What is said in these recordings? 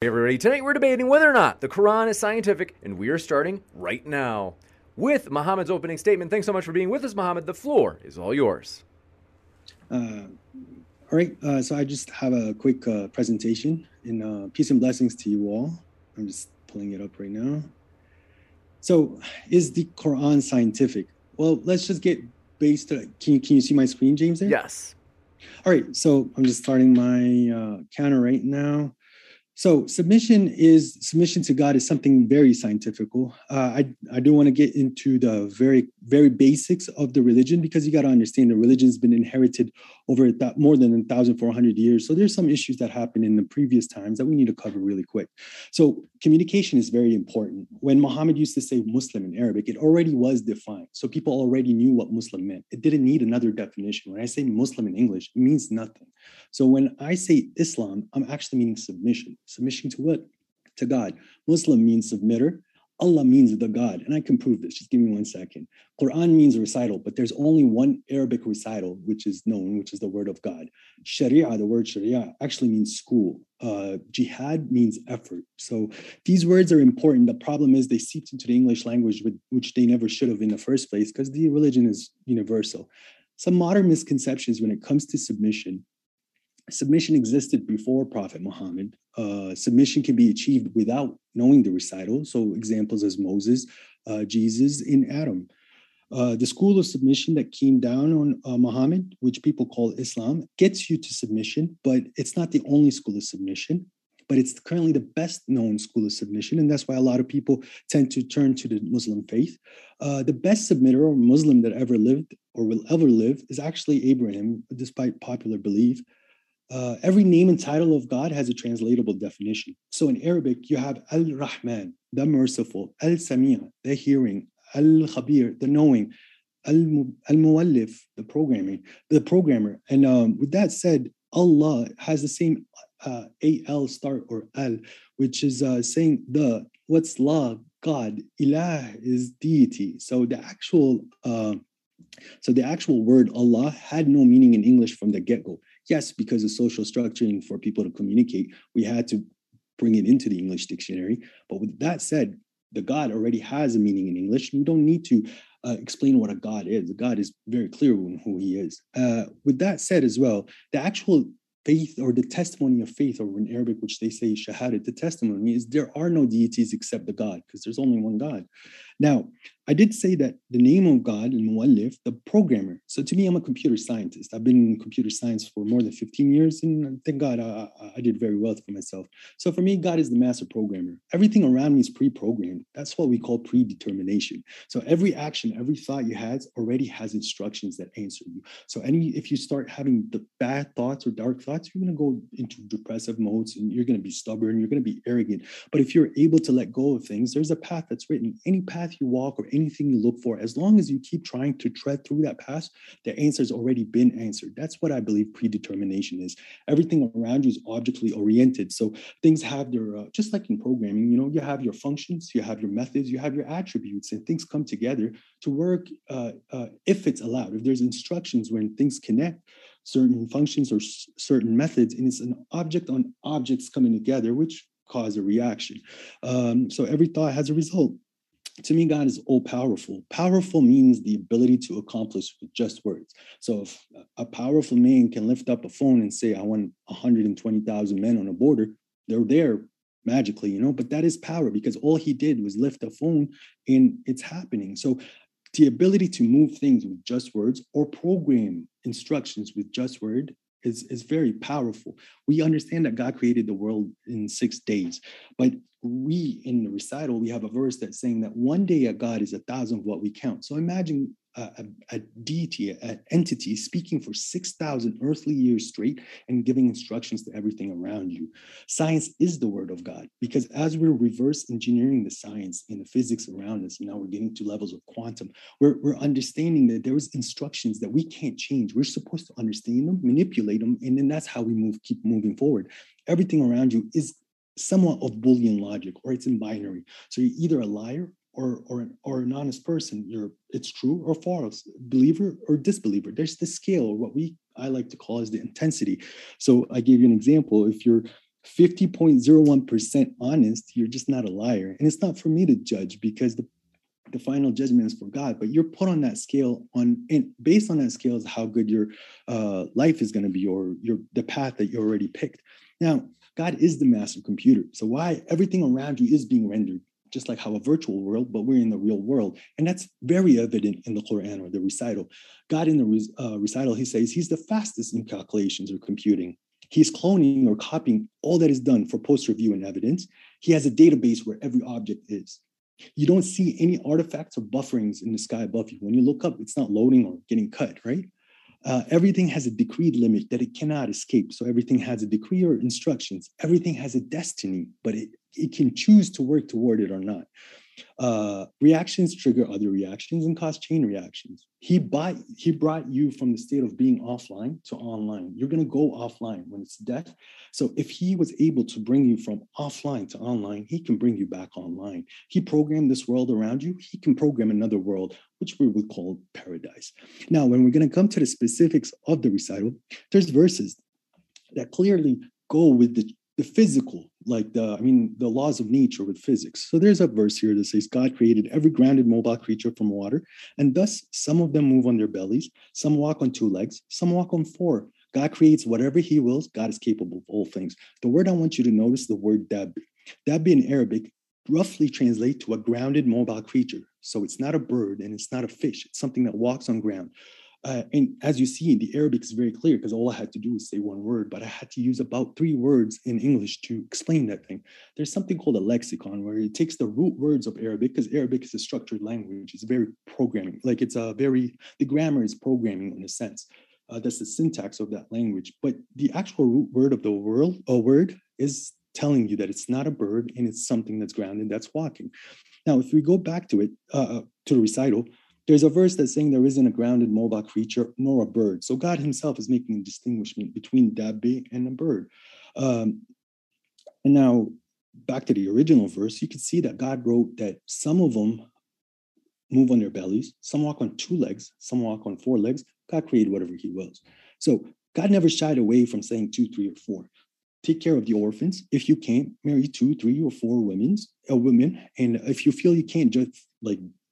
Hey everybody, tonight we're debating whether or not the Quran is scientific, and we are starting right now with Muhammad's opening statement. Thanks so much for being with us, Muhammad. The floor is all yours. All right, so I just have a quick presentation, and peace and blessings to you all. I'm just pulling it up right now. So, is the Quran scientific? Well, let's just get based on, can you see my screen, James, there? Yes. All right, so I'm just starting my counter right now. So submission to God is something very scientific. I do want to get into the very, very basics of the religion, because you got to understand the religion's been inherited over more than 1,400 years. So there's some issues that happened in the previous times that we need to cover really quick. So communication is very important. When Muhammad used to say Muslim in Arabic, it already was defined. So people already knew what Muslim meant. It didn't need another definition. When I say Muslim in English, it means nothing. So when I say Islam, I'm actually meaning submission. Submission to what? To God. Muslim means submitter. Allah means the God. And I can prove this. Just give me 1 second. Quran means recital, but there's only one Arabic recital which is known, which is the word of God. Sharia, the word Sharia, actually means school. Jihad means effort. So these words are important. The problem is they seeped into the English language, which they never should have in the first place, because the religion is universal. Some modern misconceptions when it comes to submission. Submission existed before Prophet Muhammad. Submission can be achieved without knowing the recital. So examples as Moses, Jesus, and Adam. The school of submission that came down on Muhammad, which people call Islam, gets you to submission, but it's not the only school of submission. But it's currently the best known school of submission. And that's why a lot of people tend to turn to the Muslim faith. The best submitter or Muslim that ever lived or will ever live is actually Abraham, despite popular belief. Every name and title of God has a translatable definition. So in Arabic, you have Al-Rahman, the merciful, Al-Sami', the hearing, Al-Khabir, the knowing, Al-Muwallif, the programmer. And with that said, Allah has the same A-L start or Al, which is saying the, what's La, God, Ilah is deity. So the actual word Allah had no meaning in English from the get-go. Yes, because of social structuring for people to communicate, we had to bring it into the English dictionary. But with that said, the God already has a meaning in English. You don't need to explain what a God is. A God is very clear on who he is. With that said as well, the actual faith or the testimony of faith, or in Arabic, which they say shahadat, the testimony is there are no deities except the God, because there's only one God. Now, I did say that the name of God, al-muallif, the programmer. So to me, I'm a computer scientist. I've been in computer science for more than 15 years, and thank God I did very well for myself. So for me, God is the master programmer. Everything around me is pre-programmed. That's what we call predetermination. So every action, every thought you had already has instructions that answer you. So if you start having the bad thoughts or dark thoughts, you're going to go into depressive modes, and you're going to be stubborn, you're going to be arrogant. But if you're able to let go of things, there's a path that's written. Any path you walk or anything you look for, as long as you keep trying to tread through that path, the answer's already been answered. That's what I believe predetermination is. Everything around you is objectively oriented. So things have their, just like in programming, you have your functions, you have your methods, you have your attributes, and things come together to work if it's allowed. If there's instructions when things connect, certain functions or certain methods, and it's an object on objects coming together, which cause a reaction. So every thought has a result. To me, God is all-powerful. Powerful means the ability to accomplish with just words. So if a powerful man can lift up a phone and say, I want 120,000 men on a border, they're there magically, you know, but that is power, because all he did was lift a phone and it's happening. So the ability to move things with just words or program instructions with just word is very powerful. We understand that God created the world in 6 days, but we, in the recital, we have a verse that's saying that one day a God is 1,000 of what we count. So imagine a deity, an entity speaking for 6,000 earthly years straight and giving instructions to everything around you. Science is the word of God, because as we're reverse engineering the science and the physics around us, now we're getting to levels of quantum. We're understanding that there is instructions that we can't change. We're supposed to understand them, manipulate them, and then that's how we keep moving forward. Everything around you is somewhat of Boolean logic, or it's in binary. So you're either a liar or an honest person. It's true or false, believer or disbeliever. There's the scale, or what I like to call is the intensity. So I gave you an example. If you're 50.01% honest, you're just not a liar. And it's not for me to judge, because the final judgment is for God, but you're put on that scale, and based on that scale is how good your life is going to be, or the path that you already picked. Now, God is the master computer. So why everything around you is being rendered, just like how a virtual world, but we're in the real world. And that's very evident in the Quran, or the recital. God in the recital, he says he's the fastest in calculations or computing. He's cloning or copying all that is done for post-review and evidence. He has a database where every object is. You don't see any artifacts or bufferings in the sky above you. When you look up, it's not loading or getting cut, right? Everything has a decreed limit that it cannot escape. So everything has a decree or instructions. Everything has a destiny, but it can choose to work toward it or not. Reactions trigger other reactions and cause chain reactions. He brought you from the state of being offline to online. You're going to go offline when it's death. So if he was able to bring you from offline to online, he can bring you back online. He programmed this world around you. He can program another world, which we would call paradise. Now, when we're going to come to the specifics of the recital, there's verses that clearly go with the physical, like the laws of nature with physics. So there's a verse here that says, God created every grounded mobile creature from water, and thus some of them move on their bellies, some walk on two legs, some walk on four. God creates whatever he wills. God is capable of all things. The word I want you to notice, the word dab. Dab in Arabic roughly translates to a grounded mobile creature. So it's not a bird and it's not a fish. It's something that walks on ground. And as you see, the Arabic is very clear, because all I had to do was say one word, but I had to use about 3 words in English to explain that thing. There's something called a lexicon, where it takes the root words of Arabic, because Arabic is a structured language. It's very programming. Like the grammar is programming in a sense. That's the syntax of that language. But the actual root word of a word is telling you that it's not a bird and it's something that's grounded, that's walking. Now, if we go back to it, to the recital, there's a verse that's saying there isn't a grounded mobile creature nor a bird. So God himself is making a distinguishment between dabbe and a bird. And now back to the original verse, you can see that God wrote that some of them move on their bellies, some walk on 2 legs, some walk on 4 legs. God created whatever he wills. So God never shied away from saying 2, 3, or 4. Take care of the orphans. If you can't, marry 2, 3, or 4 women. And if you feel you can't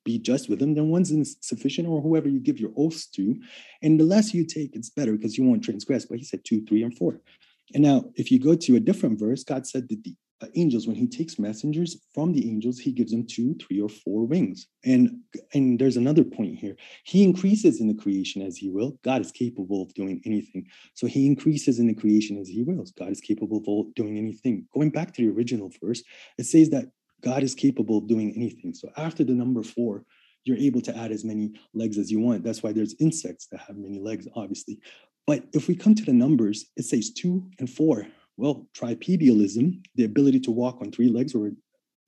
be just with them, then one's insufficient, or whoever you give your oaths to. And the less you take, it's better, because you won't transgress. But he said 2, 3, and 4. And now, if you go to a different verse, God said that the angels, when he takes messengers from the angels, he gives them 2, 3, or 4 wings. And there's another point here. He increases in the creation as he will. God is capable of doing anything. So he increases in the creation as he wills. God is capable of doing anything. Going back to the original verse, it says that God is capable of doing anything. So after the number 4, you're able to add as many legs as you want. That's why there's insects that have many legs, obviously. But if we come to the numbers, it says 2 and 4. Well, tripedialism, the ability to walk on 3 legs, or it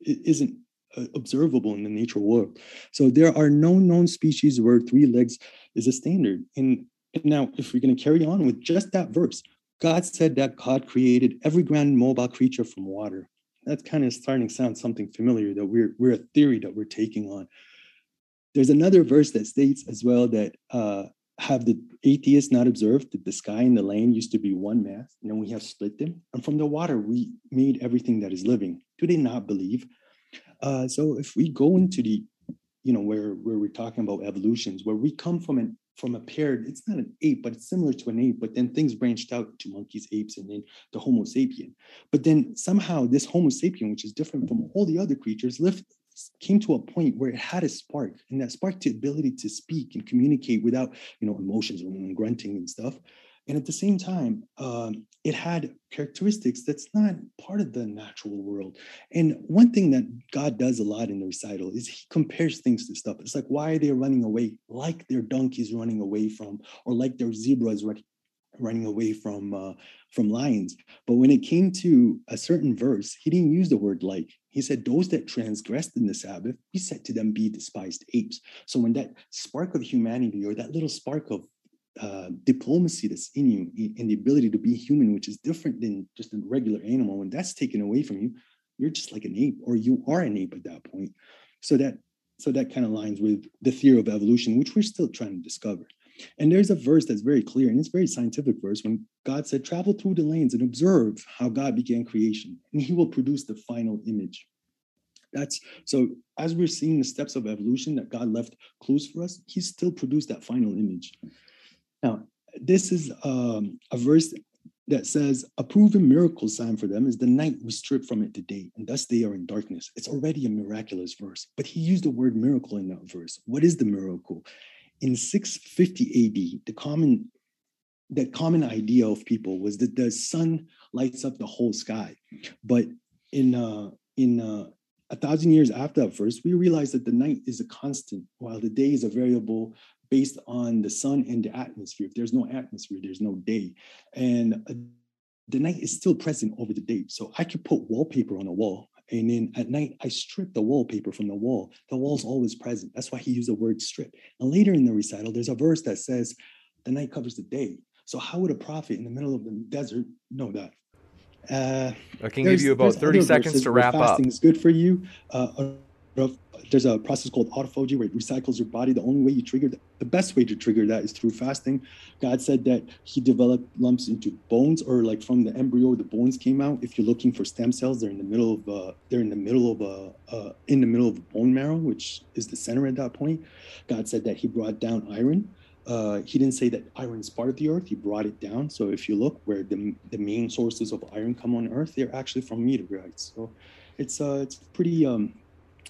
isn't observable in the natural world. So there are no known species where 3 legs is a standard. And now, if we're going to carry on with just that verse, God said that God created every ground mobile creature from water. That's kind of starting to sound something familiar, that we're a theory that we're taking on. There's another verse that states as well that have the atheists not observed that the sky and the land used to be one mass, and then we have split them, and from the water we made everything that is living. Do they not believe? So if we go into the, where we're talking about evolutions, where we come from an from a pair, it's not an ape, but it's similar to an ape, but then things branched out to monkeys, apes, and then the Homo sapien. But then somehow this Homo sapien, which is different from all the other creatures, came to a point where it had a spark, and that sparked the ability to speak and communicate without, emotions and grunting and stuff. And at the same time, it had characteristics that's not part of the natural world. And one thing that God does a lot in the recital is he compares things to stuff. It's like, why are they running away like their donkeys running away from, or like their zebras running away from lions? But when it came to a certain verse, he didn't use the word like. He said, those that transgressed in the Sabbath, he said to them, be despised apes. So when that spark of humanity, or that little spark of diplomacy that's in you, and the ability to be human, which is different than just a regular animal, when that's taken away from you, you're just like an ape, or you are an ape at that point. So that kind of aligns with the theory of evolution, which we're still trying to discover. And there's a verse that's very clear, and it's a very scientific verse, when God said, travel through the lands and observe how God began creation, and he will produce the final image. So as we're seeing the steps of evolution that God left clues for us, he still produced that final image. Now, this is a verse that says, a proven miracle sign for them is the night we strip from it the day, and thus they are in darkness. It's already a miraculous verse, but he used the word miracle in that verse. What is the miracle? In 650 AD, the common idea of people was that the sun lights up the whole sky. But in 1,000 years after that verse, we realized that the night is a constant, while the day is a variable based on the sun and the atmosphere. If there's no atmosphere, there's no day. And the night is still present over the day. So I could put wallpaper on a wall, and then at night, I strip the wallpaper from the wall. The wall's always present. That's why he used the word strip. And later in the recital, there's a verse that says, the night covers the day. So how would a prophet in the middle of the desert know that? I can give you about 30 seconds to wrap up. Fasting is good for you. There's a process called autophagy where it recycles your body. The only way you trigger that, the best way to trigger that, is through fasting. God said that he developed lumps into bones, or like from the embryo, the bones came out. If you're looking for stem cells, they're in the middle of bone marrow, which is the center at that point. God said that he brought down iron. He didn't say that iron is part of the earth. He brought it down. So if you look where the main sources of iron come on earth, they're actually from meteorites. So it's pretty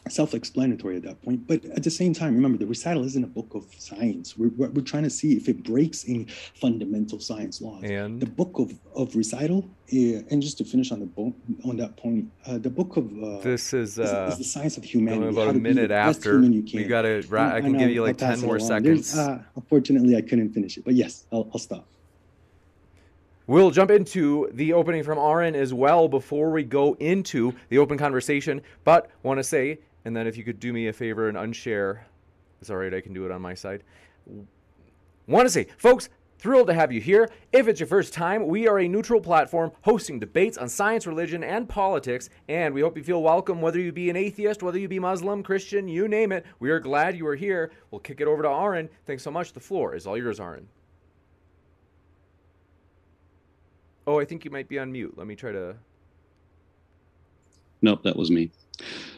self-explanatory at that point. But at the same time, remember, the recital isn't a book of science. We're trying to see if it breaks any fundamental science laws. And the book of recital, and just to finish on that point, the book of this is the science of humanity. About a minute after you got to, I can give you like 10 more seconds. Unfortunately, I couldn't finish it, but yes, I'll stop. We'll jump into the opening from Aaron as well before we go into the open conversation, but want to say, and then if you could do me a favor and unshare, it's all right, I can do it on my side. Want to say, folks, thrilled to have you here. If it's your first time, we are a neutral platform hosting debates on science, religion, and politics, and we hope you feel welcome, whether you be an atheist, whether you be Muslim, Christian, you name it. We are glad you are here. We'll kick it over to Aaron. Thanks so much. The floor is all yours, Aaron. Oh, I think you might be on mute. Let me try to... Nope, that was me.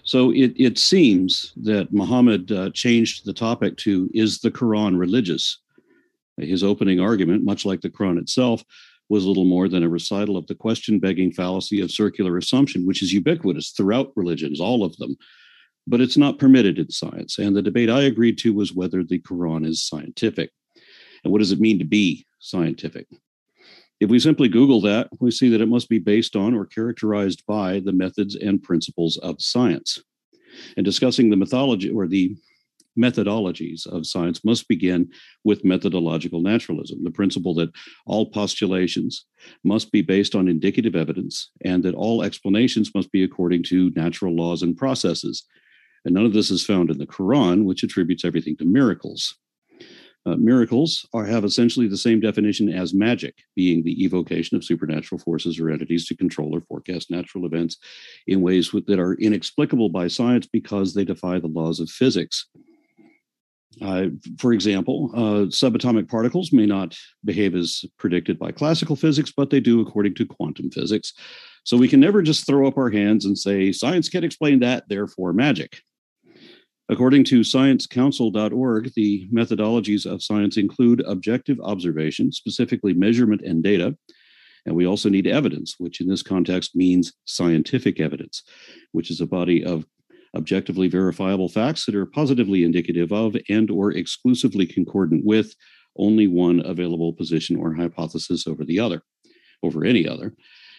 So it seems that Muhammad changed the topic to, is the Quran religious? His opening argument, much like the Quran itself, was little more than a recital of the question-begging fallacy of circular assumption, which is ubiquitous throughout religions, all of them. But it's not permitted in science. And the debate I agreed to was whether the Quran is scientific. And what does it mean to be scientific? If we simply Google that, we see that it must be based on or characterized by the methods and principles of science. And discussing the mythology or the methodologies of science must begin with methodological naturalism, the principle that all postulations must be based on indicative evidence and that all explanations must be according to natural laws and processes. And none of this is found in the Quran, which attributes everything to miracles. Miracles have essentially the same definition as magic, being the evocation of supernatural forces or entities to control or forecast natural events in ways that are inexplicable by science because they defy the laws of physics. For example, subatomic particles may not behave as predicted by classical physics, but they do according to quantum physics. So we can never just throw up our hands and say, science can explain that, therefore magic. According to sciencecouncil.org, the methodologies of science include objective observation, specifically measurement and data, and we also need evidence, which in this context means scientific evidence, which is a body of objectively verifiable facts that are positively indicative of and or exclusively concordant with only one available position or hypothesis over any other.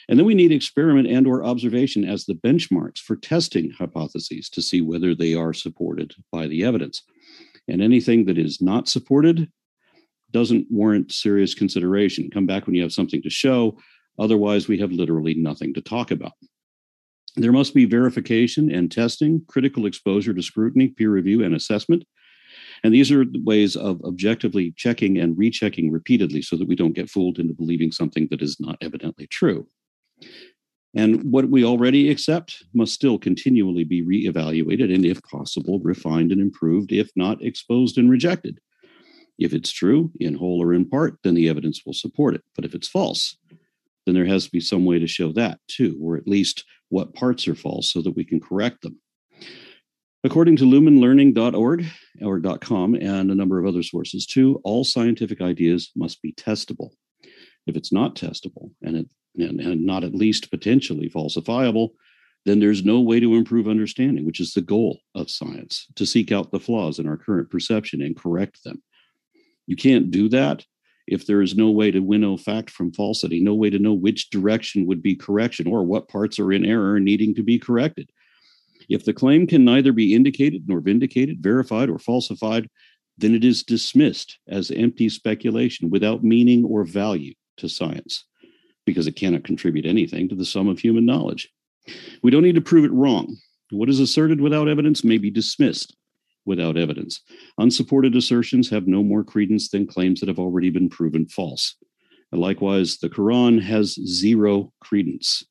And then we need experiment and or observation as the benchmarks for testing hypotheses to see whether they are supported by the evidence. And anything that is not supported doesn't warrant serious consideration. Come back when you have something to show. Otherwise, we have literally nothing to talk about. There must be verification and testing, critical exposure to scrutiny, peer review, and assessment. And these are ways of objectively checking and rechecking repeatedly so that we don't get fooled into believing something that is not evidently true. And what we already accept must still continually be reevaluated and, if possible, refined and improved, if not exposed and rejected. If it's true, in whole or in part, then the evidence will support it. But if it's false, then there has to be some way to show that too, or at least what parts are false so that we can correct them. According to lumenlearning.org or .com and a number of other sources too, all scientific ideas must be testable. If it's not testable and not at least potentially falsifiable, then there's no way to improve understanding, which is the goal of science, to seek out the flaws in our current perception and correct them. You can't do that if there is no way to winnow fact from falsity, no way to know which direction would be correction or what parts are in error needing to be corrected. If the claim can neither be indicated nor vindicated, verified or falsified, then it is dismissed as empty speculation without meaning or value to science, because it cannot contribute anything to the sum of human knowledge. We don't need to prove it wrong. What is asserted without evidence may be dismissed without evidence. Unsupported assertions have no more credence than claims that have already been proven false. And likewise, the Quran has zero credence.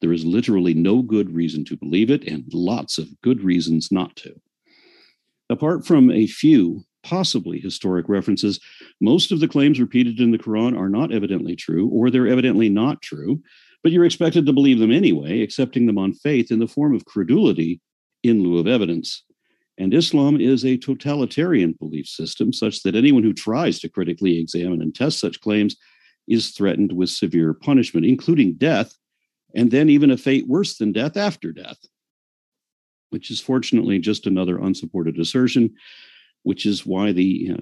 There is literally no good reason to believe it and lots of good reasons not to. Apart from a few possibly historic references, most of the claims repeated in the Quran are not evidently true, or they're evidently not true, but you're expected to believe them anyway, accepting them on faith in the form of credulity in lieu of evidence. And Islam is a totalitarian belief system such that anyone who tries to critically examine and test such claims is threatened with severe punishment, including death, and then even a fate worse than death after death, which is fortunately just another unsupported assertion, which is why the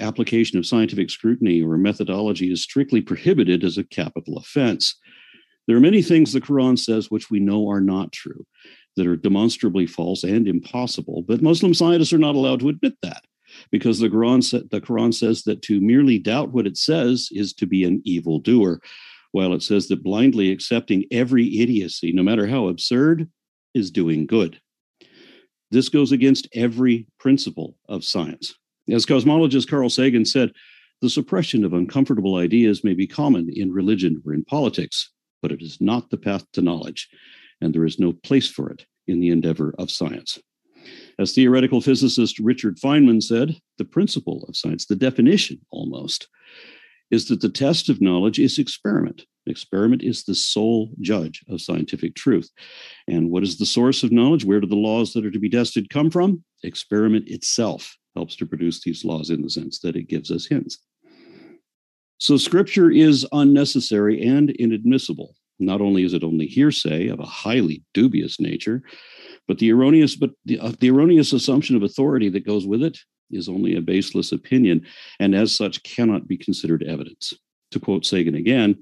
application of scientific scrutiny or methodology is strictly prohibited as a capital offense. There are many things the Quran says which we know are not true, that are demonstrably false and impossible, but Muslim scientists are not allowed to admit that because the Quran says that to merely doubt what it says is to be an evildoer, while it says that blindly accepting every idiocy, no matter how absurd, is doing good. This goes against every principle of science. As cosmologist Carl Sagan said, the suppression of uncomfortable ideas may be common in religion or in politics, but it is not the path to knowledge, and there is no place for it in the endeavor of science. As theoretical physicist Richard Feynman said, the principle of science, the definition almost, is that the test of knowledge is experiment. Experiment is the sole judge of scientific truth. And what is the source of knowledge? Where do the laws that are to be tested come from? Experiment itself helps to produce these laws in the sense that it gives us hints. So scripture is unnecessary and inadmissible. Not only is it only hearsay of a highly dubious nature, but the erroneous assumption of authority that goes with it is only a baseless opinion, and as such cannot be considered evidence. To quote Sagan again,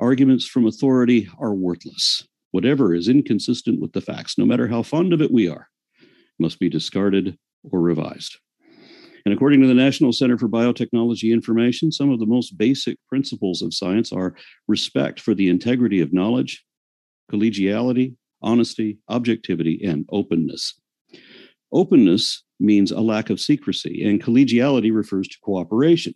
arguments from authority are worthless. Whatever is inconsistent with the facts, no matter how fond of it we are, must be discarded or revised. And according to the National Center for Biotechnology Information, some of the most basic principles of science are respect for the integrity of knowledge, collegiality, honesty, objectivity, and openness. Openness means a lack of secrecy, and collegiality refers to cooperation,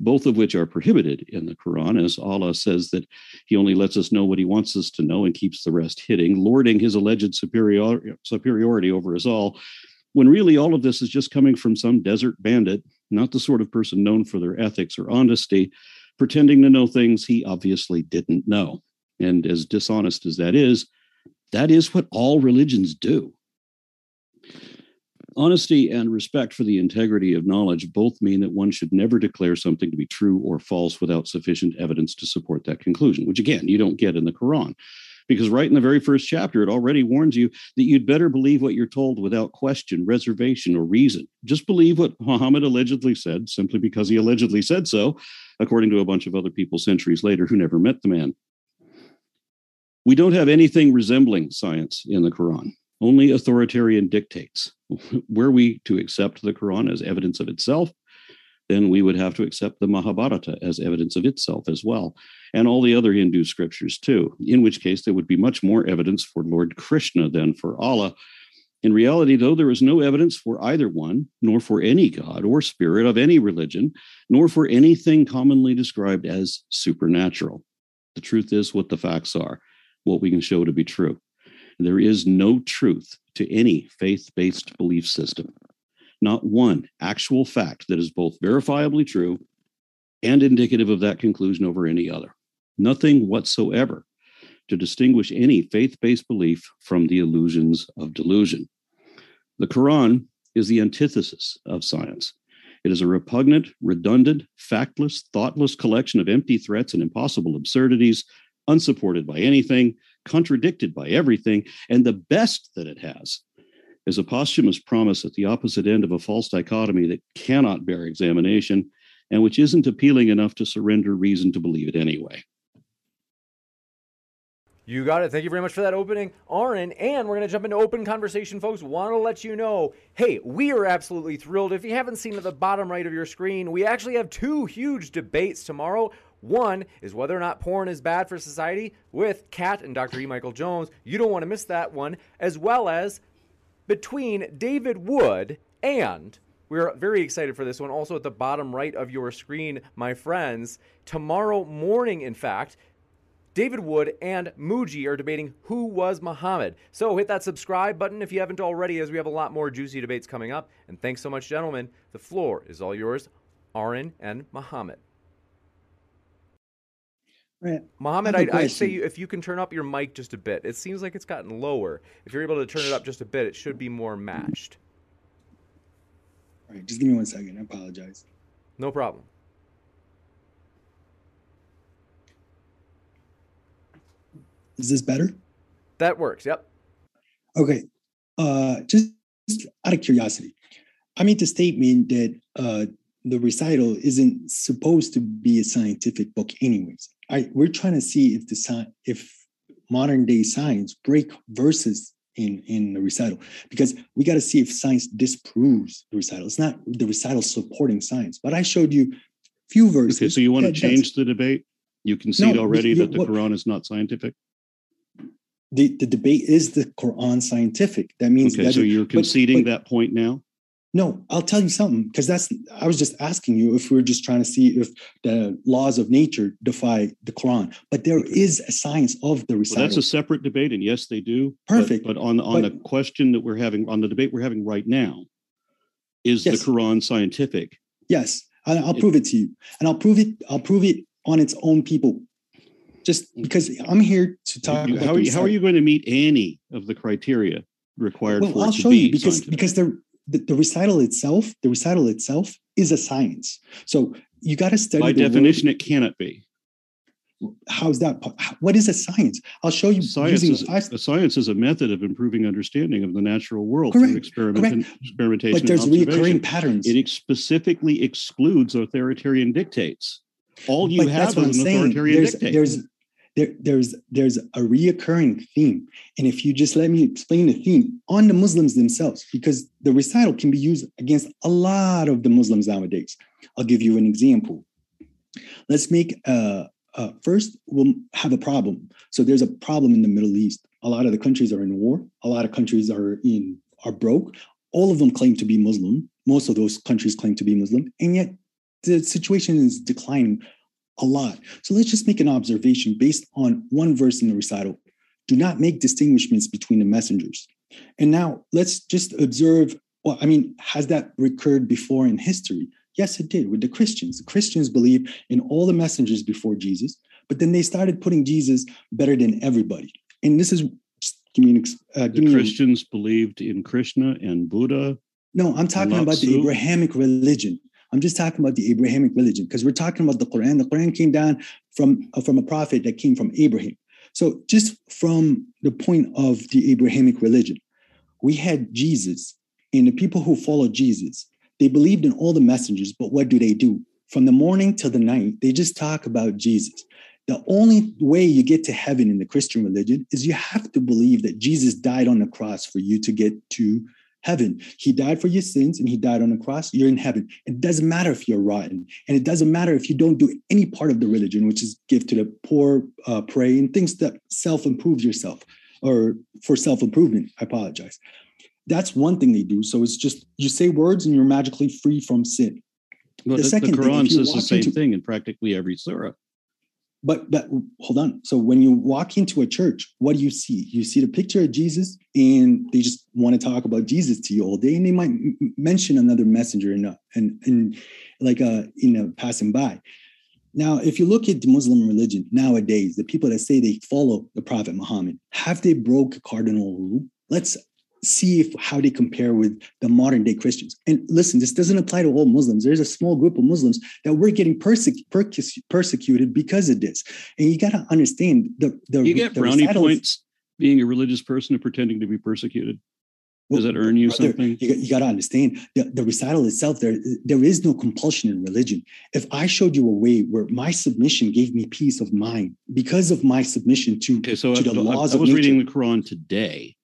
both of which are prohibited in the Quran, as Allah says that he only lets us know what he wants us to know and keeps the rest hidden, lording his alleged superiority over us all, when really all of this is just coming from some desert bandit, not the sort of person known for their ethics or honesty, pretending to know things he obviously didn't know. And as dishonest as that is what all religions do. Honesty and respect for the integrity of knowledge both mean that one should never declare something to be true or false without sufficient evidence to support that conclusion, which, again, you don't get in the Quran. Because right in the very first chapter, it already warns you that you'd better believe what you're told without question, reservation, or reason. Just believe what Muhammad allegedly said, simply because he allegedly said so, according to a bunch of other people centuries later who never met the man. We don't have anything resembling science in the Quran, only authoritarian dictates. Were we to accept the Quran as evidence of itself, then we would have to accept the Mahabharata as evidence of itself as well, and all the other Hindu scriptures too, in which case there would be much more evidence for Lord Krishna than for Allah. In reality, though, there is no evidence for either one, nor for any god or spirit of any religion, nor for anything commonly described as supernatural. The truth is what the facts are, what we can show to be true. There is no truth to any faith-based belief system. Not one actual fact that is both verifiably true and indicative of that conclusion over any other. Nothing whatsoever to distinguish any faith-based belief from the illusions of delusion. The Quran is the antithesis of science. It is a repugnant, redundant, factless, thoughtless collection of empty threats and impossible absurdities, unsupported by anything, contradicted by everything, and the best that it has is a posthumous promise at the opposite end of a false dichotomy that cannot bear examination and which isn't appealing enough to surrender reason to believe it anyway. You got it. Thank you very much for that opening, Aaron. And we're going to jump into open conversation, folks. Want to let you know, hey, we are absolutely thrilled. If you haven't seen at the bottom right of your screen, we actually have two huge debates tomorrow. One is whether or not porn is bad for society with Kat and Dr. E. Michael Jones. You don't want to miss that one, as well as between David Wood and, we're very excited for this one, also at the bottom right of your screen, my friends, tomorrow morning, in fact, David Wood and Muji are debating who was Muhammad. So hit that subscribe button if you haven't already, as we have a lot more juicy debates coming up. And thanks so much, gentlemen. The floor is all yours, Aaron and Muhammad. Right. Muhammad, I'd say if you can turn up your mic just a bit. It seems like it's gotten lower. If you're able to turn it up just a bit, it should be more matched. All right, just give me 1 second. I apologize. No problem. Is this better? That works, yep. Okay. Just out of curiosity, I made the statement that the recital isn't supposed to be a scientific book anyways. We're trying to see if modern day science break verses in the recital, because we got to see if science disproves the recital. It's not the recital supporting science, but I showed you a few verses. Okay, so you want to change the debate? You concede already that the Quran is not scientific? The debate is the Quran scientific. That means so you're conceding that point now? No, I'll tell you something, because I was just asking you if we're just trying to see if the laws of nature defy the Quran. But there is a science of the recital. Well, that's a separate debate, and yes, they do. Perfect. But on the question that we're having, on the debate we're having right now, is the Quran scientific? Yes, I'll prove it to you. And I'll prove it on its own people. Just because I'm here to talk about how are you going to meet any of the criteria required for it to be scientific? Well, I'll show you, because they're... The recital itself is a science. So you got to study. By definition, it cannot be. How's that? What is a science? I'll show you. Science is a method of improving understanding of the natural world through experimentation. But there's recurring patterns. It specifically excludes authoritarian dictates. All you have is an authoritarian dictate. There's a reoccurring theme. And if you just let me explain the theme on the Muslims themselves, because the recital can be used against a lot of the Muslims nowadays. I'll give you an example. Let's make, first, we'll have a problem. So there's a problem in the Middle East. A lot of the countries are in war. A lot of countries are broke. All of them claim to be Muslim. Most of those countries claim to be Muslim. And yet the situation is declining a lot. So let's just make an observation based on one verse in the recital. Do not make distinguishments between the messengers. And now let's just observe, has that recurred before in history? Yes, it did with the Christians. The Christians believed in all the messengers before Jesus, but then they started putting Jesus better than everybody. And this is, give me an example. The Christians believed in Krishna and Buddha No, I'm talking about the Abrahamic religion. I'm just talking about the Abrahamic religion because we're talking about the Quran. The Quran came down from a prophet that came from Abraham. So just from the point of the Abrahamic religion, we had Jesus, and the people who followed Jesus, they believed in all the messengers, but what do? From the morning till the night, they just talk about Jesus. The only way you get to heaven in the Christian religion is you have to believe that Jesus died on the cross for you to get to heaven. He died for your sins and he died on the cross. You're in heaven. It doesn't matter if you're rotten, and it doesn't matter if you don't do any part of the religion, which is give to the poor, pray, and things that self-improve yourself or for self-improvement. I apologize. That's one thing they do. So it's just you say words and you're magically free from sin. Well, the Quran says the same thing in practically every surah. But hold on. So when you walk into a church, what do you see? You see the picture of Jesus, and they just want to talk about Jesus to you all day, and they might mention another messenger in passing by. Now, if you look at the Muslim religion nowadays, the people that say they follow the Prophet Muhammad, have they broke a cardinal rule? Let's see how they compare with the modern day Christians. And listen, this doesn't apply to all Muslims. There's a small group of Muslims that we're getting persecuted because of this. And you got to understand you get brownie points being a religious person and pretending to be persecuted. Does that earn you something? You got to understand the recital itself. There is no compulsion in religion. If I showed you a way where my submission gave me peace of mind because of my submission to the laws of nature. I was reading the Quran today.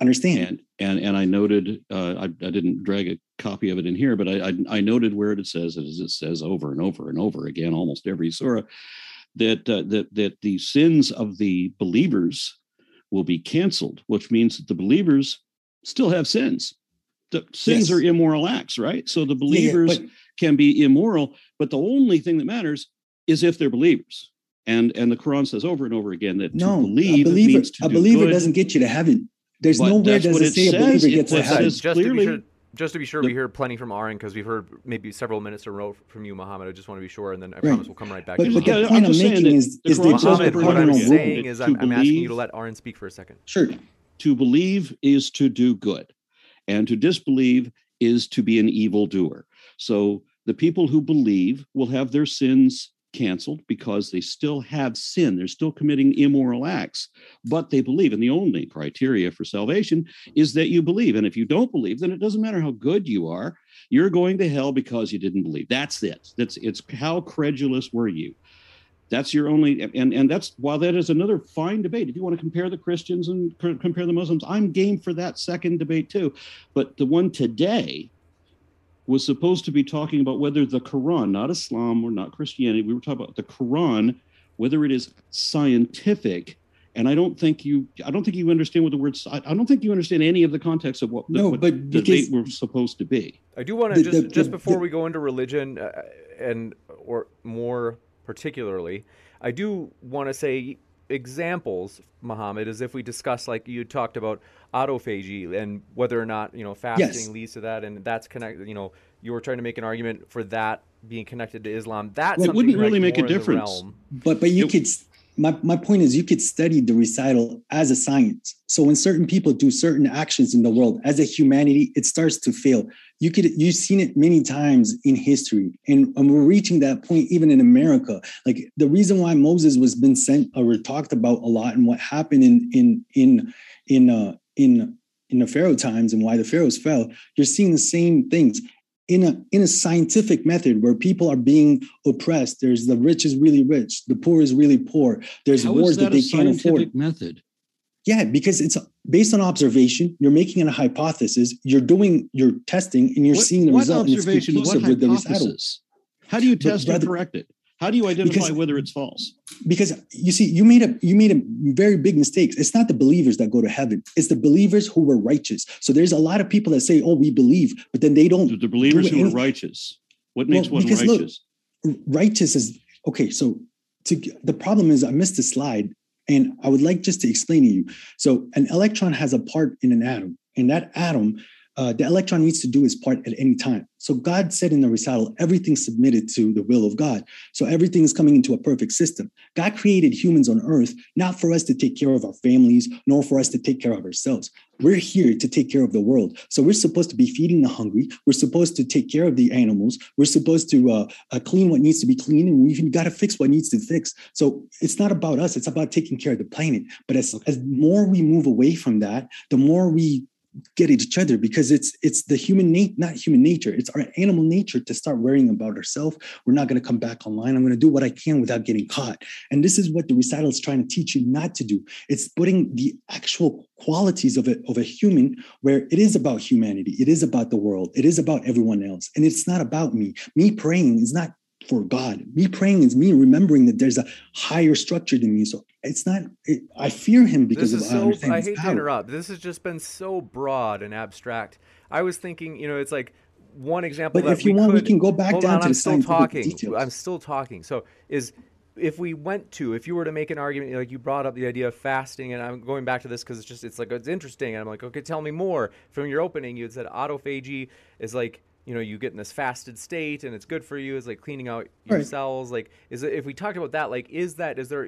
Understand. And I noted, I didn't drag a copy of it in here, but I noted where it says, as it says over and over and over again, almost every surah, that the sins of the believers will be canceled, which means that the believers still have sins. The sins are immoral acts, right? So the believers can be immoral, but the only thing that matters is if they're believers. And the Quran says over and over again that a believer doesn't get you to heaven. There's nowhere does it say a believer gets to heaven. Just to be sure, we hear plenty from Aaron because we've heard maybe several minutes in a row from you, Muhammad. I just want to be sure, and then I promise we'll come right back. But the point I'm making is the Muhammad. What I'm saying is I'm asking you to let Aaron speak for a second. Sure. To believe is to do good, and to disbelieve is to be an evildoer. So the people who believe will have their sins canceled because they still have sin. They're still committing immoral acts, but they believe. And the only criteria for salvation is that you believe. And if you don't believe, then it doesn't matter how good you are. You're going to hell because you didn't believe. That's it. It's how credulous were you? That's your only. And that's while that is another fine debate. If you want to compare the Christians and compare the Muslims, I'm game for that second debate too. But the one today was supposed to be talking about whether the Quran, not Islam or not Christianity, we were talking about the Quran, whether it is scientific. And I don't think you understand what the word. I don't think you understand any of the context of what the debate were supposed to be. I do want to just before we go into religion and or more particularly, I do want to say examples, Muhammad, as if we discuss, like you talked about autophagy and whether or not, fasting leads to that. And that's connected, you were trying to make an argument for that being connected to Islam. That's well, it wouldn't really make a difference. But you could, my point is you could study the recital as a science. So when certain people do certain actions in the world, as a humanity, it starts to fail. You've seen it many times in history, and we're reaching that point even in America. Like the reason why Moses was been sent or talked about a lot, and what happened in the Pharaoh times, and why the Pharaohs fell. You're seeing the same things in a scientific method where people are being oppressed. There's the rich is really rich, the poor is really poor. There's wars that they can't afford. How is that a scientific method? Yeah, because it's based on observation. You're making a hypothesis. You're doing your testing, and you're seeing the result. And it's conclusive with the recital. How do you test and correct it? How do you identify whether it's false? Because you see, you made a very big mistake. It's not the believers that go to heaven. It's the believers who were righteous. So there's a lot of people that say, "Oh, we believe," but then they don't. The believers who are righteous. What makes one righteous? Look, righteous is okay. So the problem is, I missed a slide. And I would like just to explain to you. So an electron has a part in an atom, and that atom the electron needs to do its part at any time. So God said in the recital, everything's submitted to the will of God. So everything is coming into a perfect system. God created humans on earth, not for us to take care of our families, nor for us to take care of ourselves. We're here to take care of the world. So we're supposed to be feeding the hungry. We're supposed to take care of the animals. We're supposed to clean what needs to be cleaned, and we've got to fix what needs to fix. So it's not about us. It's about taking care of the planet. But as more we move away from that, the more we get at each other, because it's the human nature, not human nature. It's our animal nature to start worrying about ourselves. We're not going to come back online. I'm going to do what I can without getting caught. And this is what the recital is trying to teach you not to do. It's putting the actual qualities of a human, where it is about humanity. It is about the world. It is about everyone else. And it's not about me. Me praying is not for God. Me praying is me remembering that there's a higher structure than me. So it's not, I fear him because of I hate to interrupt. This has just been so broad and abstract. I was thinking, you know, it's like one example. But if you want, we can go back down to the scientific details. I'm still talking. So if you were to make an argument, like you brought up the idea of fasting, and I'm going back to this because it's interesting. And I'm like, okay, tell me more. From your opening, you had said autophagy is like, you know, you get in this fasted state and it's good for you. It's like cleaning out your cells. Like, if we talked about that, like, do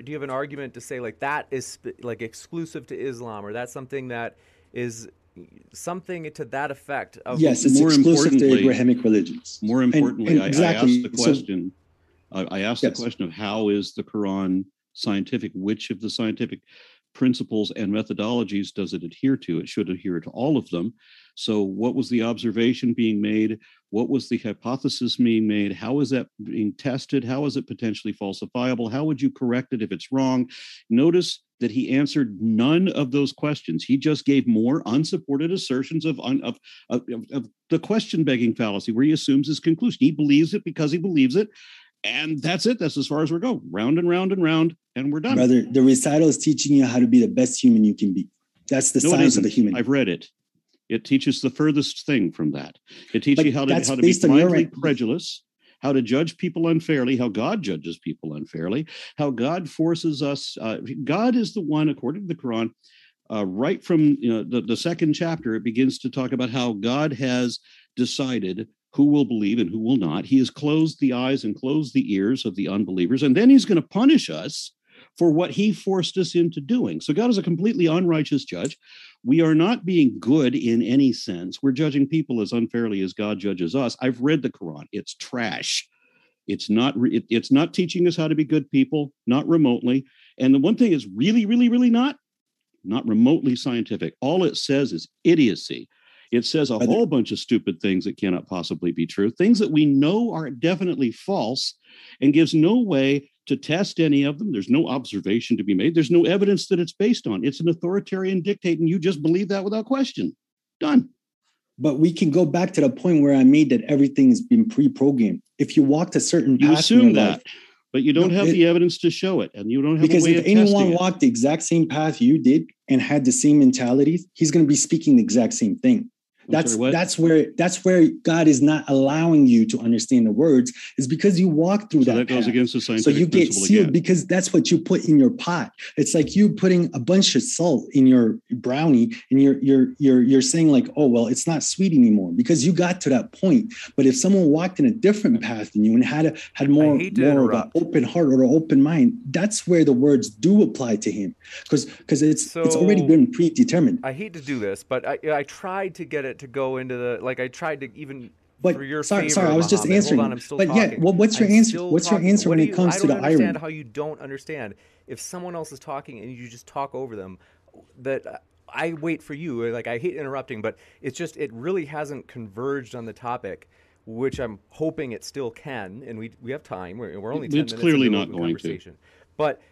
you have an argument to say like that is like exclusive to Islam, or that's something that is something to that effect? Yes, it's more exclusive to Abrahamic religions. More importantly, I asked the question. The question of how is the Quran scientific? Which of the scientific principles and methodologies does it adhere to? It should adhere to all of them. So what was the observation being made? What was the hypothesis being made? How is that being tested? How is it potentially falsifiable? How would you correct it if it's wrong? Notice that he answered none of those questions. He just gave more unsupported assertions of the question-begging fallacy, where he assumes his conclusion. He believes it because he believes it. And that's it. That's as far as we're going. Round and round and round, and we're done. Brother, the recital is teaching you how to be the best human you can be. That's the science of the human. I've read it. It teaches the furthest thing from that. It teaches you how to be blindly prejudiced, how to judge people unfairly, how God judges people unfairly, how God forces us. God is the one, according to the Quran, right from the second chapter, it begins to talk about how God has decided who will believe and who will not. He has closed the eyes and closed the ears of the unbelievers. And then he's going to punish us for what he forced us into doing. So God is a completely unrighteous judge. We are not being good in any sense. We're judging people as unfairly as God judges us. I've read the Quran. It's trash. It's not teaching us how to be good people, not remotely. And the one thing is really, really, really not remotely scientific. All it says is idiocy. It says a whole bunch of stupid things that cannot possibly be true, things that we know are definitely false, and gives no way to test any of them. There's no observation to be made. There's no evidence that it's based on. It's an authoritarian dictate, and you just believe that without question. Done. But we can go back to the point where I made that everything has been pre-programmed. If you walked a certain path, you assume that. Life, but you don't have the evidence to show it, and you don't have a way of testing it. Because if anyone walked the exact same path you did and had the same mentalities, he's going to be speaking the exact same thing. That's where God is not allowing you to understand the words, is because you walk through that goes against the scientific principle. So you get sealed because that's what you put in your pot. It's like you putting a bunch of salt in your brownie, and you're saying like, oh, well, it's not sweet anymore because you got to that point. But if someone walked in a different path than you and had more of an open heart or an open mind, that's where the words do apply to him, because it's already been predetermined. I hate to do this, but I tried to get it to go into the, like, I tried to even, but for your sorry, I was just answering. Hold on, I'm still but talking. Yeah, well, what's your answer? What's your answer when it comes to the irony? I don't understand how you don't understand. If someone else is talking and you just talk over them, that I wait for you. Like, I hate interrupting, but it's just, it really hasn't converged on the topic, which I'm hoping it still can. And we have time. We're only 10 minutes into the conversation. It's clearly not going to. But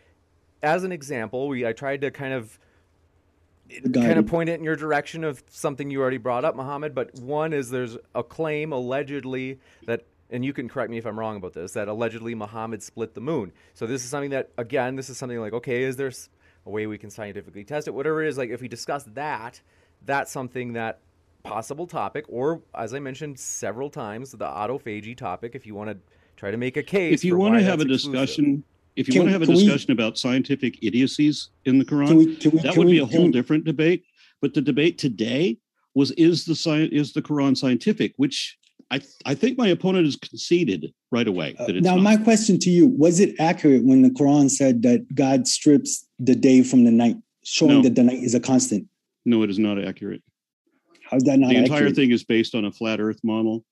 as an example, I tried to kind of point it in your direction of something you already brought up, Muhammad, but one is there's a claim allegedly that, and you can correct me if I'm wrong about this, that allegedly Muhammad split the moon. So this is something that, again, like, okay, is there a way we can scientifically test it? Whatever it is, like, if we discuss that, that's something that possible topic, or as I mentioned several times, the autophagy topic, if you want to try to make a case. If you want to have a discussion... If you want to have a discussion about scientific idiocies in the Quran, that would be a whole different debate. But the debate today was, is the Quran scientific? Which I think my opponent has conceded right away. That it's now, not. My question to you, was it accurate when the Quran said that God strips the day from the night, showing that the night is a constant? No, it is not accurate. How is that not accurate? The entire thing is based on a flat earth model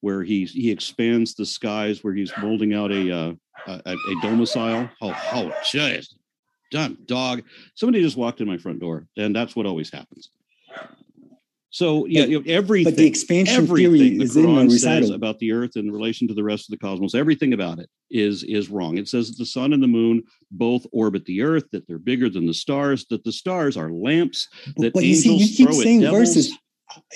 where he expands the skies, where he's molding out a domicile. Oh, jeez. Dumb dog. Somebody just walked in my front door, and that's what always happens. So yeah, everything. But the expansion theory is the Quran in the recital says about the Earth in relation to the rest of the cosmos. Everything about it is wrong. It says that the sun and the moon both orbit the Earth. That they're bigger than the stars. That the stars are lamps. That but angels you keep throw saying at devils. Verses.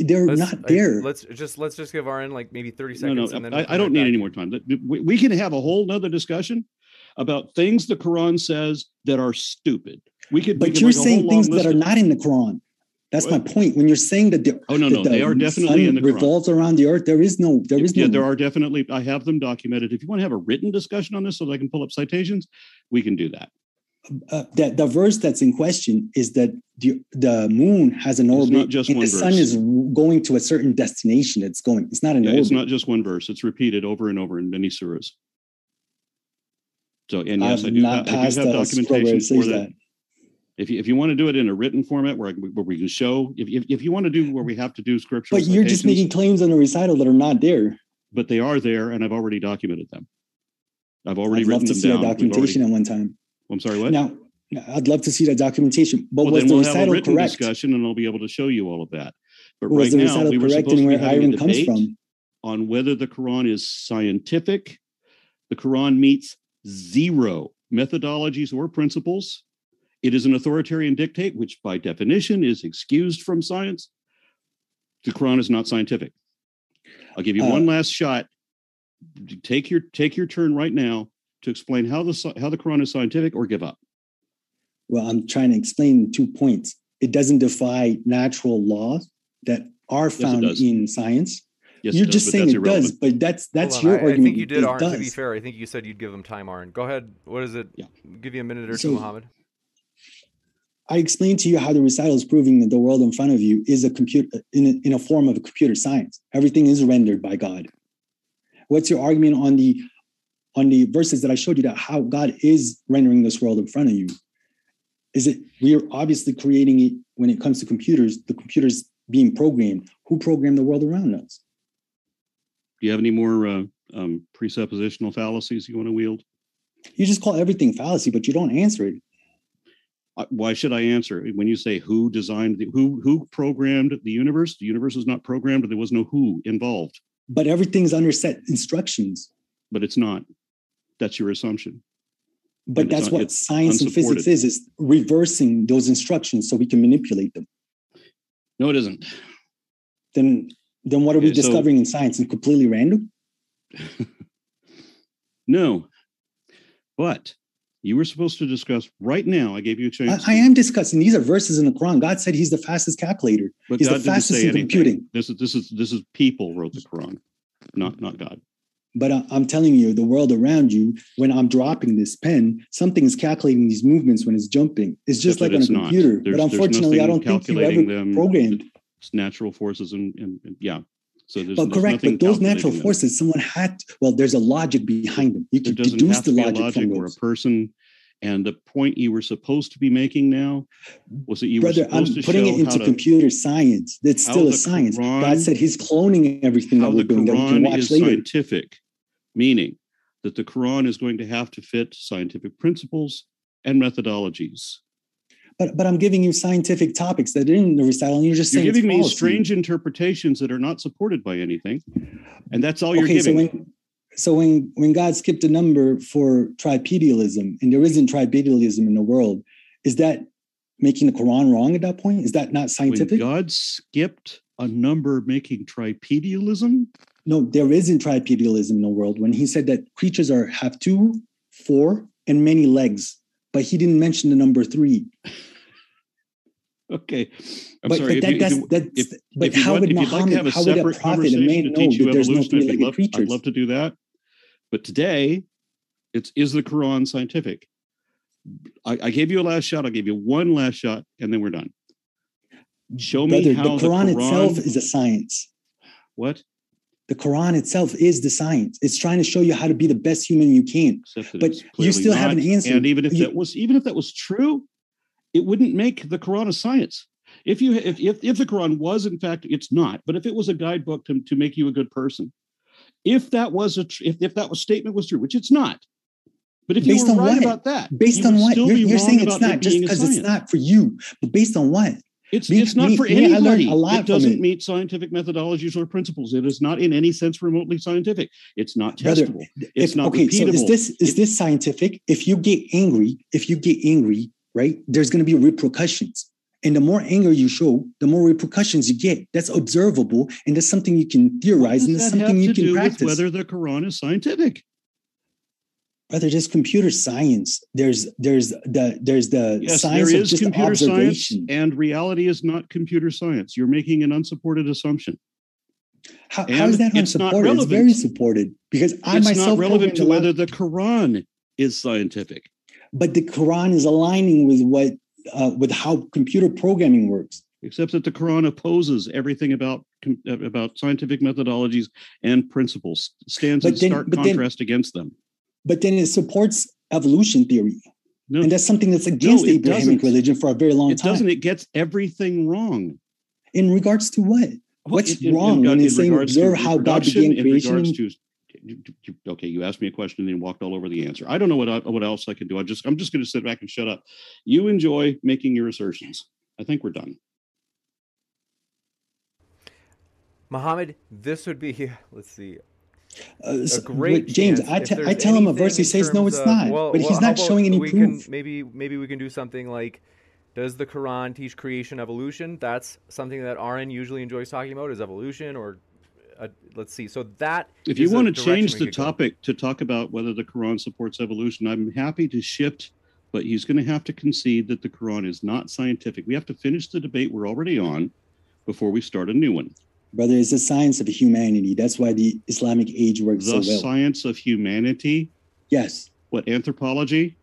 They're not there. Let's just give Aaron like maybe 30 seconds. No, and then I don't need any more time. We can have a whole nother discussion about things the Quran says that are stupid. We could. But you're saying things that are not in the Quran. That's my point. When you're saying that they are definitely in the Quran. Revolves around the earth. There are definitely. I have them documented. If you want to have a written discussion on this, so that I can pull up citations, we can do that. The verse that's in question is that the moon has an orbit. It's not just one verse. The sun is going to a certain destination. It's going. It's not an orbit. It's not just one verse. It's repeated over and over in many surahs. So and yes, I do have documentation for that. If you want to do it in a written format where we can show, if you want to do where we have to do scripture, but you're just making claims on a recital that are not there. But they are there, and I've already documented them. I've already written them down. I'd love to see that documentation at one time. I'm sorry, what? Now, I'd love to see that documentation. But was the recital correct? We'll have a discussion, and I'll be able to show you all of that. But right now, we were supposed to be having a debate on whether the Quran is scientific. The Quran meets zero methodologies or principles. It is an authoritarian dictate, which by definition is excused from science. The Quran is not scientific. I'll give you one last shot. Take your turn right now to explain how the Quran is scientific, or give up. Well, I'm trying to explain 2 points. It doesn't defy natural laws that are found in science. Yes, you're just saying it does, but that's your argument. I think you did, Aaron, to be fair. I think you said you'd give him time, Aaron. Go ahead. What is it? Yeah. Give you a minute or two, Muhammad. I explained to you how the recital is proving that the world in front of you is a computer in a form of a computer science. Everything is rendered by God. What's your argument on the verses that I showed you that how God is rendering this world in front of you? Is it we are obviously creating it when it comes to computers? The computers being programmed. Who programmed the world around us? Do you have any more presuppositional fallacies you want to wield? You just call everything fallacy, but you don't answer it. Why should I answer when you say who designed who programmed the universe? The universe was not programmed. There was no who involved. But everything's under set instructions. But it's not. That's your assumption. But that's what science and physics is reversing those instructions so we can manipulate them. No, it isn't. Then what are we discovering in science? And completely random? No. But you were supposed to discuss right now. I gave you a chance. I am discussing. These are verses in the Quran. God said he's the fastest calculator. But he's God the fastest in computing. This is people wrote the Quran, not God. But I'm telling you, the world around you, when I'm dropping this pen, something is calculating these movements when it's jumping. It's just like on a computer. But unfortunately, I don't think you ever programmed. It's natural forces and yeah. So but those natural forces, someone had to, there's a logic behind them. You can deduce the logic from those. A person, and the point you were supposed to be making now was that you were supposed to show how to... Brother, I'm putting it into computer science. That's still a science. God said he's cloning everything that we're doing that we can watch later. Scientific, meaning that the Quran is going to have to fit scientific principles and methodologies. But I'm giving you scientific topics that are in the recital, and you're just saying you're giving me strange interpretations that are not supported by anything, and that's all you're giving. So when God skipped a number for tripedialism, and there isn't tripedialism in the world, is that making the Quran wrong at that point? Is that not scientific? When God skipped a number, making tripedialism? No, there isn't tripedialism in the world. When He said that creatures have 2, 4, and many legs. But he didn't mention the number 3. Okay, I'm sorry. But how would Muhammad, how would a prophet, a man, know that there's no three-legged creatures? I'd love to do that. But today, is the Quran scientific? I gave you a last shot. I'll give you one last shot, and then we're done. Show me Brother, how the Quran itself is a science. What? The Quran itself is the science. It's trying to show you how to be the best human you can. But you still haven't answered. And even if that was true, it wouldn't make the Quran a science. If the Quran was, in fact, it's not. But if it was a guidebook to make you a good person, if that statement was true, which it's not. But if you were right about that, based on what you're saying, it's not just because it's not for you. But based on what? It's not for anybody. It doesn't meet scientific methodologies or principles. It is not in any sense remotely scientific. It's not testable. It's not repeatable. So is this scientific? If you get angry, right, there's going to be repercussions. And the more anger you show, the more repercussions you get. That's observable, and that's something you can theorize, and that's something you can practice. Whether the Quran is scientific. Brother, there's computer science. There's the science of just observation. And reality is not computer science. You're making an unsupported assumption. How is that unsupported? It's very supported because I myself. It's not relevant to whether the Quran is scientific. But the Quran is aligning with what with how computer programming works. Except that the Quran opposes everything about scientific methodologies and principles. Stands in stark contrast against them. But then it supports evolution theory. No, and that's something that's against the Abrahamic religion for a very long time. It doesn't. It gets everything wrong. In regards to what? What's wrong when it's saying observe how God began creation? Okay, you asked me a question and then walked all over the answer. I don't know what else I can do. I'm just going to sit back and shut up. You enjoy making your assertions. I think we're done. Muhammad, this would be here. Let's see. James, I tell him a verse, he says, no, it's not. But he's not showing any proof. Maybe we can do something like, does the Quran teach creation evolution? That's something that Aaron usually enjoys talking about, is evolution or, let's see. So that if you want to change the topic to talk about whether the Quran supports evolution, I'm happy to shift, but he's going to have to concede that the Quran is not scientific. We have to finish the debate we're already on before we start a new one. Brother, it's the science of humanity. That's why the Islamic age works so well. The science of humanity? Yes. What, anthropology?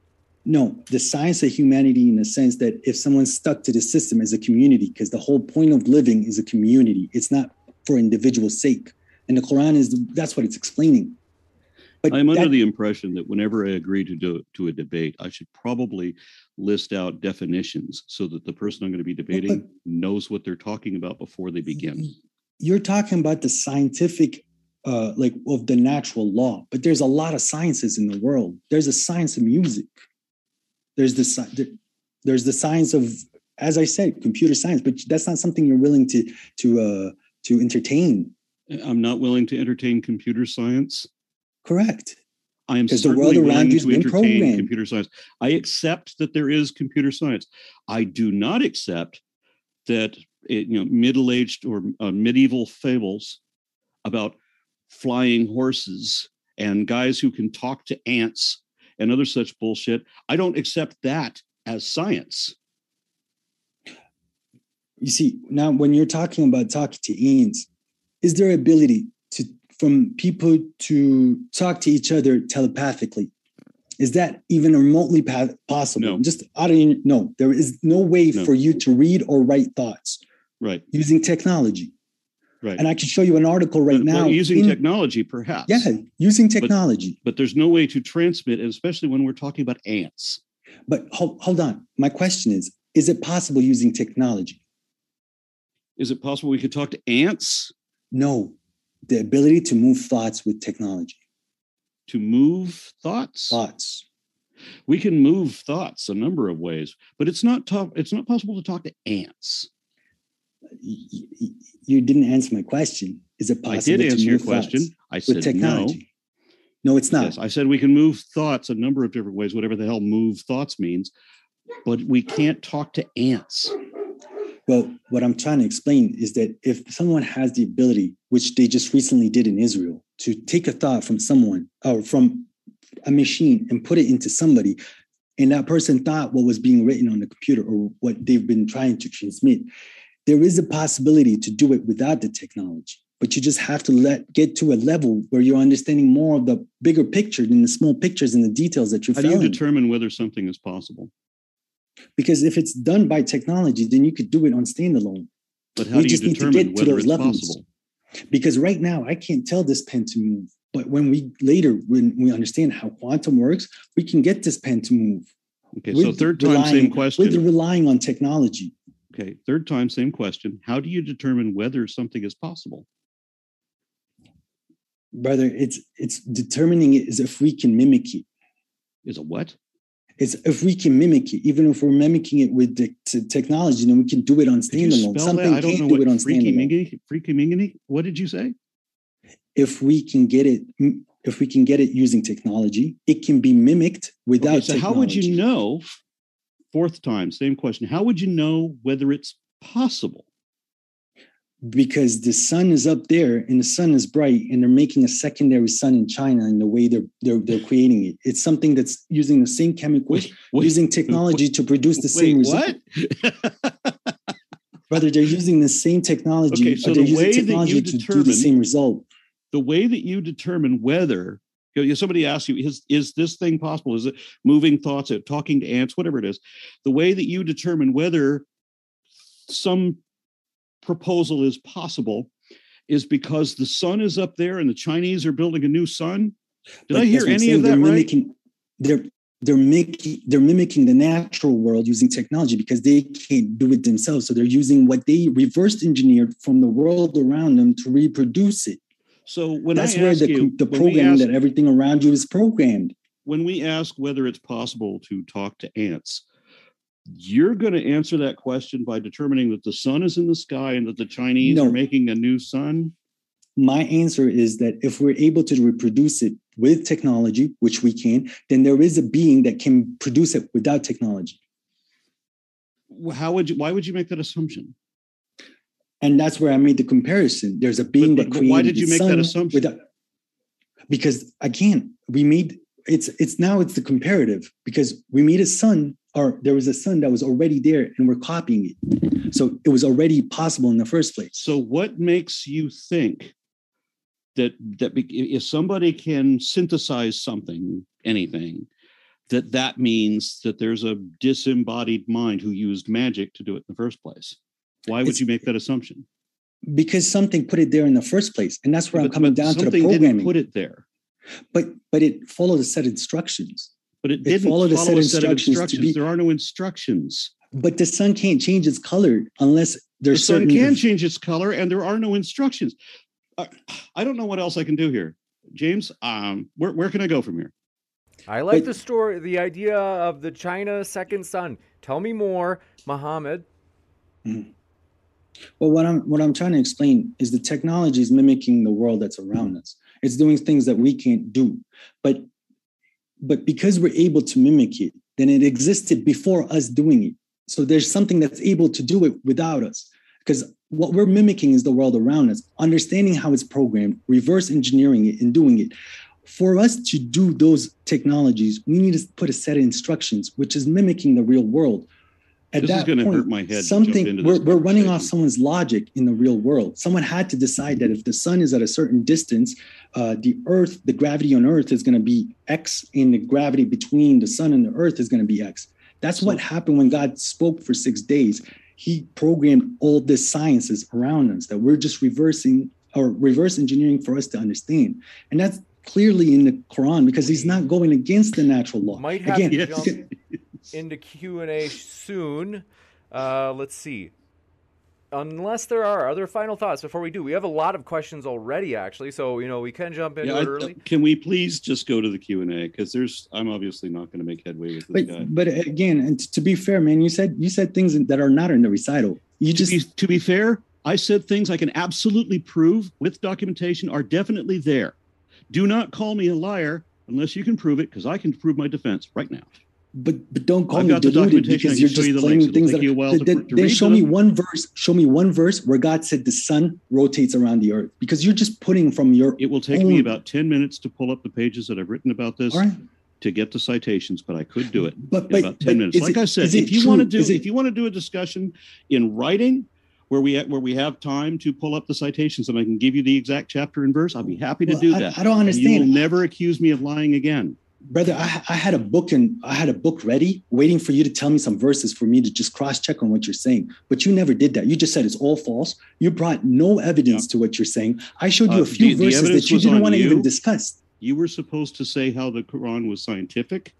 No, the science of humanity in the sense that if someone's stuck to the system as a community, because the whole point of living is a community. It's not for individual sake. And the Quran, that's what it's explaining. But I'm under the impression that whenever I agree to a debate, I should probably list out definitions so that the person I'm going to be debating knows what they're talking about before they begin. You're talking about the scientific, of the natural law, but there's a lot of sciences in the world. There's a science of music. There's the science of, as I said, computer science, but that's not something you're willing to entertain. I'm not willing to entertain computer science. Correct. I am certainly willing to entertain computer science. I accept that there is computer science. I do not accept that middle-aged or medieval fables about flying horses and guys who can talk to ants and other such bullshit. I don't accept that as science. You see, now when you're talking to ants, is there ability from people to talk to each other telepathically? Is that even remotely possible? No. There is no way for you to read or write thoughts. Right. Using technology. Right. And I can show you an article now. Using technology, perhaps. Yeah, using technology. But there's no way to transmit, especially when we're talking about ants. But hold on. My question is it possible using technology? Is it possible we could talk to ants? No. The ability to move thoughts with technology. To move thoughts? Thoughts. We can move thoughts a number of ways, but it's not possible to talk to ants. You didn't answer my question. Is it possible? I did answer your question. I said technology. No, it's not. Yes, I said we can move thoughts a number of different ways, whatever the hell move thoughts means, but we can't talk to ants. Well, what I'm trying to explain is that if someone has the ability, which they just recently did in Israel, to take a thought from someone or from a machine and put it into somebody, and that person thought what was being written on the computer or what they've been trying to transmit, there is a possibility to do it without the technology, but you just have to get to a level where you're understanding more of the bigger picture than the small pictures and the details that you're feeling. How do you determine whether something is possible? Because if it's done by technology, then you could do it on standalone. But how do you determine whether it's possible? Because right now, I can't tell this pen to move. But when we understand how quantum works, we can get this pen to move. Okay, so third time, same question. With relying on technology. Okay, third time, same question. How do you determine whether something is possible? Brother, it's determining it is if we can mimic it. Is a what? It's if we can mimic it, even if we're mimicking it with the technology, then we can do it on standalone. Something I don't know what freaky mingity. What did you say? If we can get it, using technology, it can be mimicked without technology. How would you know? Fourth time, same question. How would you know whether it's possible? Because the sun is up there and the sun is bright, and they're making a secondary sun in China in the way they're creating it. It's something that's using the same chemicals, using technology to produce the same result. What? Brother, they're using the same technology. Okay, so the way that you determine the same result. The way that you determine whether somebody asks you, is this thing possible? Is it moving thoughts, talking to ants, whatever it is? The way that you determine whether some proposal is possible is because the sun is up there and the Chinese are building a new sun. Did I hear any of that right? They're mimicking the natural world using technology because they can't do it themselves. So they're using what they reverse engineered from the world around them to reproduce it. So when that's where the program that everything around you is programmed. When we ask whether it's possible to talk to ants, you're going to answer that question by determining that the sun is in the sky and that the Chinese are making a new sun? My answer is that if we're able to reproduce it with technology, which we can, then there is a being that can produce it without technology. Why would you make that assumption? And that's where I made the comparison. There's a being that created the sun. Why did you make that assumption? Because again, it's the comparative, because we made a sun, or there was a sun that was already there and we're copying it. So it was already possible in the first place. So what makes you think that if somebody can synthesize something, anything, that means that there's a disembodied mind who used magic to do it in the first place? Why would you make that assumption? Because something put it there in the first place. And that's where I'm coming down to the programming. Something didn't put it there. But it followed a set of instructions. But it didn't follow a set of instructions. There are no instructions. But the sun can't change its color unless there's certain... The sun can change its color, and there are no instructions. I don't know what else I can do here. James, where can I go from here? I like the story, the idea of the China second sun. Tell me more, Muhammad. Mm-hmm. Well, what I'm trying to explain is the technology is mimicking the world that's around us. It's doing things that we can't do. But because we're able to mimic it, then it existed before us doing it. So there's something that's able to do it without us. Because what we're mimicking is the world around us, understanding how it's programmed, reverse engineering it and doing it. For us to do those technologies, we need to put a set of instructions, which is mimicking the real world. This is going to hurt my head. We're running off someone's logic in the real world. Someone had to decide that if the sun is at a certain distance, the gravity on Earth is going to be X, and the gravity between the sun and the Earth is going to be X. That's what happened when God spoke for 6 days. He programmed all the sciences around us that we're just reversing or reverse engineering for us to understand. And that's clearly in the Quran because he's not going against the natural law. Might have again. Into Q&A soon. Let's see. Unless there are other final thoughts before we do. We have a lot of questions already, actually, so we can jump in early. Can we please just go to the Q&A? Because I'm obviously not going to make headway with this guy. But again, and to be fair, man, you said things that are not in the recital. To be fair, I said things I can absolutely prove with documentation are definitely there. Do not call me a liar unless you can prove it, because I can prove my defense right now. But don't call me deluded because you're just claiming things that show me one verse where God said the sun rotates around the earth, because you're just putting from your It will take me about 10 minutes to pull up the pages that I've written about this to get the citations, but I could do it in about 10 minutes. Like I said, if you want to do a discussion in writing where we have time to pull up the citations and I can give you the exact chapter and verse, I'll be happy to do that. I don't understand. You will never accuse me of lying again. brother, I had a book ready, waiting for you to tell me some verses for me to just cross-check on what you're saying. But you never did that. You just said it's all false. You brought no evidence to what you're saying. I showed you a few verses that you didn't want to even discuss. You were supposed to say how the Quran was scientific.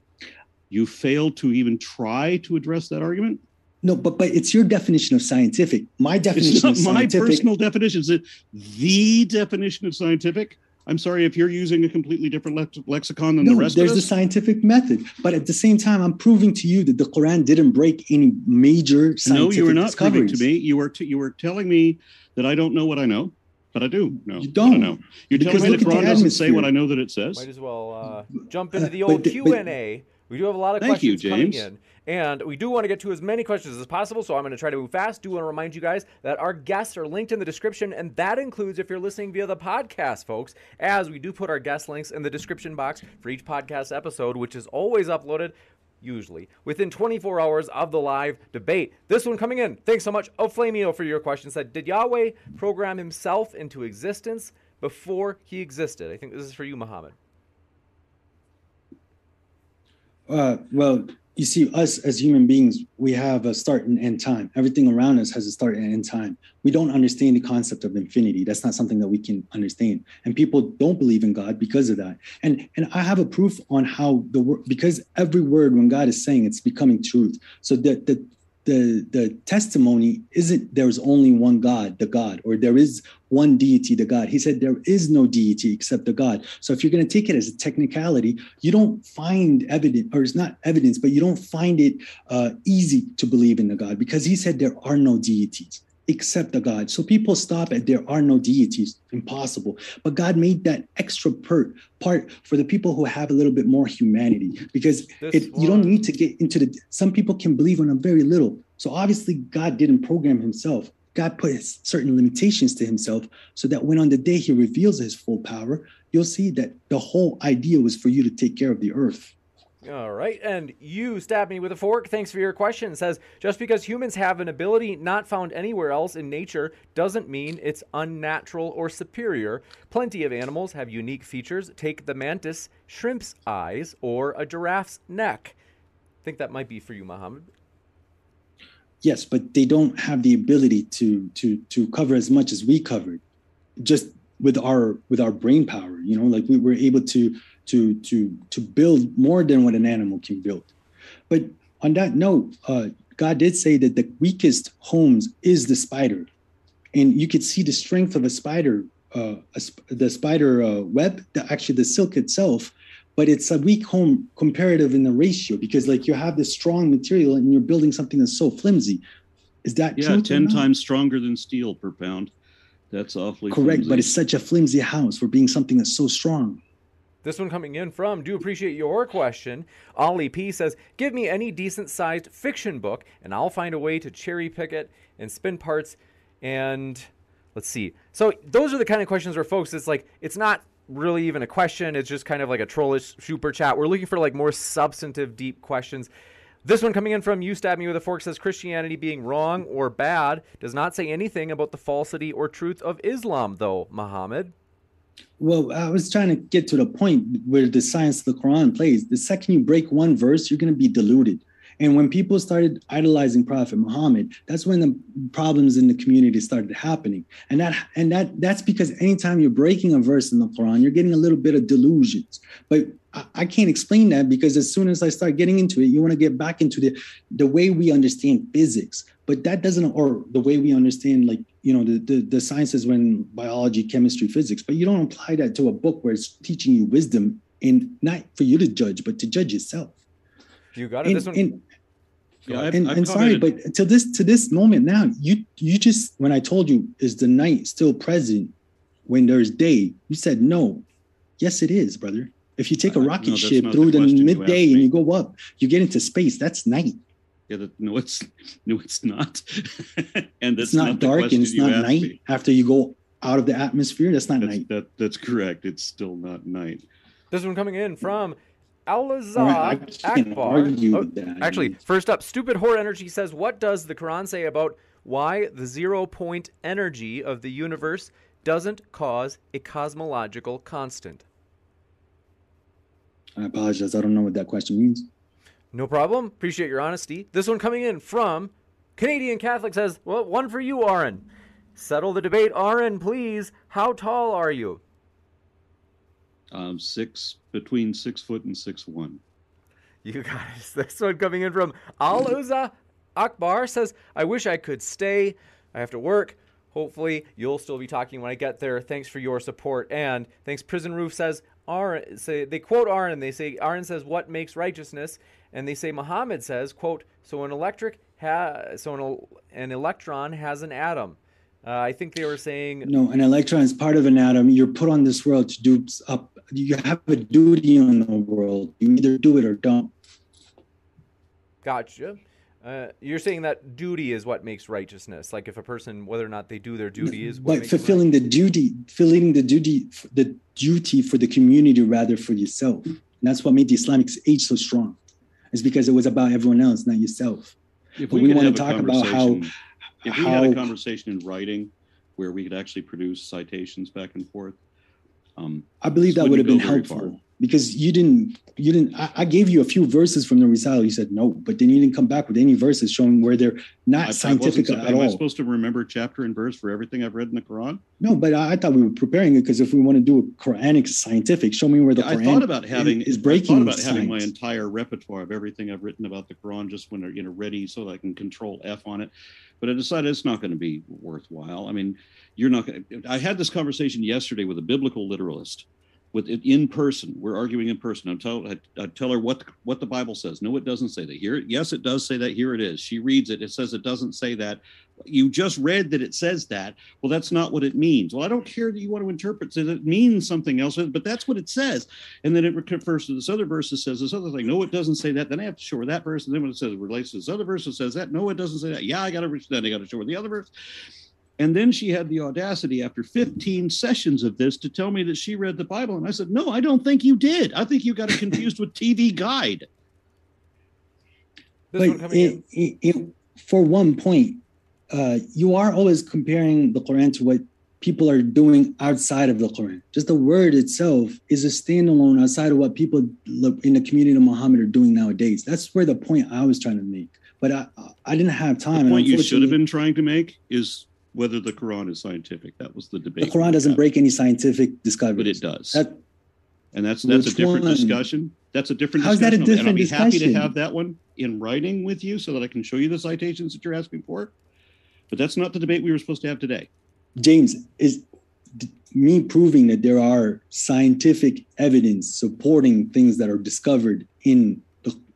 You failed to even try to address that argument. No, but it's your definition of scientific. My definition of scientific. It's not my personal definition. Is it the definition of scientific? I'm sorry if you're using a completely different lexicon than the rest of us. No, there's the scientific method. But at the same time, I'm proving to you that the Quran didn't break any major scientific discoveries. No, you were not proving to me. You were telling me that I don't know what I know, but I do know. You don't. I don't know. You're telling me the Quran doesn't say what I know that it says. Might as well jump into the old Q&A. We do have a lot of questions coming in, and we do want to get to as many questions as possible, so I'm going to try to move fast. Do want to remind you guys that our guests are linked in the description, and that includes if you're listening via the podcast, folks, as we do put our guest links in the description box for each podcast episode, which is always uploaded, usually, within 24 hours of the live debate. This one coming in. Thanks so much, Oflamio, for your question. Said, did Yahweh program himself into existence before he existed? I think this is for you, Muhammad. Well, you see, us as human beings, we have a start and end time. Everything around us has a start and end time. We don't understand the concept of infinity. That's not something that we can understand. And people don't believe in God because of that. And I have a proof on how the word, because every word when God is saying, it's becoming truth. So the testimony isn't there's only one God, the God, or there is one deity, the God. He said there is no deity except the God. So if you're going to take it as a technicality, you don't find evidence, or it's not evidence, but you don't find it easy to believe in the God, because he said there are no deities except the God. So people stop at there are no deities, impossible. But God made that extra part for the people who have a little bit more humanity, because you don't need to get into the, some people can believe on a very little. So obviously God didn't program himself. God put certain limitations to himself so that when on the day he reveals his full power, you'll see that the whole idea was for you to take care of the earth. All right, and you stabbed me with a fork. Thanks for your question. It says, just because humans have an ability not found anywhere else in nature doesn't mean it's unnatural or superior. Plenty of animals have unique features. Take the mantis shrimp's eyes or a giraffe's neck. I think that might be for you, Muhammad. Yes, but they don't have the ability to cover as much as we covered, just with our brain power. You know, like we were able to build more than what an animal can build. But on that note, God did say that the weakest homes is the spider. And you could see the strength of a spider, web, the silk itself, but it's a weak home comparative in the ratio, because like you have this strong material and you're building something that's so flimsy. Is that true? Yeah, 10 times stronger than steel per pound. That's awfully correct, flimsy. But it's such a flimsy house for being something that's so strong. This one coming in from, do appreciate your question. Ollie P says, give me any decent-sized fiction book, and I'll find a way to cherry-pick it and spin parts. And let's see. So those are the kind of questions where, folks, it's like, it's not really even a question. It's just kind of like a trollish super chat. We're looking for like more substantive, deep questions. This one coming in from You Stab Me With A Fork says, Christianity being wrong or bad does not say anything about the falsity or truth of Islam, though, Muhammad. Well, I was trying to get to the point where the science of the Quran plays. The second you break one verse, you're going to be deluded. And when people started idolizing Prophet Muhammad, that's when the problems in the community started happening. And that's because anytime you're breaking a verse in the Quran, you're getting a little bit of delusions. But I can't explain that, because as soon as I start getting into it, you want to get back into the way we understand physics. But that doesn't, or the way we understand, like, you know, the sciences, when biology, chemistry, physics, but you don't apply that to a book where it's teaching you wisdom, and not for you to judge, but to judge yourself. You got it. Sorry, but to this moment now, you just, when I told you, is the night still present when there's day? You said no. Yes, it is, brother. If you take a rocket ship through the midday and you go up, you get into space. That's night. Yeah, no, it's not. And that's it's not dark, and it's not night. After you go out of the atmosphere, that's night. That's correct. It's still not night. This one coming in from Alazad Akbar. Actually, first up, Stupid Whore Energy says, what does the Quran say about why the 0-point energy of the universe doesn't cause a cosmological constant? I apologize. I don't know what that question means. No problem. Appreciate your honesty. This one coming in from Canadian Catholic says, well, one for you, Aaron. Settle the debate, Aaron, please. How tall are you? Between 6 foot and 6'1". You guys, this one coming in from Aluza Akbar says, I wish I could stay. I have to work. Hopefully you'll still be talking when I get there. Thanks for your support. And thanks. Prison Roof says, Aaron, say, they quote Aaron. They say, Aaron says, what makes righteousness? And they say, Muhammad says, quote, so an electron has an atom. I think they were saying... No, an electron is part of an atom. You're put on this world to do up. You have a duty on the world. You either do it or don't. Gotcha. You're saying that duty is what makes righteousness. Like if a person, whether or not they do their duty is what makes fulfilling the duty, the duty for the community rather for yourself. And that's what made the Islamic age so strong. It's because it was about everyone else, not yourself. If we want to talk about how... If we had a conversation in writing where we could actually produce citations back and forth, I believe that would have been helpful because you didn't. I gave you a few verses from the recital. You said no, but then you didn't come back with any verses showing where they're not scientific at all. Am I supposed to remember chapter and verse for everything I've read in the Quran? No, but I thought we were preparing it because if we want to do a Quranic scientific, show me where the Quran is breaking. I thought about having my entire repertoire of everything I've written about the Quran just when they're ready, so that I can Control F on it. But I decided it's not going to be worthwhile. I mean, you're not going to. I had this conversation yesterday with a biblical literalist, with it in person. We're arguing in person. I tell her what the Bible says. No, it doesn't say that. Here, yes, it does say that. Here it is. She reads it. It says it doesn't say that. You just read that it says that. Well, that's not what it means. Well, I don't care that you want to interpret that it means something else, but that's what it says. And then it refers to this other verse that says this other thing. No, it doesn't say that. Then I have to show her that verse. And then when it says it relates to this other verse, it says that. No, it doesn't say that. Yeah, I got to reach that. I got to show her the other verse. And then she had the audacity after 15 sessions of this to tell me that she read the Bible. And I said, no, I don't think you did. I think you got it confused with TV Guide. For one point, you are always comparing the Quran to what people are doing outside of the Quran. Just the word itself is a standalone outside of what people in the community of Muhammad are doing nowadays. That's where the point I was trying to make. But I didn't have time. The point you should have been trying to make is whether the Quran is scientific. That was the debate. The Quran doesn't break any scientific discoveries. But it does. That's a different discussion. That's a different discussion. How's that a different discussion? I'll be happy to have that one in writing with you so that I can show you the citations that you're asking for. But that's not the debate we were supposed to have today. James, is me proving that there are scientific evidence supporting things that are discovered in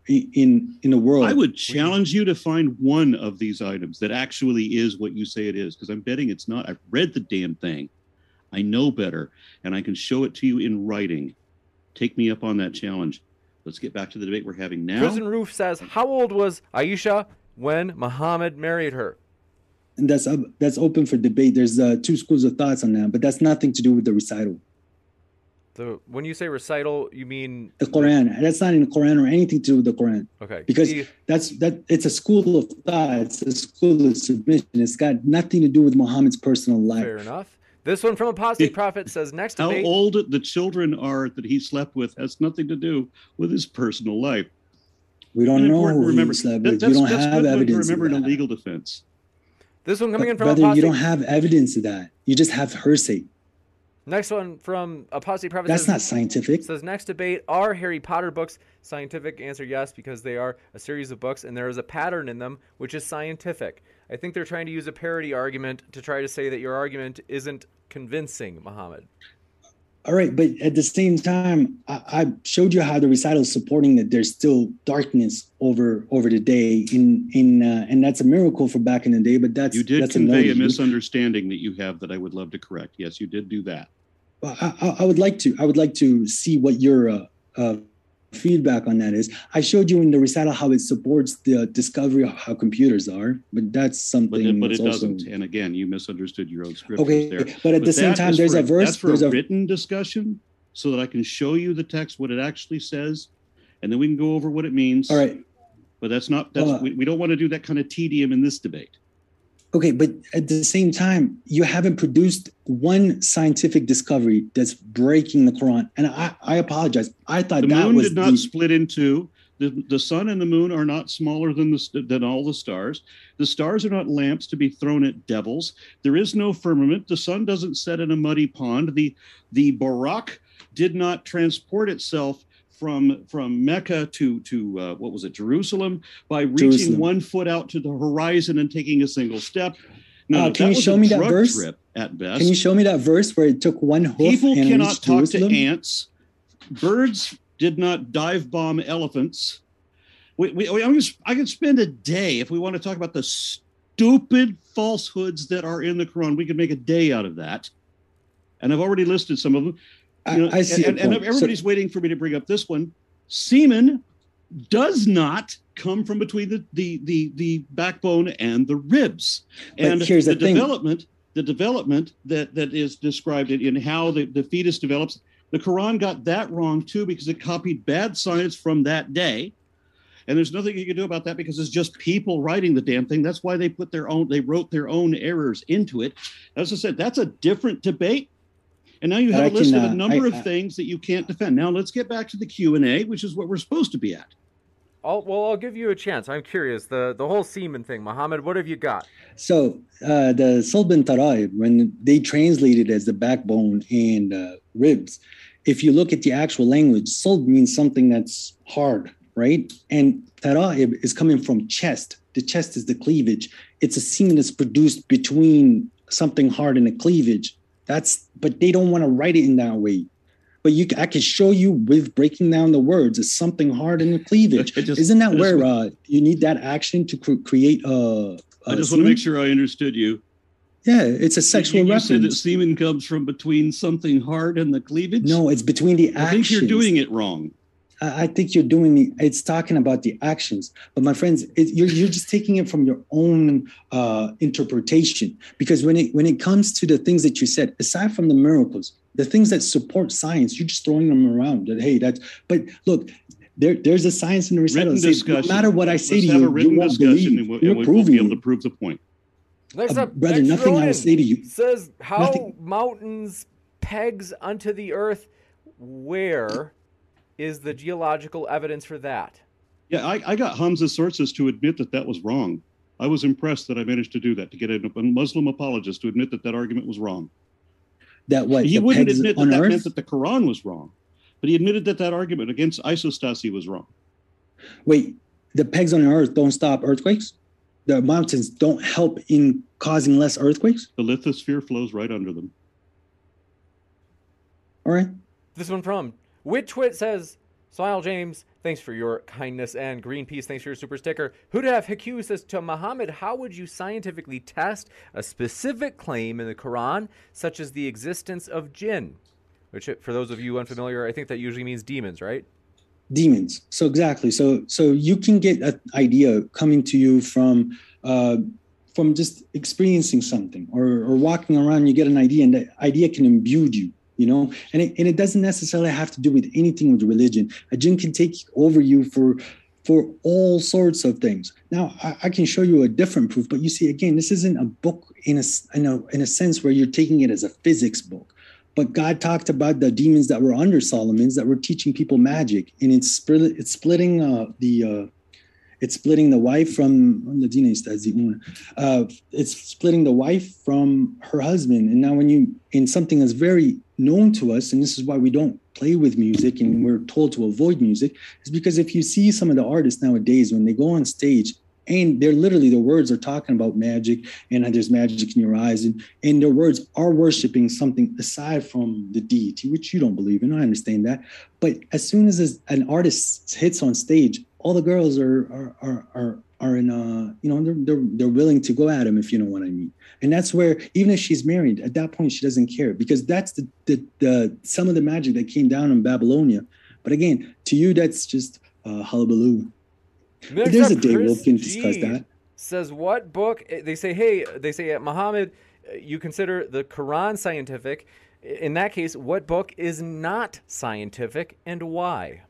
the world. I would challenge you to find one of these items that actually is what you say it is, because I'm betting it's not. I've read the damn thing. I know better, and I can show it to you in writing. Take me up on that challenge. Let's get back to the debate we're having now. Prison Roof says, how old was Aisha when Muhammad married her? And that's open for debate. There's two schools of thoughts on that, but that's nothing to do with the recital. So when you say recital, you mean the Quran? That's not in the Quran or anything to do with the Quran. Okay. Because it's a school of thought. It's a school of submission. It's got nothing to do with Muhammad's personal life. Fair enough. This one from Apostate Prophet says, next debate. How old the children are that he slept with has nothing to do with his personal life. We don't know who he slept with. You don't have evidence. Remember, in a legal defense. This one coming in from Apostate. You don't have evidence of that. You just have hearsay. Next one from Apostate Prophet. That's not scientific. Says, next debate, are Harry Potter books scientific? Answer, yes, because they are a series of books, and there is a pattern in them, which is scientific. I think they're trying to use a parody argument to try to say that your argument isn't convincing, Muhammad. All right, but at the same time, I showed you how the recital is supporting that there's still darkness over the day, and that's a miracle for back in the day. But that's convey a misunderstanding that you have that I would love to correct. Yes, you did do that. Well, I would like to. I would like to see what your feedback on that is. I showed you in the recital how it supports the discovery of how computers are, but that's something. But it doesn't. And again, you misunderstood your own scriptures there. Okay, but at the same time, there's a verse. That's for a written discussion, so that I can show you the text, what it actually says, and then we can go over what it means. All right. But that's not. We don't want to do that kind of tedium in this debate. Okay, but at the same time, you haven't produced one scientific discovery that's breaking the Quran. And I apologize. I thought the that was the moon did not split in two. The sun and the moon are not smaller than all the stars. The stars are not lamps to be thrown at devils. There is no firmament. The sun doesn't set in a muddy pond. The Buraq did not transport itself from Mecca to what was it, Jerusalem, by reaching Jerusalem. 1 foot out to the horizon and taking a single step. No, can you show me that verse? Trip at best. Can you show me that verse where it took one hoof? People cannot talk Jerusalem? To ants. Birds did not dive bomb elephants. I could spend a day, if we want to talk about the stupid falsehoods that are in the Quran, we could make a day out of that. And I've already listed some of them. I see. And everybody's waiting for me to bring up this one. Semen does not come from between the backbone and the ribs. And here's the thing. The development that is described in how the fetus develops. The Quran got that wrong, too, because it copied bad science from that day. And there's nothing you can do about that because it's just people writing the damn thing. That's why they wrote their own errors into it. As I said, that's a different debate. And now you have a list of a number of things that you can't defend. Now let's get back to the Q&A, which is what we're supposed to be at. I'll give you a chance. I'm curious. The whole semen thing, Muhammad, what have you got? So the Sulban Taraib, when they translated it as the backbone and ribs, if you look at the actual language, Sulb means something that's hard, right? And Taraib is coming from chest. The chest is the cleavage. It's a semen that's produced between something hard and a cleavage. But they don't want to write it in that way. But I can show you with breaking down the words. It's something hard in the cleavage. Isn't that where you need that action to create a I just want to make sure I understood you. Yeah, it's a sexual reference. You said that semen comes from between something hard and the cleavage? No, it's between the actions. I think you're doing it wrong. I think you're doing it's talking about the actions. But my friends, you're just taking it from your own interpretation. Because when it comes to the things that you said, aside from the miracles, the things that support science, you're just throwing them around. That but look, there's a science in the recital. No matter what I say to you, you won't believe. We'll be able to prove the point. Next up, brother, nothing I will say to you says how nothing. Mountains pegs unto the earth. Where is the geological evidence for that? Yeah, I got Hamza sources to admit that was wrong. I was impressed that I managed to do that, to get a Muslim apologist to admit that argument was wrong. That what? He wouldn't admit that meant that the Quran was wrong, but he admitted that argument against isostasy was wrong. Wait, the pegs on the earth don't stop earthquakes? The mountains don't help in causing less earthquakes? The lithosphere flows right under them. All right. This one from WitchWit says, Sile James, thanks for your kindness, and Greenpeace, thanks for your super sticker. Hudaf Haku says, to Muhammad, how would you scientifically test a specific claim in the Quran, such as the existence of jinn? Which, for those of you unfamiliar, I think that usually means demons, right? Demons. So exactly. So you can get an idea coming to you from just experiencing something or walking around. You get an idea, and that idea can imbue you, you know. And it doesn't necessarily have to do with anything with religion. A jinn can take over you for all sorts of things. Now I can show you a different proof, but you see again, this isn't a book in a sense where you're taking it as a physics book. But God talked about the demons that were under Solomon's that were teaching people magic, and it's splitting the wife from her husband. And now in something that's very known to us, and this is why we don't play with music and we're told to avoid music, is because if you see some of the artists nowadays when they go on stage, and they're literally, the words are talking about magic, and there's magic in your eyes, and their words are worshiping something aside from the deity, which you don't believe in. I understand that. But as soon as an artist hits on stage, all the girls are in a, you know, they're willing to go at him, if you know what I mean. And that's where, even if she's married, at that point, she doesn't care, because that's the some of the magic that came down in Babylonia. But again, to you, that's just hullabaloo. There's a day we'll discuss that. Says what book? They say, Muhammad, you consider the Quran scientific. In that case, what book is not scientific and why?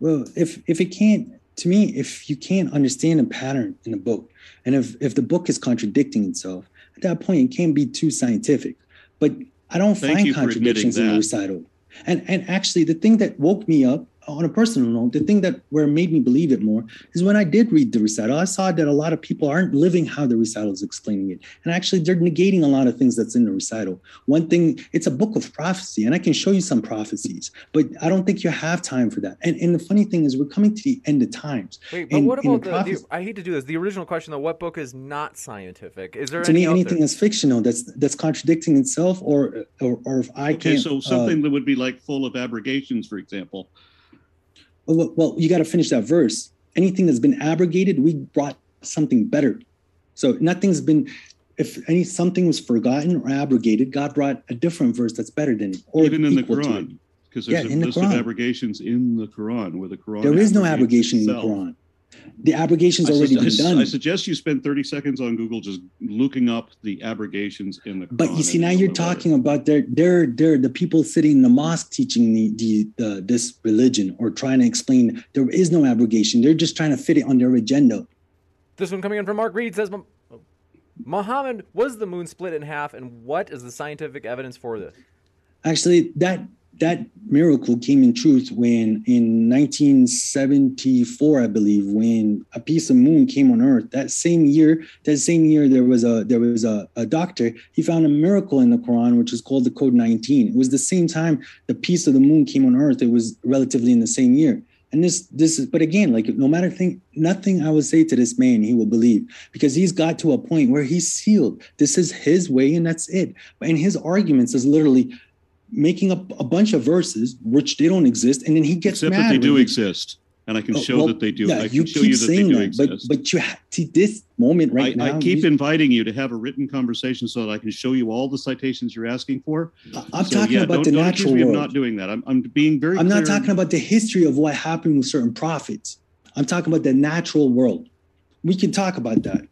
Well, if it can't to me, if you can't understand a pattern in a book, and if the book is contradicting itself, at that point, it can't be too scientific. But I don't find contradictions in the recital. And actually, the thing that woke me up on a personal note, the thing that where made me believe it more is when I did read the recital, I saw that a lot of people aren't living how the recital is explaining it. And actually, they're negating a lot of things that's in the recital. One thing, it's a book of prophecy, and I can show you some prophecies, but I don't think you have time for that. And the funny thing is we're coming to the end of times. Wait, but what about the I hate to do this, the original question, though, what book is not scientific? Is there anything is fictional that's contradicting itself or if I can't... Okay, so something that would be like full of abrogations, for example. Well, you got to finish that verse. Anything that's been abrogated, we brought something better. So nothing's been, something was forgotten or abrogated, God brought a different verse that's better than it. Or even in the Quran, because there's a list of abrogations in the Quran, where the Quran. There is no abrogation itself. In the Quran. The abrogation's already been done. I suggest you spend 30 seconds on Google just looking up the abrogations in the Quran. But you see, now you're talking about they're the people sitting in the mosque teaching this religion or trying to explain there is no abrogation. They're just trying to fit it on their agenda. This one coming in from Mark Reed says, Muhammad, was the moon split in half, and what is the scientific evidence for this? Actually, that miracle came in truth when in 1974, I believe, when a piece of moon came on Earth. That same year, there was a doctor. He found a miracle in the Quran, which is called the Code 19. It was the same time the piece of the moon came on Earth. It was relatively in the same year. And this is, but again, like no matter nothing I would say to this man, he will believe, because he's got to a point where he's sealed. This is his way, and that's it. And his arguments is literally making up a bunch of verses which they don't exist, and then he gets mad. Except that they do exist, and I can show that they do. I can show you that they do exist. But you have to this moment right now. I keep inviting you to have a written conversation so that I can show you all the citations you're asking for. I'm talking about the natural world. I'm not doing that. I'm being very. I'm not talking about the history of what happened with certain prophets. I'm talking about the natural world. We can talk about that at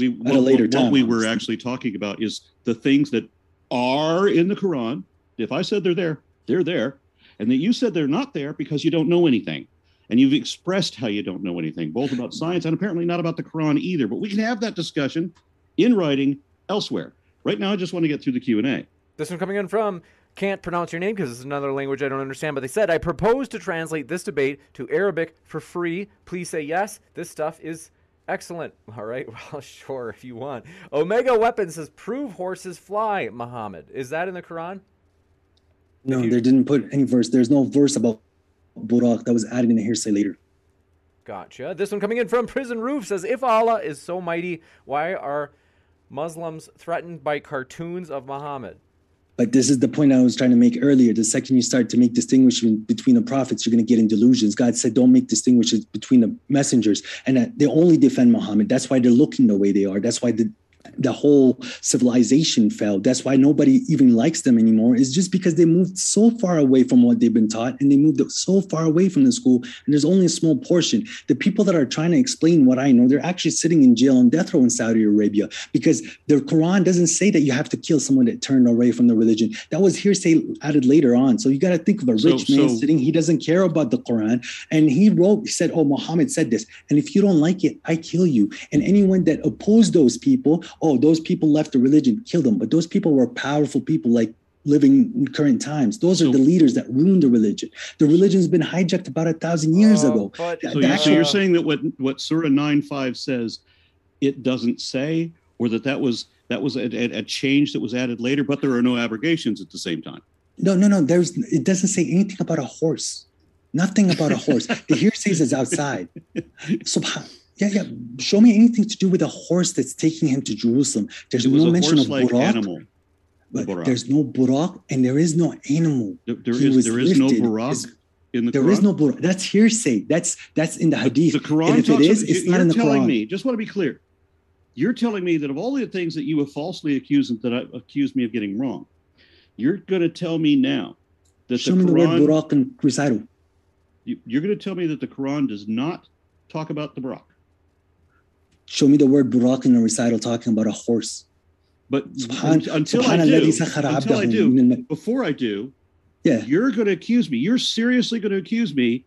a later time. What we were actually talking about is the things that are in the Quran. If I said they're there, they're there. And that you said they're not there because you don't know anything. And you've expressed how you don't know anything, both about science and apparently not about the Quran either. But we can have that discussion in writing elsewhere. Right now, I just want to get through the Q&A. This one coming in from, can't pronounce your name because it's another language I don't understand. But they said, I propose to translate this debate to Arabic for free. Please say yes. This stuff is excellent. All right. Well, sure, if you want. Omega Weapon says, prove horses fly, Muhammad. Is that in the Quran? No, they didn't put any verse. There's no verse about Buraq that was added in the hearsay later. Gotcha. This one coming in from Prison Roof says, if Allah is so mighty, why are Muslims threatened by cartoons of Muhammad? But this is the point I was trying to make earlier. The second you start to make distinguishment between the prophets, you're going to get in delusions. God said, don't make distinctions between the messengers. And that they only defend Muhammad. That's why they're looking the way they are. That's why the whole civilization fell. That's why nobody even likes them anymore. It's just because they moved so far away from what they've been taught, and they moved so far away from the school, and there's only a small portion. The people that are trying to explain what I know, they're actually sitting in jail on death row in Saudi Arabia, because the Quran doesn't say that you have to kill someone that turned away from the religion. That was hearsay added later on. So you got to think of a rich man sitting, he doesn't care about the Quran, and he said, oh, Muhammad said this, and if you don't like it, I kill you. And anyone that opposed those people, those people left the religion, kill them. But those people were powerful people, like living in current times. Those are the leaders that ruined the religion. The religion's been hijacked about 1,000 years ago. So you're saying that what Surah 9:5 says, it doesn't say, or that was a change that was added later, but there are no abrogations at the same time. No. It doesn't say anything about a horse. Nothing about a horse. The hearsay is outside. Subhanallah. Yeah. Show me anything to do with a horse that's taking him to Jerusalem. There's no mention of Buraq. There's no Buraq, and there is no animal. There is no Buraq in the Quran. There is no Buraq. That's hearsay. That's in the Hadith. The Quran. And if it is, it's not in the Quran. You're telling me. Just want to be clear. You're telling me that of all the things that you have falsely accused and that I accused me of getting wrong, you're going to tell me now that the Quran. Show me the word Buraq and recital. You're going to tell me that the Quran does not talk about the Buraq. Show me the word Buraq in a recital talking about a horse. But until I do, before I do, you're going to accuse me. You're seriously going to accuse me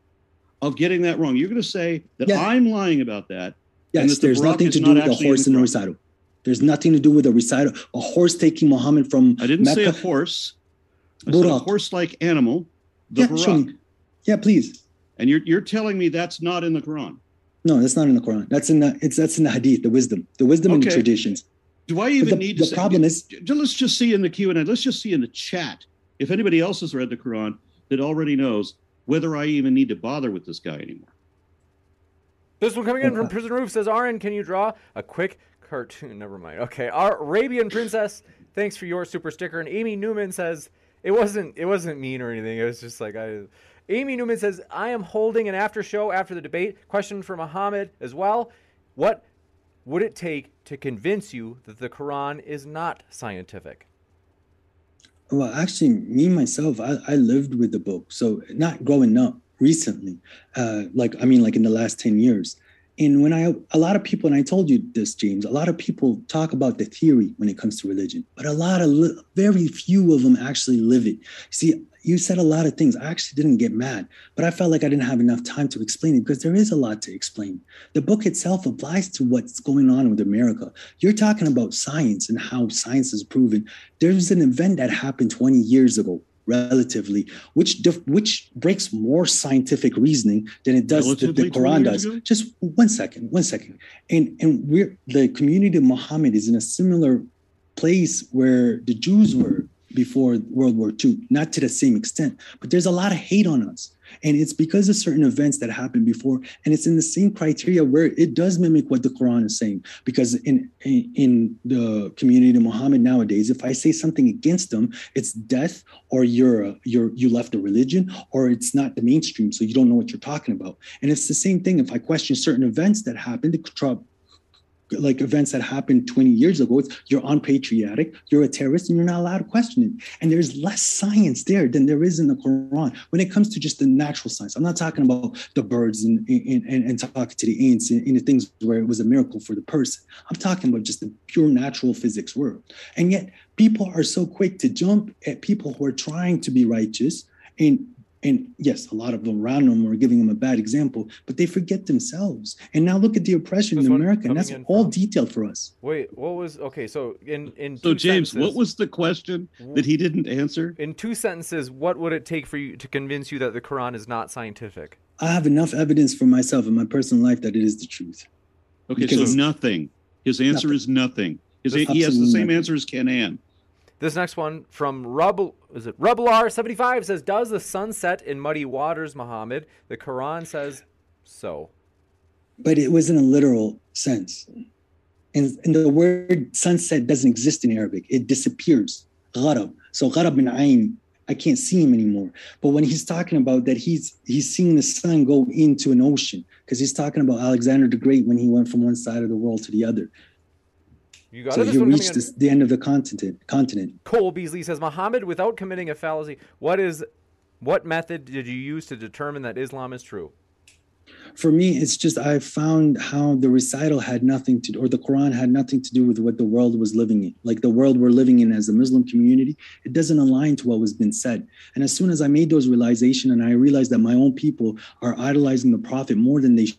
of getting that wrong. You're going to say that I'm lying about that. Yes, that there's nothing to do with the horse in the recital. There's nothing to do with a recital. A horse taking Muhammad from Mecca. I didn't say a horse. I said a horse-like animal, the Buraq. Yeah, please. And you're telling me that's not in the Quran? No, that's not in the Quran. That's in the Hadith, the wisdom and the traditions. Do I even need to say? The problem is, let's just see in the Q&A, let's just see in the chat, if anybody else has read the Quran that already knows whether I even need to bother with this guy anymore. This one coming in from Prison Roof says, Aaron, can you draw a quick cartoon? Never mind. Okay, our Arabian Princess, thanks for your super sticker. And Amy Newman says, it wasn't mean or anything. It was just like, Amy Newman says, I am holding an after show after the debate. Question for Muhammad as well. What would it take to convince you that the Quran is not scientific? Well, actually, me, myself, I lived with the book. So not growing up, recently, like in the last 10 years. And when a lot of people, and I told you this, James, a lot of people talk about the theory when it comes to religion, but very few of them actually live it. See, you said a lot of things. I actually didn't get mad, but I felt like I didn't have enough time to explain it because there is a lot to explain. The book itself applies to what's going on with America. You're talking about science and how science is proven. There's an event that happened 20 years ago, relatively, which breaks more scientific reasoning than it does the Quran does. Just one second. And we're the community of Muhammad is in a similar place where the Jews were before World War II, not to the same extent, but there's a lot of hate on us. And it's because of certain events that happened before, and it's in the same criteria where it does mimic what the Quran is saying. Because in the community of Muhammad nowadays, if I say something against them, it's death, or you left the religion, or it's not the mainstream, so you don't know what you're talking about. And it's the same thing if I question certain events that happened, like events that happened 20 years ago, you're unpatriotic, you're a terrorist, and you're not allowed to question it. And there's less science there than there is in the Quran when it comes to just the natural science. I'm not talking about the birds and talking to the ants and the things where it was a miracle for the person. I'm talking about just the pure natural physics world. And yet people are so quick to jump at people who are trying to be righteous, and yes, a lot of them around them are giving them a bad example, but they forget themselves. And now look at the oppression in America, and that's all detailed for us. Wait, what was, okay, so in so James, sentences, what was the question that he didn't answer? In two sentences, what would it take for you to convince you that the Quran is not scientific? I have enough evidence for myself in my personal life that it is the truth. Okay, because so nothing. His answer is nothing. He has the same answer as Ken Ann. This next one from Rublar75 says, does the sun set in muddy waters, Muhammad? The Quran says so. But it was in a literal sense. And the word sunset doesn't exist in Arabic. It disappears. Gharab. So gharab min ayn. I can't see him anymore. But when he's talking about that, he's seeing the sun go into an ocean, because he's talking about Alexander the Great when he went from one side of the world to the other. You got so you reached the end of the continent. Cole Beasley says, Muhammad, without committing a fallacy, what method did you use to determine that Islam is true? For me, it's just I found how the recital had nothing to do, or the Quran had nothing to do with what the world was living in. Like the world we're living in as a Muslim community, it doesn't align to what was been said. And as soon as I made those realizations, and I realized that my own people are idolizing the Prophet more than they should,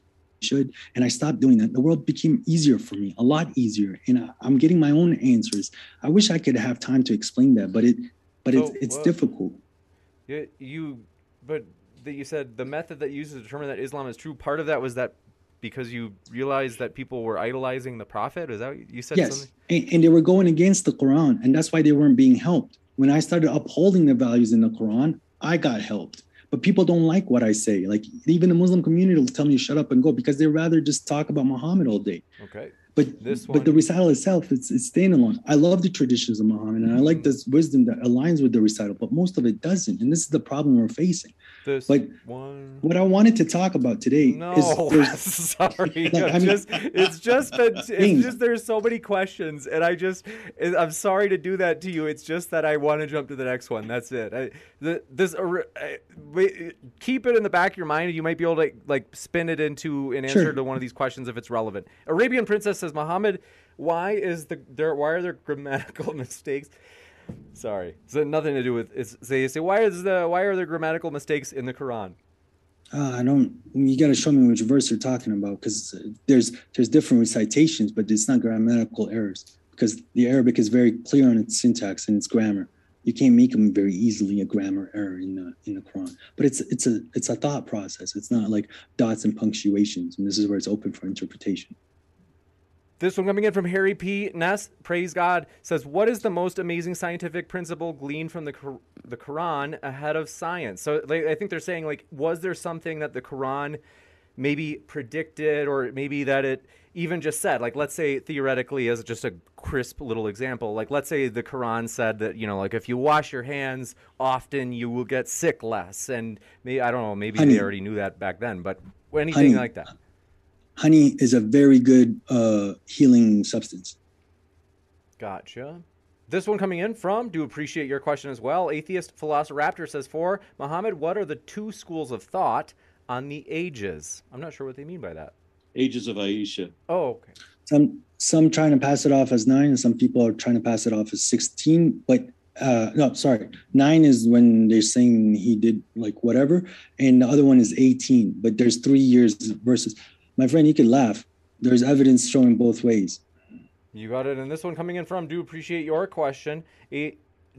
and I stopped doing that, the world became easier for me, a lot easier, and I'm getting my own answers. I wish I could have time to explain that, but it's difficult. You said the method that you used to determine that Islam is true. Part of that was that because you realized that people were idolizing the Prophet. Is that what you said? Yes, and they were going against the Quran, and that's why they weren't being helped. When I started upholding the values in the Quran, I got helped. But people don't like what I say. Like even the Muslim community will tell me, shut up and go, because they'd rather just talk about Muhammad all day. Okay. But the recital itself, it's standalone. I love the traditions of Muhammad, and I like this wisdom that aligns with the recital, but most of it doesn't. And this is the problem we're facing. What I wanted to talk about today is sorry. There's so many questions, and I'm sorry to do that to you. It's just that I want to jump to the next one. That's it. Keep it in the back of your mind. You might be able to like spin it into an answer to one of these questions if it's relevant. Arabian Princess says, Muhammad, why are there grammatical mistakes? Sorry, it's nothing to do with. They say why are there grammatical mistakes in the Quran? You got to show me which verse you're talking about, because there's different recitations, but it's not grammatical errors, because the Arabic is very clear on its syntax and its grammar. You can't make them very easily a grammar error in the Quran. But it's a thought process. It's not like dots and punctuations, and this is where it's open for interpretation. This one coming in from Harry P. Ness, praise God, says, what is the most amazing scientific principle gleaned from the Quran ahead of science? So I think they're saying, like, was there something that the Quran maybe predicted, or maybe that it even just said, like, let's say theoretically, as just a crisp little example, like, let's say the Quran said that, you know, like, if you wash your hands often, you will get sick less. And maybe, I don't know, maybe they already knew that back then, but anything like that. Honey is a very good healing substance. Gotcha. This one coming in from, do appreciate your question as well. Atheist Velociraptor says, for Muhammad, what are the two schools of thought on the ages? I'm not sure what they mean by that. Ages of Aisha. Oh, okay. Some trying to pass it off as 9, and some people are trying to pass it off as 16. But no, sorry. 9 is when they're saying he did like whatever, and the other one is 18. But there's 3 years versus. My friend, you could laugh. There's evidence showing both ways. You got it. And this one coming in from, do appreciate your question.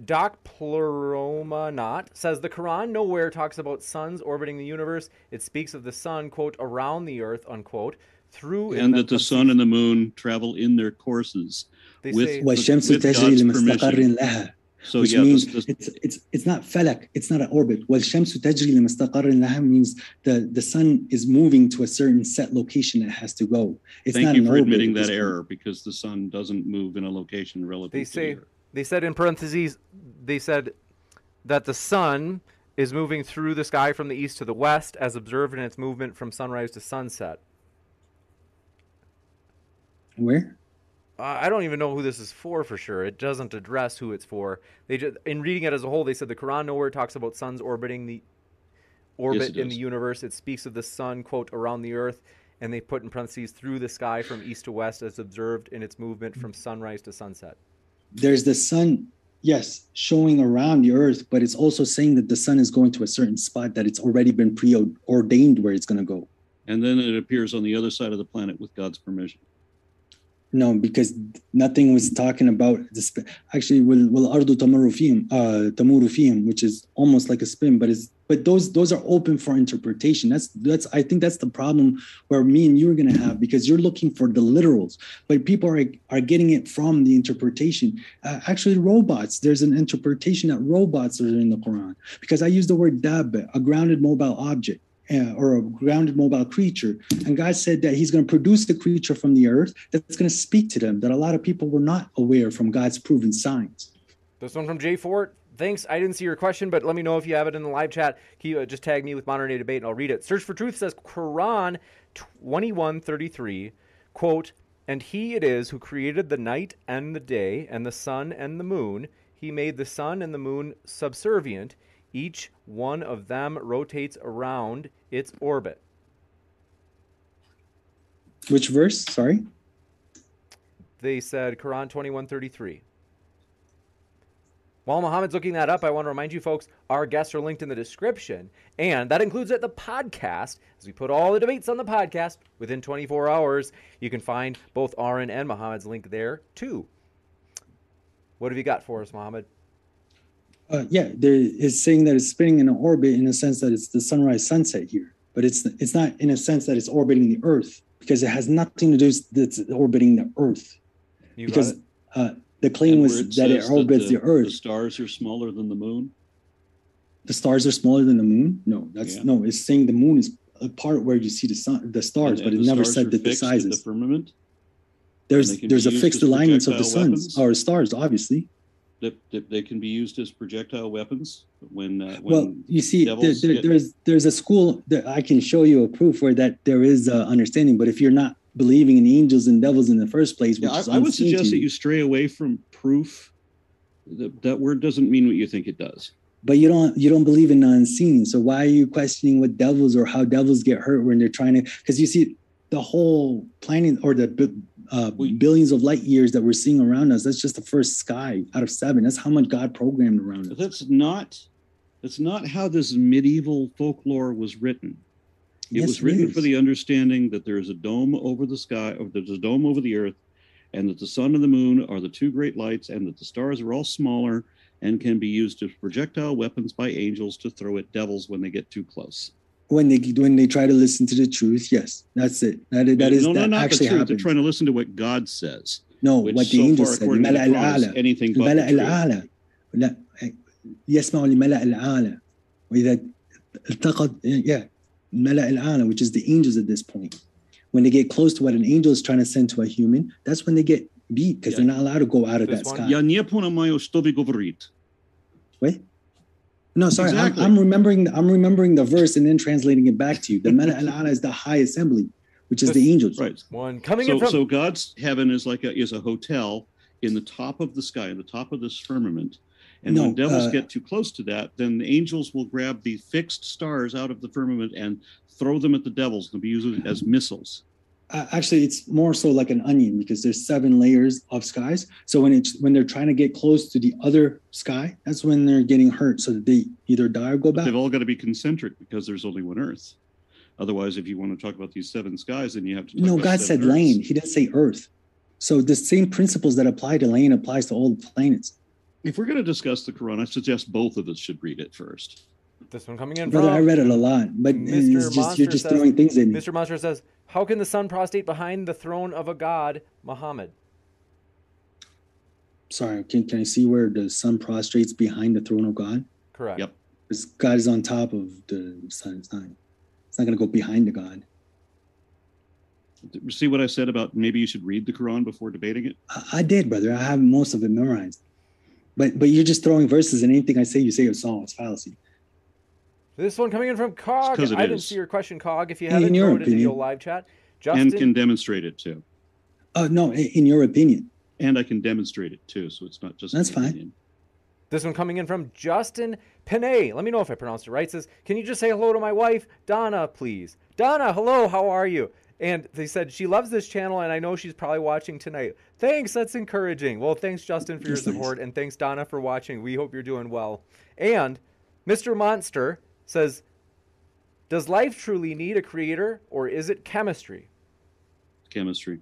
Doc Pleromanot says, the Quran nowhere talks about suns orbiting the universe. It speaks of the sun, quote, around the earth, unquote, through. And that the sun and the moon travel in their courses. They say, with God's permission. So, which means it's not falak, it's not an orbit. Wal-shamsu tajri limastaqarrin laha means the sun is moving to a certain set location it has to go. It's Thank not you an for orbit. Admitting that error, because the sun doesn't move in a location relative they to say, the earth. They said in parentheses, they said that the sun is moving through the sky from the east to the west as observed in its movement from sunrise to sunset. Where? I don't even know who this is for sure. It doesn't address who it's for. They just, in reading it as a whole, they said the Quran nowhere talks about suns orbiting the orbit in the universe. It speaks of the sun, quote, around the earth, and they put in parentheses through the sky from east to west as observed in its movement from sunrise to sunset. There's the sun, yes, showing around the earth, but it's also saying that the sun is going to a certain spot that it's already been preordained where it's going to go. And then it appears on the other side of the planet with God's permission. No, because nothing was talking about this. Actually, وَالْأَرْضُ تَمُورُ فِيهِمْ, which is almost like a spin, but those are open for interpretation. That's I think that's the problem where me and you are going to have, because you're looking for the literals, but people are getting it from the interpretation. Actually, robots. There's an interpretation that robots are in the Quran, because I use the word dabbah, a grounded mobile object. Or a grounded mobile creature. And God said that he's going to produce the creature from the earth that's going to speak to them, that a lot of people were not aware from God's proven signs. This one from Jay Fort. Thanks. I didn't see your question, but let me know if you have it in the live chat. Just tag me with Modern Day Debate and I'll read it. Search for Truth says, Quran 21:33, quote, and he it is who created the night and the day and the sun and the moon. He made the sun and the moon subservient. Each one of them rotates around its orbit. Which verse? Sorry. They said Quran 21:33. While Muhammad's looking that up, I want to remind you folks, our guests are linked in the description, and that includes the podcast, as we put all the debates on the podcast within 24 hours. You can find both Aaron and Muhammad's link there too. What have you got for us, Muhammad? It's saying that it's spinning in an orbit in a sense that it's the sunrise sunset here, but it's not in a sense that it's orbiting the earth, because it has nothing to do with it's orbiting the earth. The claim and was that it orbits the earth. The stars are smaller than the moon. The stars are smaller than the moon. No, it's saying the moon is a part where you see the sun, the stars, and but it never said that the sizes. The firmament. There's a fixed alignment of the suns or stars, obviously. That they can be used as projectile weapons when you see there's a school that I can show you a proof where that there is understanding, but if you're not believing in angels and devils in the first place, I would suggest that you stray away from proof. That word doesn't mean what you think it does. But you don't believe in the unseen, so why are you questioning what devils or how devils get hurt when they're trying to? Because you see the whole planet or the billions of light years that we're seeing around us, that's just the first sky out of 7. That's how much God programmed around us. That's not how this medieval folklore was written. It was written for the understanding that there is a dome over the sky, or there's a dome over the earth, and that the sun and the moon are the two great lights, and that the stars are all smaller and can be used as projectile weapons by angels to throw at devils when they get too close. When they try to listen to the truth, yes, that's it. That actually happened. They're trying to listen to what God says. No, what the angels said. Anything but the truth. يسمعوا لملأ الأعلى وإذا التقط ملأ الأعلى, which is the angels at this point. When they get close to what an angel is trying to send to a human, that's when they get beat, because they're not allowed to go out of that sky. Я не понимаю, что вы говорите. Wait. No, sorry. Exactly. I'm remembering the verse and then translating it back to you. The Mala al-Ala is the high assembly, which is the angels. Right. So God's heaven is like a hotel in the top of the sky, in the top of this firmament. And when devils get too close to that, then the angels will grab the fixed stars out of the firmament and throw them at the devils. They'll be used as missiles. Actually, it's more so like an onion, because there's 7 layers of skies. So when they're trying to get close to the other sky, that's when they're getting hurt, so that they either die or go back. They've all got to be concentric, because there's only one Earth. Otherwise, if you want to talk about these 7 skies, then you have to talk about God said land. He didn't say Earth. So the same principles that apply to land applies to all the planets. If we're going to discuss the Quran, I suggest both of us should read it first. This one coming in, brother. I read it a lot, but you're just throwing things in. Mr. Monster says, "How can the sun prostrate behind the throne of a god, Muhammad?" Sorry, can I see where the sun prostrates behind the throne of God? Correct. Yep. Because God is on top of the sun. It's not going to go behind the God. See what I said about maybe you should read the Quran before debating it? I did, brother. I have most of it memorized. But you're just throwing verses, and anything I say, you say it's all fallacy. This one coming in from Cog. I didn't see your question, Cog. If you haven't voted in your live chat, Justin, and can demonstrate it too. No, in your opinion. And I can demonstrate it too, so it's not just. That's fine. Opinion. This one coming in from Justin Panay. Let me know if I pronounced it right. It says, "Can you just say hello to my wife, Donna, please? Donna, hello. How are you?" And they said, she loves this channel, and I know she's probably watching tonight. Thanks. That's encouraging. Well, thanks, Justin, for your support. And thanks, Donna, for watching. We hope you're doing well. And Mr. Monster says, does life truly need a creator, or is it chemistry? Chemistry.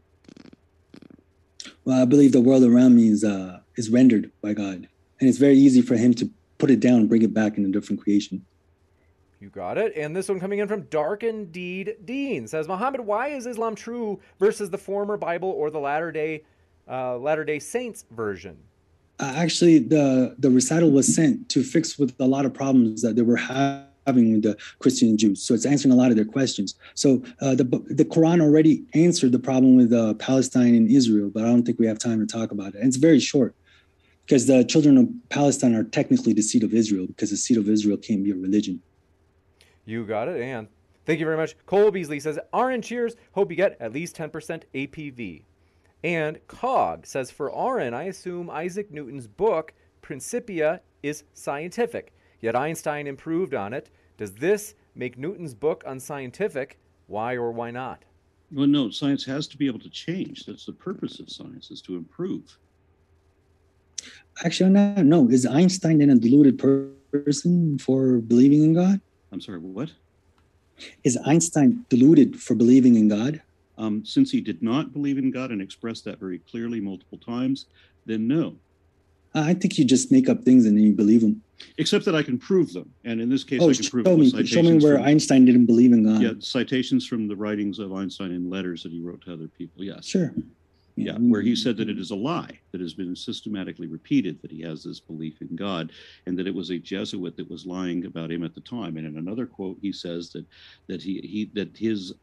Well, I believe the world around me is rendered by God. And it's very easy for him to put it down and bring it back in a different creation. You got it. And this one coming in from Dark Indeed Dean says, Muhammad, why is Islam true versus the former Bible or the Latter-day Saints version? Actually, the recital was sent to fix with a lot of problems that they were having with the Christian Jews. So it's answering a lot of their questions. So the Quran already answered the problem with Palestine and Israel, but I don't think we have time to talk about it. And it's very short, because the children of Palestine are technically the seed of Israel, because the seed of Israel can't be a religion. You got it, and thank you very much. Cole Beasley says, Aaron, cheers. Hope you get at least 10% APV. And Cog says, for Aaron, I assume Isaac Newton's book, Principia, is scientific, yet Einstein improved on it. Does this make Newton's book unscientific? Why or why not? Well, no, science has to be able to change. That's the purpose of science, is to improve. Actually, no. Is Einstein then a deluded person for believing in God? I'm sorry, what? Is Einstein deluded for believing in God? Since he did not believe in God and expressed that very clearly multiple times, then no. I think you just make up things and then you believe them. Except that I can prove them. And in this case, I can prove them. Show me where Einstein didn't believe in God. Yeah, citations from the writings of Einstein in letters that he wrote to other people, yes. Sure. Yeah, where he said that it is a lie that has been systematically repeated, that he has this belief in God, and that it was a Jesuit that was lying about him at the time. And in another quote, he says that his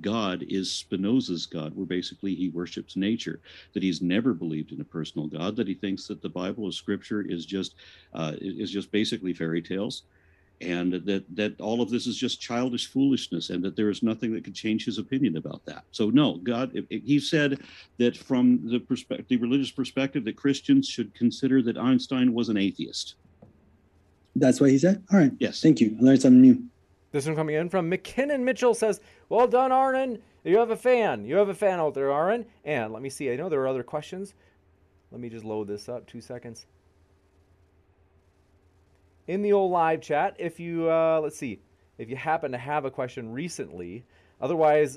God is Spinoza's God, where basically he worships nature, that he's never believed in a personal God, that he thinks that the Bible or Scripture is just basically fairy tales, and that all of this is just childish foolishness, and that there is nothing that could change his opinion about that. So no, God, he said that from the religious perspective, that Christians should consider that Einstein was an atheist. That's what he said? All right. Yes. Thank you. I learned something new. This one coming in from McKinnon Mitchell says, well done, Aaron. You have a fan. You have a fan out there, Aaron. And let me see. I know there are other questions. Let me just load this up. 2 seconds. In the old live chat, if you, let's see, if you happen to have a question recently. Otherwise,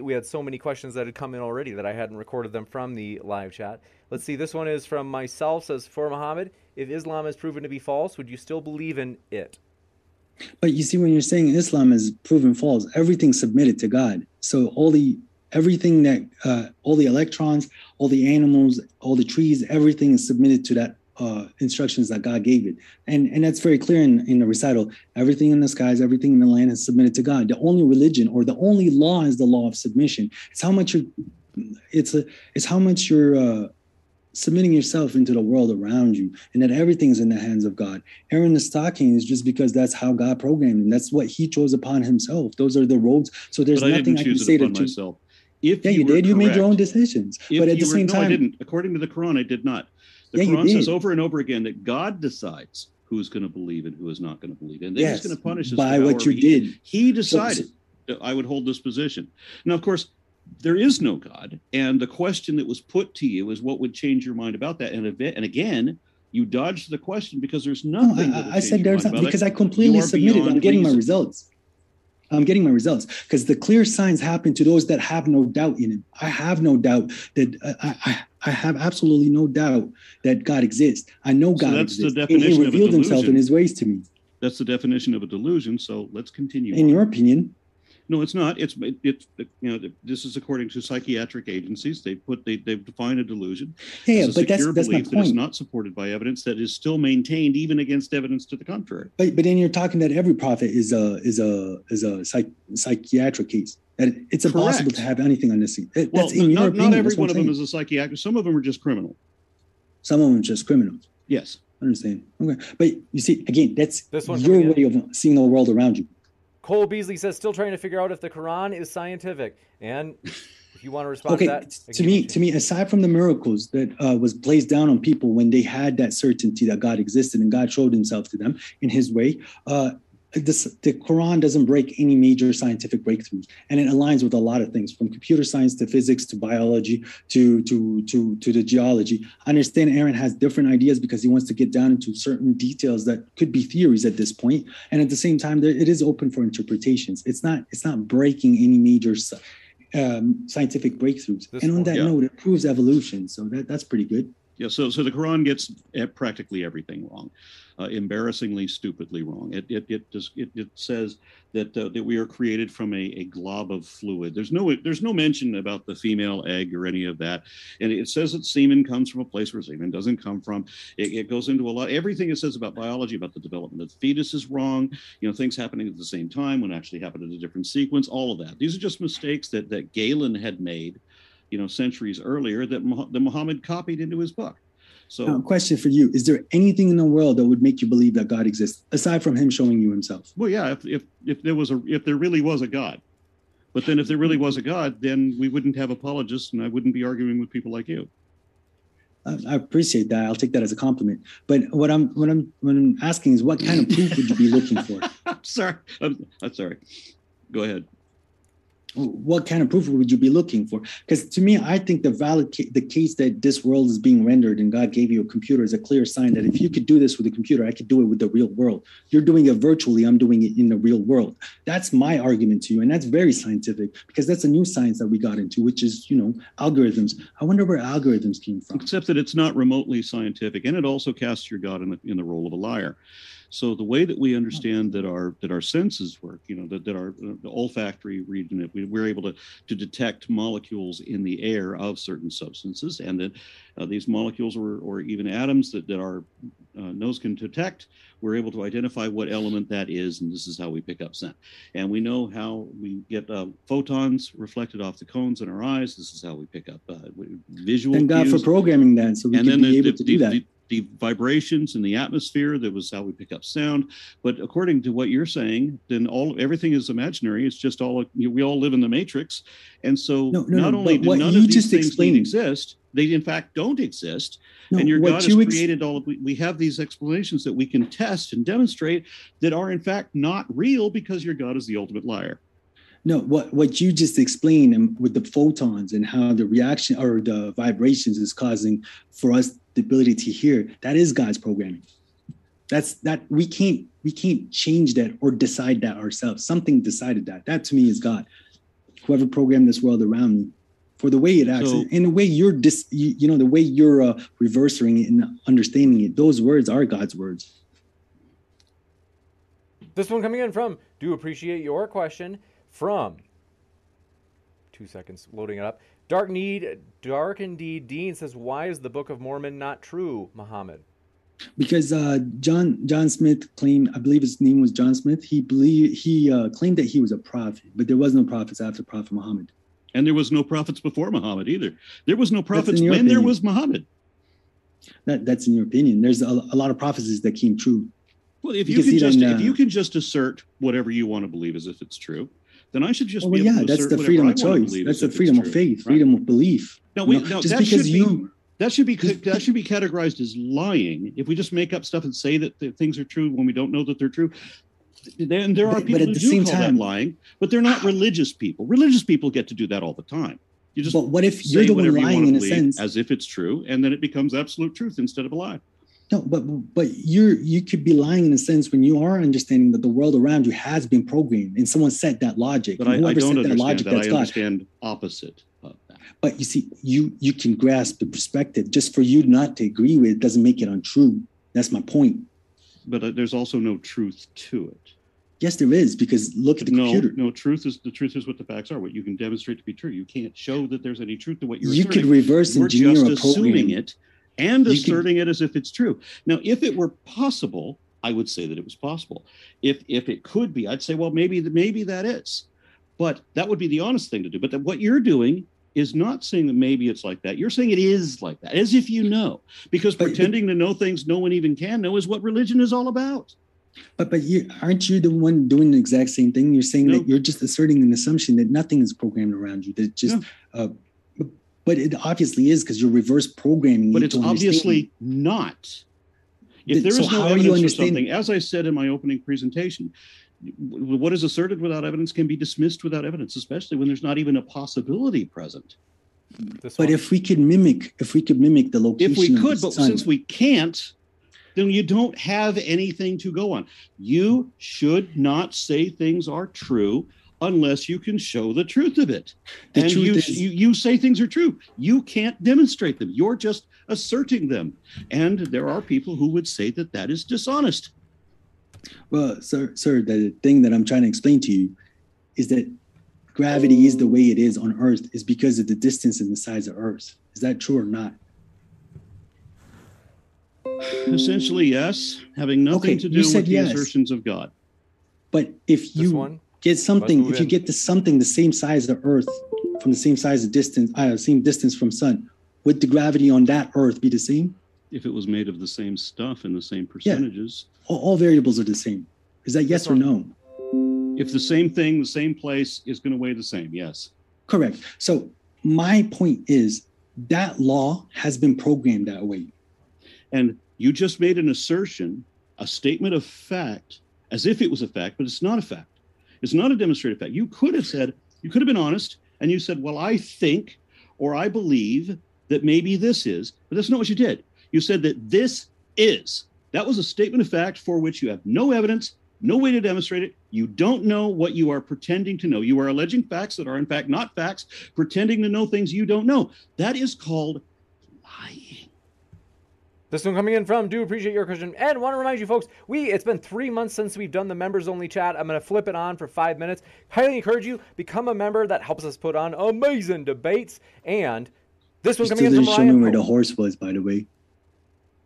we had so many questions that had come in already that I hadn't recorded them from the live chat. Let's see, this one is from myself, says, for Muhammad, if Islam is proven to be false, would you still believe in it? But you see, when you're saying Islam is proven false, everything's submitted to God. So everything that, all the electrons, all the animals, all the trees, everything is submitted to that instructions that God gave it. And that's very clear in the recital. Everything in the skies, everything in the land is submitted to God. The only religion or the only law is the law of submission. It's how much you're submitting yourself into the world around you, and that everything's in the hands of God. Aaron the stocking is just because that's how God programmed him. That's what he chose upon himself. Those are the roads. So there's nothing I can say to myself. If yeah, you did. Correct. You made your own decisions. But at the same time, I didn't. According to the Quran, I did not. The Quran says over and over again that God decides who's going to believe and who is not going to believe, and then He's going to punish us by what you did. He decided that I would hold this position. Now, of course, there is no God, and the question that was put to you is what would change your mind about that. And again, you dodged the question because there's nothing. No, I said there's nothing because I completely submitted. I'm getting my results. I'm getting my results because the clear signs happen to those that have no doubt in him. I have no doubt that I have absolutely no doubt that God exists. I know God exists. The definition and he revealed himself in his ways to me. That's the definition of a delusion. So let's continue. In your opinion. No, it's not. It's this is according to psychiatric agencies. They've defined a delusion. Yeah, as a but that's my point. That is not supported by evidence, that is still maintained even against evidence to the contrary. But then you're talking that every prophet is a psychiatric case. That it's impossible to have anything on this scene. Not every one of them is a psychiatric. Some of them are just criminal. Some of them are just criminals. Yes, I understand. Okay, but you see, again, that's your way of seeing the world around you. Cole Beasley says, still trying to figure out if the Quran is scientific. And if you want to respond to that. To me, aside from the miracles that was placed down on people when they had that certainty that God existed and God showed himself to them in his way, the Quran doesn't break any major scientific breakthroughs. And it aligns with a lot of things, from computer science to physics to biology to the geology. I understand Aaron has different ideas because he wants to get down into certain details that could be theories at this point. And at the same time, it is open for interpretations. It's not breaking any major scientific breakthroughs. Note, it proves evolution. So that's pretty good. Yeah, so the Quran gets practically everything wrong, embarrassingly, stupidly wrong. It says that we are created from a glob of fluid. There's no mention about the female egg or any of that. And it says that semen comes from a place where semen doesn't come from. It goes into a lot. Everything it says about biology, about the development of the fetus is wrong. Things happening at the same time when actually happened in a different sequence. All of that. These are just mistakes that Galen had made, centuries earlier, that Muhammad copied into his book. So now, question for you. Is there anything in the world that would make you believe that God exists, aside from him showing you himself? Well, yeah, if there really was a God. But then if there really was a God, then we wouldn't have apologists, and I wouldn't be arguing with people like you. I appreciate that. I'll take that as a compliment. But what I'm asking is, what kind of proof would you be looking for? I'm sorry. Go ahead. What kind of proof would you be looking for? Because to me, I think the case that this world is being rendered and God gave you a computer is a clear sign that if you could do this with a computer, I could do it with the real world. You're doing it virtually. I'm doing it in the real world. That's my argument to you. And that's very scientific, because that's a new science that we got into, which is, algorithms. I wonder where algorithms came from. Except that it's not remotely scientific. And it also casts your God in the role of a liar. So the way that we understand that our senses work, that our the olfactory region, that we're able to detect molecules in the air of certain substances, and that these molecules or even atoms that our nose can detect, we're able to identify what element that is, and this is how we pick up scent. And we know how we get photons reflected off the cones in our eyes. This is how we pick up visual cues. Thank God for programming that, so we can be able to do that. The vibrations in the atmosphere, that was how we pick up sound. But according to what you're saying, then everything is imaginary. It's just we all live in the matrix. And so none of these things exist. They in fact don't exist. No, and your God has created all of, we have these explanations that we can test and demonstrate that are in fact not real, because your God is the ultimate liar. No, what you just explained with the photons and how the reaction or the vibrations is causing for us the ability to hear, that is God's programming. We can't change that or decide that ourselves. Something decided that. That to me is God. Whoever programmed this world around me for the way it acts, so, and the way you're reversing it and understanding it. Those words are God's words. This one coming in from, do appreciate your question from, 2 seconds, loading it up. Dark Indeed Dean says, why is the Book of Mormon not true, Muhammad? Because John Smith claimed, I believe his name was John Smith. He claimed that he was a prophet, but there was no prophets after Prophet Muhammad. And there was no prophets before Muhammad either. There was no prophets when opinion. There was Muhammad. That's in your opinion. There's a lot of prophecies that came true. Well, if you can just assert whatever you want to believe as if it's true, then I should just that's the freedom of choice. That's the freedom of faith, freedom of belief. That should be categorized as lying. If we just make up stuff and say that things are true when we don't know that they're true, then there are people who do call that lying, but they're not religious people. Religious people get to do that all the time. You just what if you're the one lying in a sense, as if it's true, and then it becomes absolute truth instead of a lie? No, but you could be lying in a sense when you are understanding that the world around you has been programmed and someone set that logic. But I don't understand that. I understand opposite of that. But you see, you can grasp the perspective. Just for you not to agree with it doesn't make it untrue. That's my point. But there's also no truth to it. Yes, there is, because look at the computer. No, the truth is what the facts are, what you can demonstrate to be true. You can't show that there's any truth to what you're asserting. You could reverse engineer a program. We're just assuming it. And asserting it as if it's true. Now, if it were possible, I would say that it was possible. If it could be, I'd say, well, maybe that is. But that would be the honest thing to do. But what you're doing is not saying that maybe it's like that. You're saying it is like that, as if you know. Because pretending to know things no one even can know is what religion is all about. But aren't you the one doing the exact same thing? You're saying that you're just asserting an assumption that nothing is programmed around you. That just... No. But it obviously is, because you're reverse programming. But it's obviously not. If there is no evidence for something, as I said in my opening presentation, what is asserted without evidence can be dismissed without evidence, especially when there's not even a possibility present. But if we could mimic the location of the sun. If we could, but since we can't, then you don't have anything to go on. You should not say things are true unless you can show the truth of it. And you say things are true. You can't demonstrate them. You're just asserting them. And there are people who would say that that is dishonest. Well, sir, the thing that I'm trying to explain to you is that gravity is the way it is on Earth is because of the distance and the size of Earth. Is that true or not? Essentially, yes. Having nothing to do with the assertions of God. But if you... get to something the same size of Earth from the same size of distance, same distance from sun, would the gravity on that Earth be the same? If it was made of the same stuff in the same percentages. Yeah. All variables are the same. Is that yes or no? If the same thing, the same place is going to weigh the same, yes. Correct. So my point is that law has been programmed that way. And you just made an assertion, a statement of fact, as if it was a fact, but it's not a fact. It's not a demonstrative fact. You could have been honest, and you said, well, I think, or I believe that maybe this is, but that's not what you did. You said that this is. That was a statement of fact for which you have no evidence, no way to demonstrate it. You don't know what you are pretending to know. You are alleging facts that are, in fact, not facts, pretending to know things you don't know. That is called lying. This one coming in from, do appreciate your question. And want to remind you folks, it's been 3 months since we've done the members only chat. I'm going to flip it on for 5 minutes. Highly encourage you, become a member. That helps us put on amazing debates. And this one coming in from Ryan. Showing where the horse was, by the way.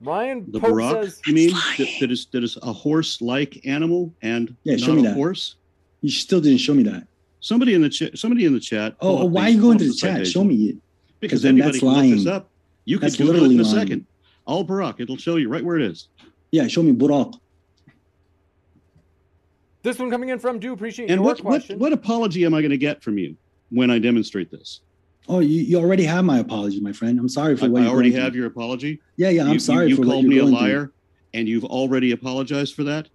Ryan the Pope Buraq, says, you mean that is a horse-like animal and not a horse? You still didn't show me that. Somebody in the chat. Oh, why are you going to the chat? Show me it. Because anybody can look this up. You can do it in a second. All Buraq, it'll show you right where it is. Yeah, show me Buraq. This one coming in from, do appreciate your question. What apology am I going to get from you when I demonstrate this? Oh, you already have my apology, my friend. I'm sorry for what I already have your apology? Yeah, I'm sorry for what you called me a liar, and you've already apologized for that?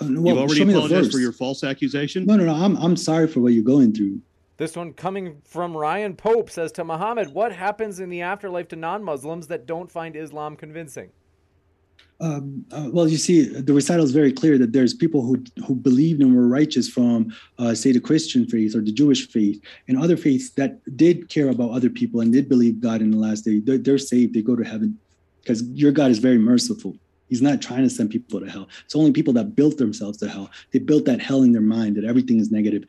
You've already apologized for your false accusation? No, I'm sorry for what you're going through. This one coming from Ryan Pope says to Muhammad, what happens in the afterlife to non-Muslims that don't find Islam convincing? Well, you see, the recital is very clear that there's people who believed and were righteous from, say, the Christian faith or the Jewish faith and other faiths that did care about other people and did believe God in the last day. They're saved. They go to heaven because your God is very merciful. He's not trying to send people to hell. It's only people that built themselves to hell. They built that hell in their mind that everything is negative.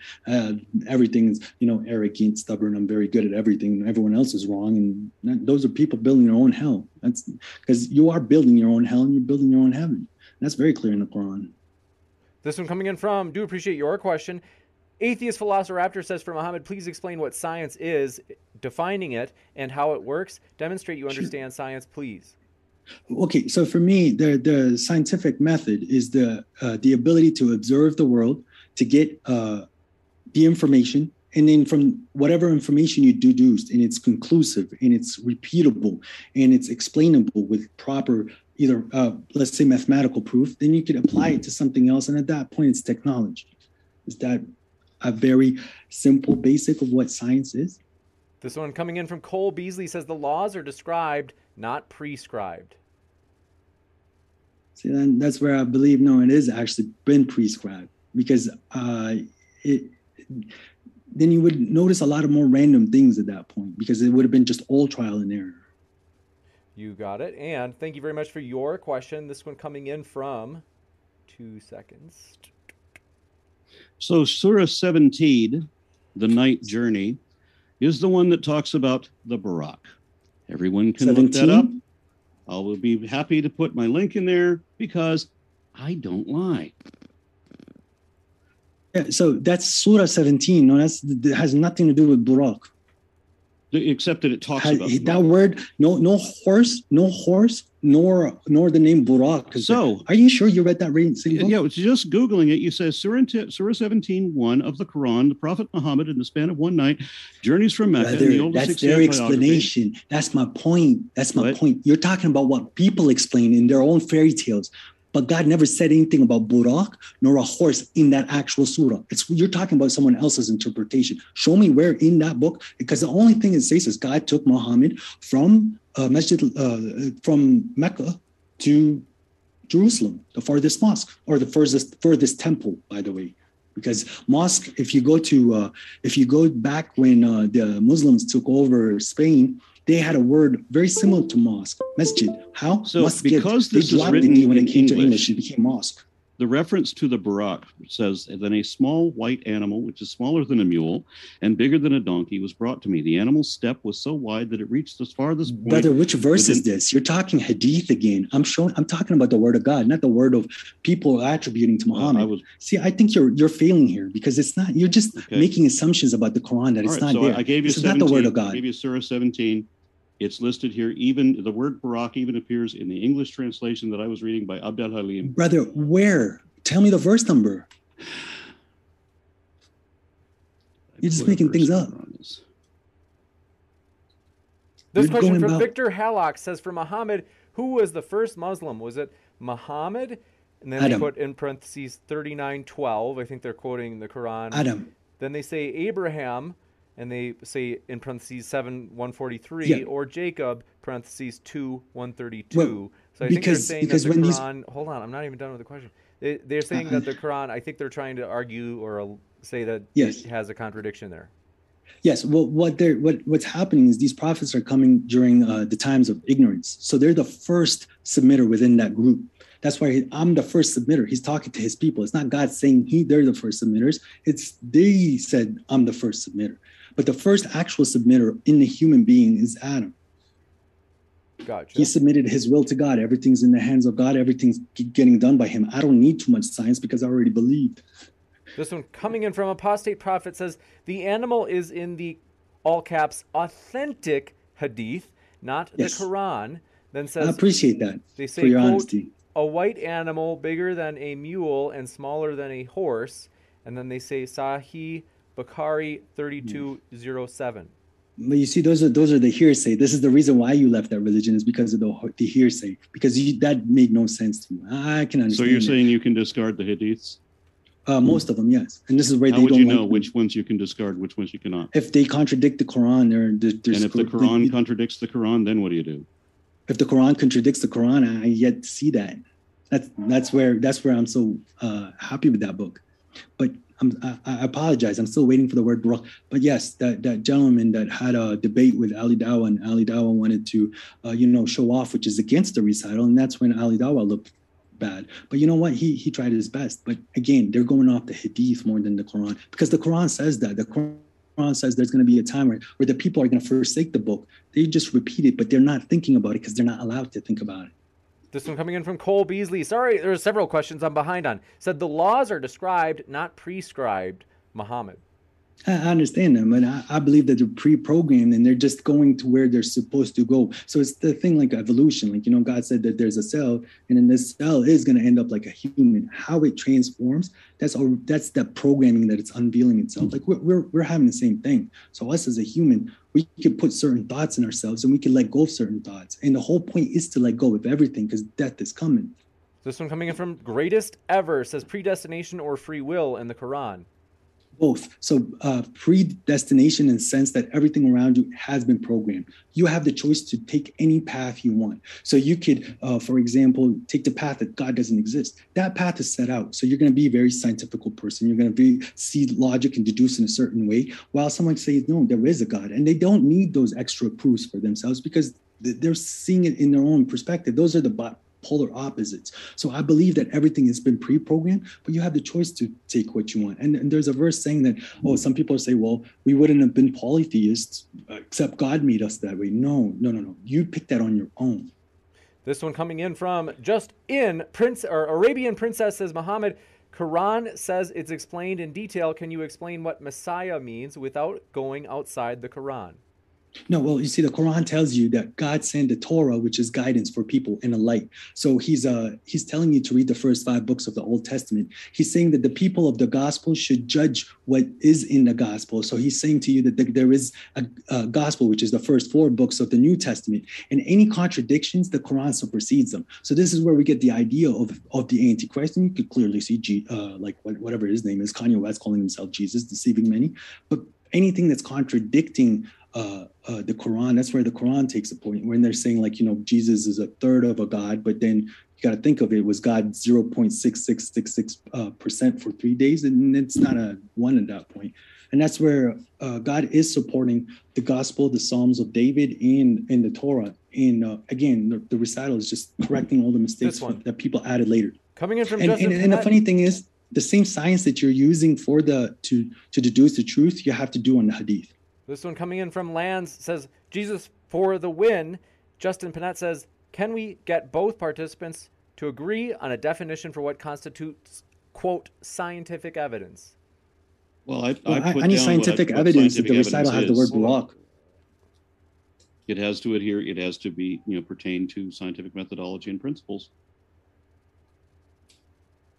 Everything is, arrogant, stubborn. I'm very good at everything. And everyone else is wrong. And those are people building their own hell. That's because you are building your own hell and you're building your own heaven. And that's very clear in the Quran. This one coming in from, do appreciate your question. Atheist Velociraptor says, for Muhammad, please explain what science is, defining it, and how it works. Demonstrate you understand science, please. Okay, so for me, the scientific method is the ability to observe the world, to get the information, and then from whatever information you deduce, and it's conclusive, and it's repeatable, and it's explainable with proper, either, let's say, mathematical proof, then you could apply it to something else, and at that point, it's technology. Is that a very simple basic of what science is? This one coming in from Cole Beasley says, the laws are described, not prescribed. See, then that's where I believe, no, it has actually been prescribed, because then you would notice a lot of more random things at that point, because it would have been just all trial and error. You got it. And thank you very much for your question. This one coming in from 2 seconds. So Surah 17, the night journey, is the one that talks about the Buraq. Everyone can 17? Look that up. I will be happy to put my link in there because I don't lie. Yeah, so that's Surah 17. No, that has nothing to do with Buraq. Except that it talks about that Buraq. Word. No horse, nor the name Buraq. So, are you sure you read that reading? Yeah, it's just Googling it. You say Surah 17, 1 of the Quran, the Prophet Muhammad in the span of one night journeys from Mecca. That's their explanation. That's my point. That's my point. You're talking about what people explain in their own fairy tales. But God never said anything about Buraq nor a horse in that actual surah. You're talking about someone else's interpretation. Show me where in that book, because the only thing it says is God took Muhammad from Masjid, from Mecca to Jerusalem, the farthest mosque, or the furthest temple, by the way. Because mosque, if you go back when the Muslims took over Spain, they had a word very similar to mosque, masjid. How? So masjid. Because this is written when it came to English, it became mosque. The reference to the Buraq says, then a small white animal, which is smaller than a mule and bigger than a donkey, was brought to me. The animal's step was so wide that it reached the farthest point. Brother, which verse is this? You're talking Hadith again. I'm talking about the word of God, not the word of people attributing to Muhammad. See, I think you're failing here because it's not. You're just making assumptions about the Quran that it's not there. I gave you this is not the word of God. I gave you Surah 17. It's listed here. Even the word Buraq even appears in the English translation that I was reading by Abdul Halim. Brother, where? Tell me the verse number. You're just making things up. This question from Victor Hallock says, for Muhammad, who was the first Muslim? Was it Muhammad? And then they put in parentheses 39:12. I think they're quoting the Quran. Adam. Then they say Abraham. And they say in parentheses 7:143 or Jacob parentheses 2:132. So I think they're saying that the Quran. Hold on, I'm not even done with the question. They're saying that the Quran. I think they're trying to argue or say that it has a contradiction there. Yes. Well, what's happening is these prophets are coming during the times of ignorance. So they're the first submitter within that group. That's why I'm the first submitter. He's talking to his people. It's not God saying they're the first submitters. It's they said I'm the first submitter. But the first actual submitter in the human being is Adam. Gotcha. He submitted his will to God. Everything's in the hands of God. Everything's getting done by him. I don't need too much science because I already believed. This one coming in from Apostate Prophet says, the animal is in the, all caps, authentic Hadith, not the Quran. Then says, I appreciate that for your honesty. A white animal bigger than a mule and smaller than a horse. And then they say, Sahih Bukhari 32:07. But you see, those are the hearsay. This is the reason why you left that religion is because of the hearsay. Because that made no sense to me. I can understand. So you're saying you can discard the hadiths? Most of them, yes. And this is where How would you know which ones you can discard, which ones you cannot? If they contradict the Quran, they're and if the Quran contradicts the Quran, then what do you do? if the Quran contradicts the Quran, I yet see that. That's where I'm so happy with that book. But I apologize. I'm still waiting for the word Buraq. But yes, that gentleman that had a debate with Ali Dawah, and Ali Dawah wanted to, show off, which is against the recital, and that's when Ali Dawah looked bad. But you know what? He tried his best. But again, they're going off the Hadith more than the Quran, because the Quran says that. The Quran says there's going to be a time where the people are going to forsake the book. They just repeat it, but they're not thinking about it because they're not allowed to think about it. This one coming in from Cole Beasley. Sorry, there are several questions I'm behind on. Said the laws are described, not prescribed, Muhammad. I understand them, but I believe that they're pre-programmed and they're just going to where they're supposed to go. So it's the thing like evolution. Like, God said that there's a cell, and then this cell is going to end up like a human. How it transforms, that's that programming that it's unveiling itself. Like we're having the same thing. So us as a human, we can put certain thoughts in ourselves and we can let go of certain thoughts. And the whole point is to let go of everything because death is coming. This one coming in from Greatest Ever says predestination or free will in the Quran. Both. So predestination in the sense that everything around you has been programmed. You have the choice to take any path you want. So you could, for example, take the path that God doesn't exist. That path is set out. So you're going to be a very scientific person. You're going to see logic and deduce in a certain way, while someone says, no, there is a God. And they don't need those extra proofs for themselves because they're seeing it in their own perspective. Those are the polar opposites. So I believe that everything has been pre-programmed, but you have the choice to take what you want. And there's a verse saying that, some people say, well, we wouldn't have been polytheists except God made us that way. No. You pick that on your own. This one coming in from Arabian Princess says, Muhammad, Quran says it's explained in detail. Can you explain what Messiah means without going outside the Quran? No, well, you see, the Quran tells you that God sent the Torah, which is guidance for people and a light. So he's telling you to read the first 5 books of the Old Testament. He's saying that the people of the gospel should judge what is in the gospel. So he's saying to you that there is a gospel, which is the first 4 books of the New Testament. And any contradictions, the Quran supersedes them. So this is where we get the idea of the Antichrist. And you could clearly see, whatever his name is, Kanye West calling himself Jesus, deceiving many. But anything that's contradicting the Quran, that's where the Quran takes a point when they're saying Jesus is a third of a God, but then you got to think of it was God 0.6666% for 3 days, and it's not a one at that point. And that's where God is supporting the gospel, the Psalms of David, and the Torah. And again, the recital is just correcting all the mistakes that people added later. Coming in from and the funny thing is the same science that you're using for to deduce the truth, you have to do on the Hadith. This one coming in from Lands says, Jesus for the win. Justin Panett says, can we get both participants to agree on a definition for what constitutes, quote, scientific evidence? Well, I put any scientific evidence that the recital has the word Buraq. It has to adhere. It has to be, pertain to scientific methodology and principles.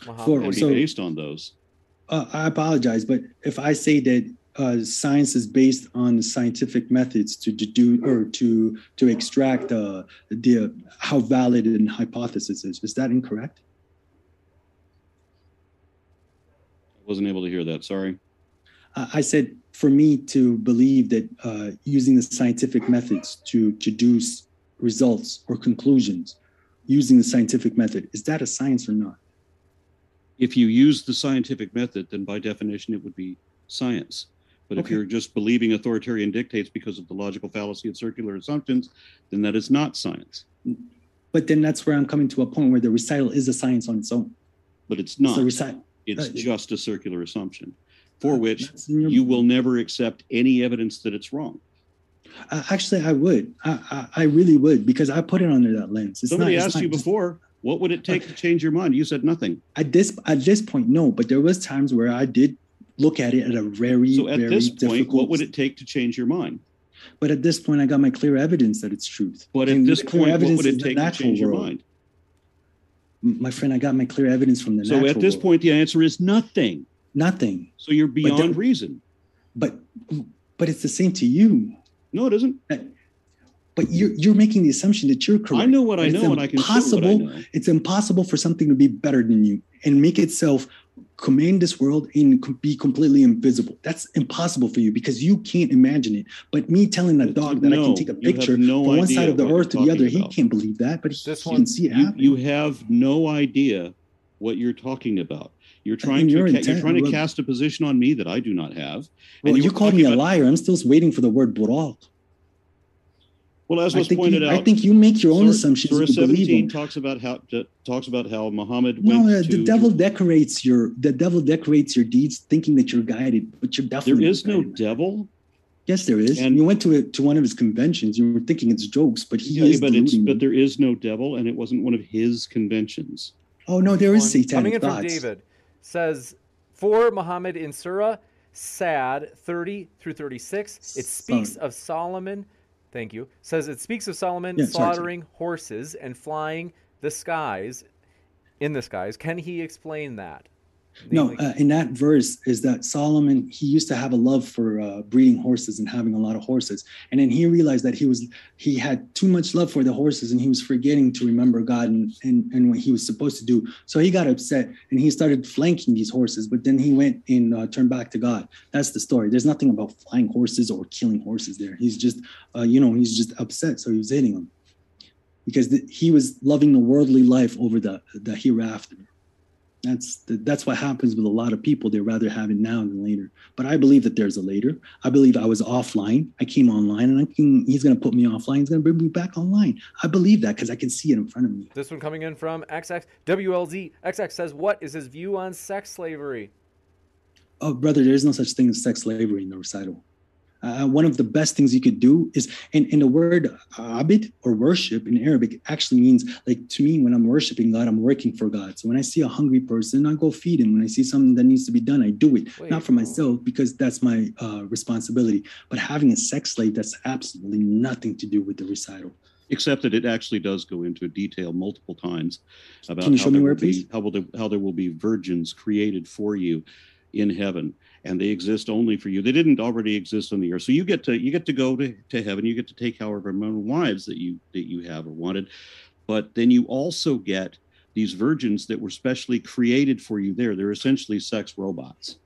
And be based on those. I apologize, but if I say that science is based on the scientific methods to deduce or to extract the how valid an hypothesis is. Is that incorrect? I wasn't able to hear that. Sorry. I said for me to believe that using the scientific methods to deduce results or conclusions using the scientific method, is that a science or not? If you use the scientific method, then by definition, it would be science. But if you're just believing authoritarian dictates because of the logical fallacy of circular assumptions, then that is not science. But then that's where I'm coming to a point where the recital is a science on its own. But it's not. It's just a circular assumption for which you will never accept any evidence that it's wrong. Actually, I would. I really would, because I put it under that lens. Somebody asked you before. What would it take to change your mind? You said nothing. At this point, no. But there was times where I did look at it at a very, so at very this point, difficult. What would it take to change your mind? But at this point, I got my clear evidence that it's truth. But at this point, what would it take to change your mind? My friend, I got my clear evidence from the natural world. So at this point, the answer is nothing. Nothing. So you're beyond reason. But it's the same to you. No, it isn't. But you're making the assumption that you're correct. I know what I know, and I can show what I know. It's impossible for something to be better than you and make itself command this world and be completely invisible. That's impossible for you because you can't imagine it. But me telling a dog that I can take a picture from one side of the earth to the other, he can't believe that, but he can see it happen. You have no idea what you're talking about. You're trying to cast a position on me that I do not have. Well, and you called me a liar. I'm still waiting for the word Buraq. Well, as was pointed out, I think you make your own assumptions. Surah 17 talks about how Muhammad went to... No, the devil decorates your deeds, thinking that you're guided, but you're definitely there is no devil. Yes, there is. And you went to one of his conventions. You were thinking it's jokes, but but there is no devil, and it wasn't one of his conventions. Oh no, there is satanic coming in thoughts. From David says for Muhammad in Surah Sad 30 through 36, it speaks of Solomon. Thank you. Says it speaks of Solomon slaughtering horses and flying in the skies. Can he explain that? In that verse is that Solomon, he used to have a love for breeding horses and having a lot of horses. And then he realized that he had too much love for the horses and he was forgetting to remember God and what he was supposed to do. So he got upset and he started flanking these horses, but then he went and turned back to God. That's the story. There's nothing about flying horses or killing horses there. He's just, he's just upset. So he was hitting them because he was loving the worldly life over the hereafter. That's what happens with a lot of people. They rather have it now than later. But I believe that there's a later. I believe I was offline. I came online, and he's going to put me offline. He's going to bring me back online. I believe that because I can see it in front of me. This one coming in from XX WLZ. XX says, what is his view on sex slavery? Oh, brother, there is no such thing as sex slavery in the recital. One of the best things you could do is, and the word abid or worship in Arabic actually means, like, to me, when I'm worshiping God, I'm working for God. So when I see a hungry person, I go feed him. When I see something that needs to be done, I do it. Not for myself, because that's my responsibility. But having a sex slave, that's absolutely nothing to do with the recital. Except that it actually does go into detail multiple times about how there will be virgins created for you in heaven. And they exist only for you. They didn't already exist on the earth. So you get to go to heaven. You get to take however many wives that you have or wanted. But then you also get these virgins that were specially created for you there. They're essentially sex robots.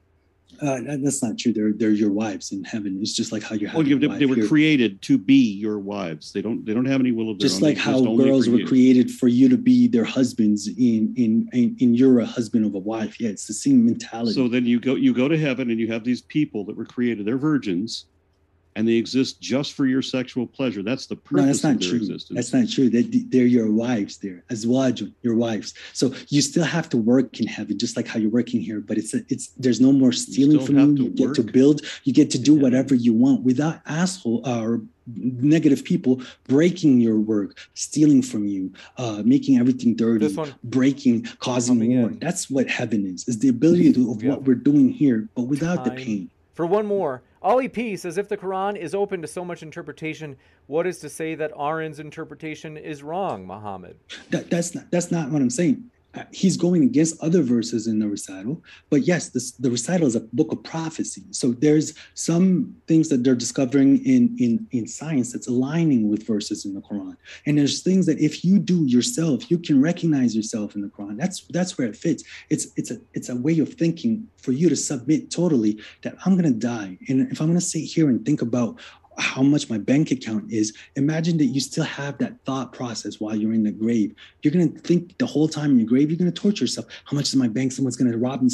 That's not true. They're your wives in heaven. It's just like how you have. They were created to be your wives. They don't have any will of their own. Just like how girls were created for you to be their husbands in you're a husband of a wife. Yeah, it's the same mentality. So then you go to heaven and you have these people that were created. They're virgins, and they exist just for your sexual pleasure. That's the purpose of their existence. That's not true. They're your wives there. Azwajun, your wives. So you still have to work in heaven, just like how you're working here, but there's no more stealing from you. You get to build, you get to do whatever you want without asshole or negative people breaking your work, stealing from you, making everything dirty, breaking, causing war. That's what heaven is the ability to do what we're doing here, but without the pain. For one more, Ali P says, if the Quran is open to so much interpretation, what is to say that Aaron's interpretation is wrong, Muhammad? That's not what I'm saying. He's going against other verses in the recital. But yes, the recital is a book of prophecy. So there's some things that they're discovering in science that's aligning with verses in the Quran. And there's things that if you do yourself, you can recognize yourself in the Quran. That's where it fits. It's a way of thinking for you to submit totally that I'm going to die. And if I'm going to sit here and think about how much my bank account is, imagine that you still have that thought process while you're in the grave. You're going to think the whole time in your grave, you're going to torture yourself. How much is my bank? Someone's going to rob me.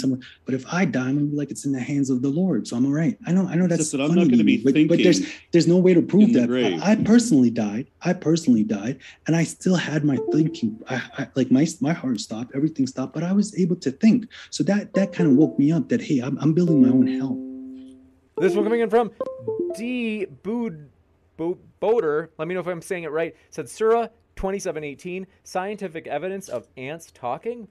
But if I die, I'm going to be like, it's in the hands of the Lord. So I'm all right. I know that's funny. I'm not going to be thinking. But there's no way to prove that. I personally died and I still had my thinking. My heart stopped, everything stopped, but I was able to think. So that kind of woke me up that, hey, I'm building my own hell. This one coming in from D. Boder, let me know if I'm saying it right, said Surah 27:18, scientific evidence of ants talking?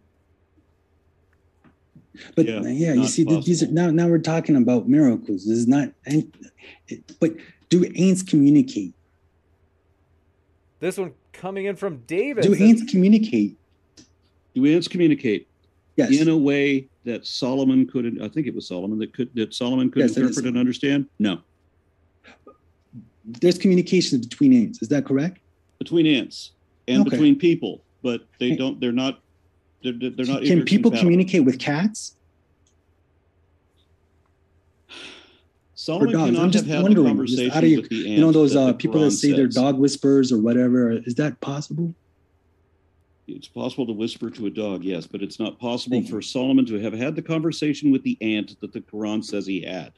But yeah you see, these are, now we're talking about miracles. This is not, but do ants communicate? This one coming in from David. Do ants communicate? Yes. In a way that Solomon couldn't, I think it was Solomon that Solomon could interpret and understand? No. There's communication between ants. Is that correct? Between ants and between people, but they're not. Can people communicate with cats? Solomon cannot I'm just have had conversations just with the ants. You know those people that say they're dog whispers or whatever. Is that possible? It's possible to whisper to a dog, yes, but it's not possible for Solomon to have had the conversation with the ant that the Quran says he had.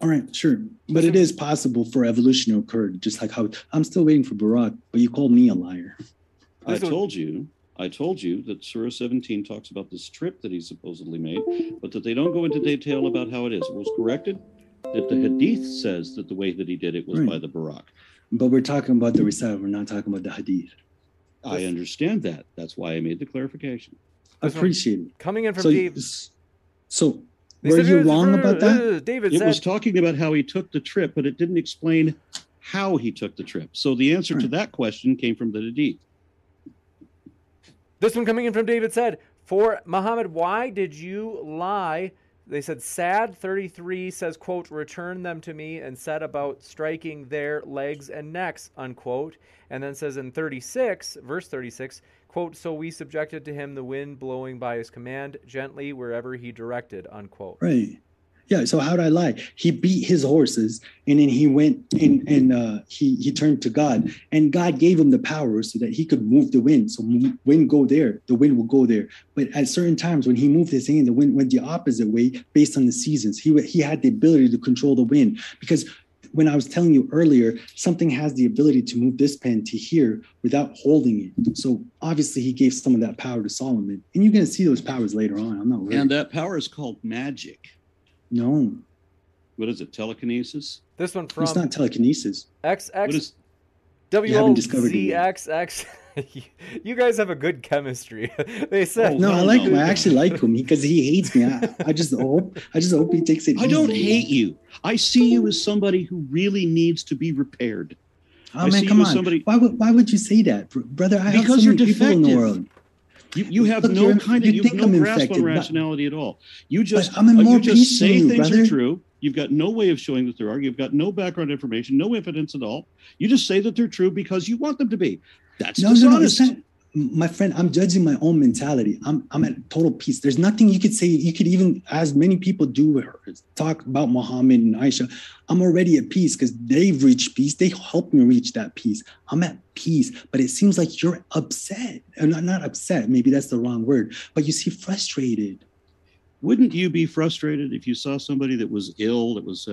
All right, sure. But it is possible for evolution to occur, just like how I'm still waiting for Buraq, but you called me a liar. I told you that Surah 17 talks about this trip that he supposedly made, but that they don't go into detail about how it is. It was corrected that the Hadith says that the way that he did it was by the Buraq. But we're talking about the recital. We're not talking about the Hadith. I understand that. That's why I made the clarification. I appreciate it. Coming in from Dave. So were you wrong about that? David said it was talking about how he took the trip, but it didn't explain how he took the trip. So the answer to that question came from the Hadith. This one coming in from David said, for Muhammad, why did you lie? They said, Sad 33 says, quote, return them to me, and said about striking their legs and necks, unquote. And then says in 36, verse 36, quote, so we subjected to him the wind blowing by his command gently wherever he directed, unquote. Right. Yeah. So how'd I lie? He beat his horses, and then he went and he turned to God, and God gave him the power so that he could move the wind. So wind go there, the wind will go there. But at certain times when he moved his hand, the wind went the opposite way based on the seasons. He had the ability to control the wind, because when I was telling you earlier, something has the ability to move this pen to here without holding it. So obviously he gave some of that power to Solomon, and you're going to see those powers later on. I'm not worried. And that power is called magic. No. What is it? Telekinesis? This one from... It's not telekinesis. XXWOZXX. You guys have a good chemistry. They said... Oh, no, I like him. I actually like him because he hates me. I just hope he takes it. I don't hate you. I see you as somebody who really needs to be repaired. Oh, man, come on. Somebody... Why would you say that? Brother, I have so many people in the world. You have look, no kind of you think have no I'm grasp infected, on rationality at all. You just say things are true. You've got no way of showing that they are. You've got no background information, no evidence at all. You just say that they're true because you want them to be. That's dishonest. No, my friend, I'm judging my own mentality. I'm at total peace. There's nothing you could say. You could even, as many people do, talk about Muhammad and Aisha. I'm already at peace because they've reached peace. They helped me reach that peace. I'm at peace, but it seems like you're upset. Not upset, maybe that's the wrong word, but you see frustrated. Wouldn't you be frustrated if you saw somebody that was ill, that was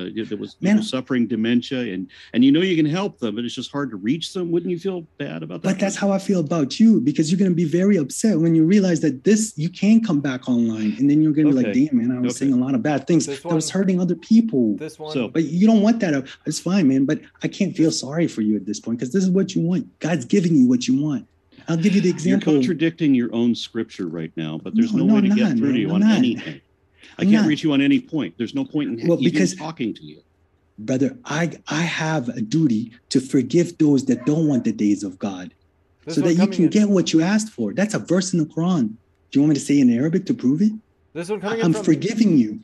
suffering dementia, and you know you can help them, but it's just hard to reach them? Wouldn't you feel bad about that? But that's how I feel about you, because you're going to be very upset when you realize that you can't come back online, and then you're going to be like, damn, man, I was saying a lot of bad things. This one, that was hurting other people. This one. So, but you don't want that. It's fine, man, but I can't feel sorry for you at this point, because this is what you want. God's giving you what you want. I'll give you the example. You're contradicting your own scripture right now, but there's no way to get through to you on anything. I can't reach you on any point. There's no point in even talking to you. Brother, I have a duty to forgive those that don't want the days of God so that you can get what you asked for. That's a verse in the Quran. Do you want me to say in Arabic to prove it? This one coming in from... I'm forgiving you.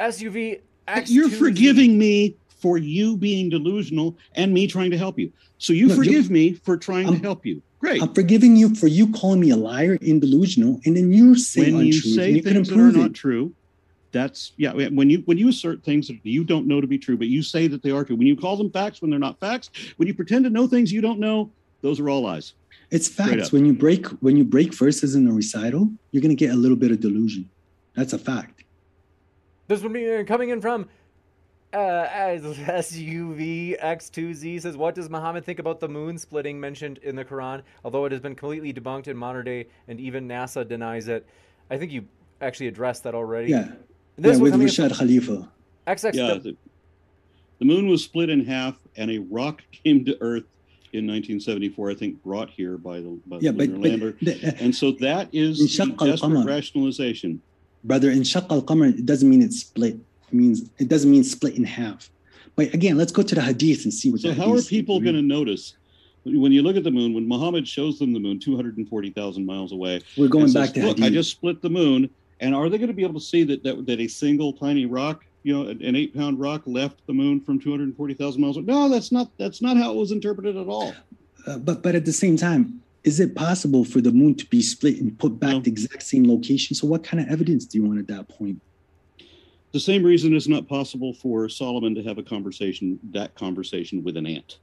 SUV X2Z. You're forgiving me for you being delusional and me trying to help you. So you forgive me for trying to help you. Great. I'm forgiving you for you calling me a liar and delusional, and then you're saying when you say and you things that are not true. That's when you assert things that you don't know to be true, but you say that they are true. When you call them facts when they're not facts, when you pretend to know things you don't know, those are all lies. It's facts. When you break verses in a recital, you're going to get a little bit of delusion. That's a fact. This would be coming in from SUVX2Z says, what does Muhammad think about the moon splitting mentioned in the Quran, although it has been completely debunked in modern day and even NASA denies it? I think you actually addressed that already. Yeah, this with Rashad Khalifa. The moon was split in half and a rock came to Earth in 1974, I think, brought here by the lunar lander. And so that is the desperate rationalization. Brother, in Shaq al-Qamar, it doesn't mean it's split. It doesn't mean split in half. But again, let's go to the Hadith and see what. So how are people going to notice when you look at the moon? When Muhammad shows them the moon 240,000 miles away, we're going back to Hadith. I just split the moon, and are they going to be able to see that a single tiny rock, an 8-pound rock, left the moon from 240,000 miles away? No, that's not how it was interpreted at all. But at the same time, is it possible for the moon to be split and put back the exact same location? So what kind of evidence do you want at that point? The same reason it's not possible for Solomon to have that conversation with an ant.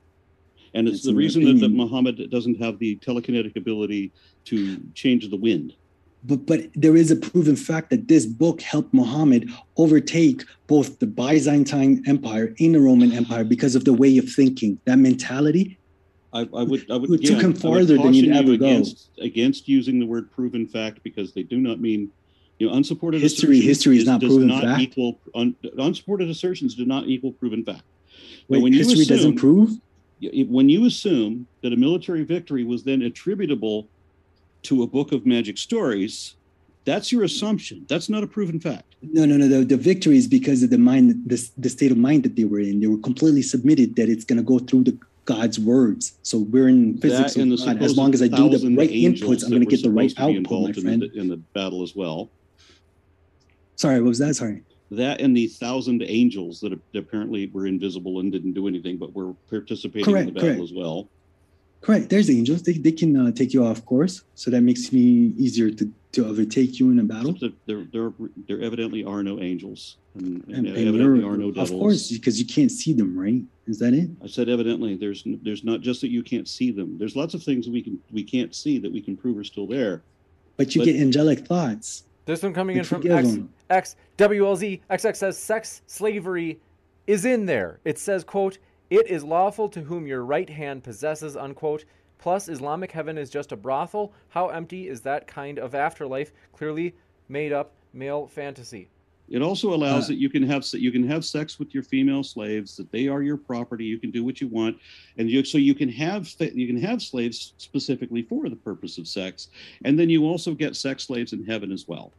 And it's the reason that Muhammad doesn't have the telekinetic ability to change the wind. But there is a proven fact that this book helped Muhammad overtake both the Byzantine Empire and the Roman Empire because of the way of thinking, that mentality. I would caution you against using the word proven fact, because they do not mean, unsupported history. History is not proven fact. Equal, unsupported assertions do not equal proven fact. When you assume that a military victory was then attributable to a book of magic stories, that's your assumption. That's not a proven fact. No. The victory is because of the state of mind that they were in. They were completely submitted that it's going to go through the God's words. So we're in physics of God. As long as I do the right inputs, I'm going to get the right output, my friend. In the battle as well. Sorry, what was that? Sorry. That and the 1,000 angels that apparently were invisible and didn't do anything, but were participating in the battle as well. Correct. There's the angels. They can take you off course. So that makes me easier to overtake you in a battle. So there evidently are no angels. And evidently are no devils. Of course, because you can't see them, right? Is that it? I said evidently. There's not just that you can't see them. There's lots of things we can't see that we can prove are still there. But get angelic thoughts. There's some coming in from X WLZ. XX says sex slavery is in there. It says, quote, "It is lawful to whom your right hand possesses," unquote. Plus, Islamic heaven is just a brothel. How empty is that kind of afterlife? Clearly made up male fantasy. It also allows that you can have sex with your female slaves, that they are your property. You can do what you want, and so you can have slaves specifically for the purpose of sex, and then you also get sex slaves in heaven as well.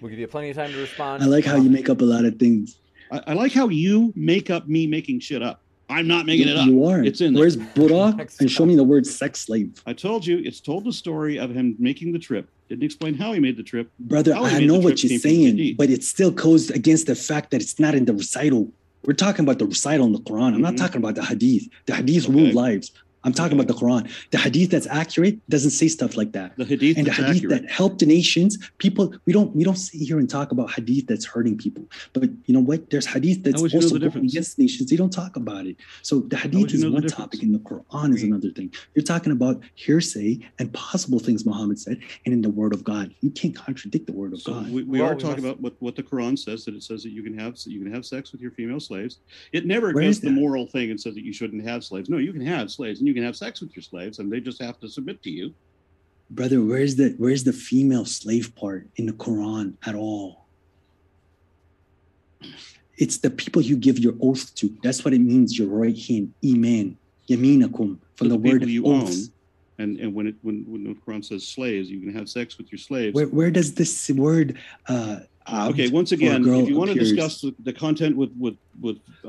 We'll give you plenty of time to respond. I like how you make up a lot of things. I like how you make up me making shit up. I'm not making it up. You are. It's in there. Where's Buraq? And show me the word sex slave. I told you, it's told the story of him making the trip. Didn't explain how he made the trip. Brother, I know what you're saying, but it still goes against the fact that it's not in the recital. We're talking about the recital in the Quran. I'm not talking about the Hadith. The Hadith ruled lives. I'm talking about the Quran. The Hadith that's accurate doesn't say stuff like that. The Hadith that helped the nations, people. We don't sit here and talk about Hadith that's hurting people. But you know what? There's Hadith that's also going against nations. They don't talk about it. So the Hadith is one topic, and the Quran is another thing. You're talking about hearsay and possible things Muhammad said, and in the Word of God, you can't contradict the Word of God. We are talking about what the Quran says. That it says that you can have sex with your female slaves. It never goes the moral thing and says that you shouldn't have slaves. No, you can have slaves, and you can have sex with your slaves, and they just have to submit to you. Brother, where's the female slave part in the Quran at all? It's the people you give your oath to. That's what it means, your right hand, iman, yaminakum, from the word you oaths. Own. And when the Quran says slaves, you can have sex with your slaves. Where does this word okay, once again, if you want to discuss the content with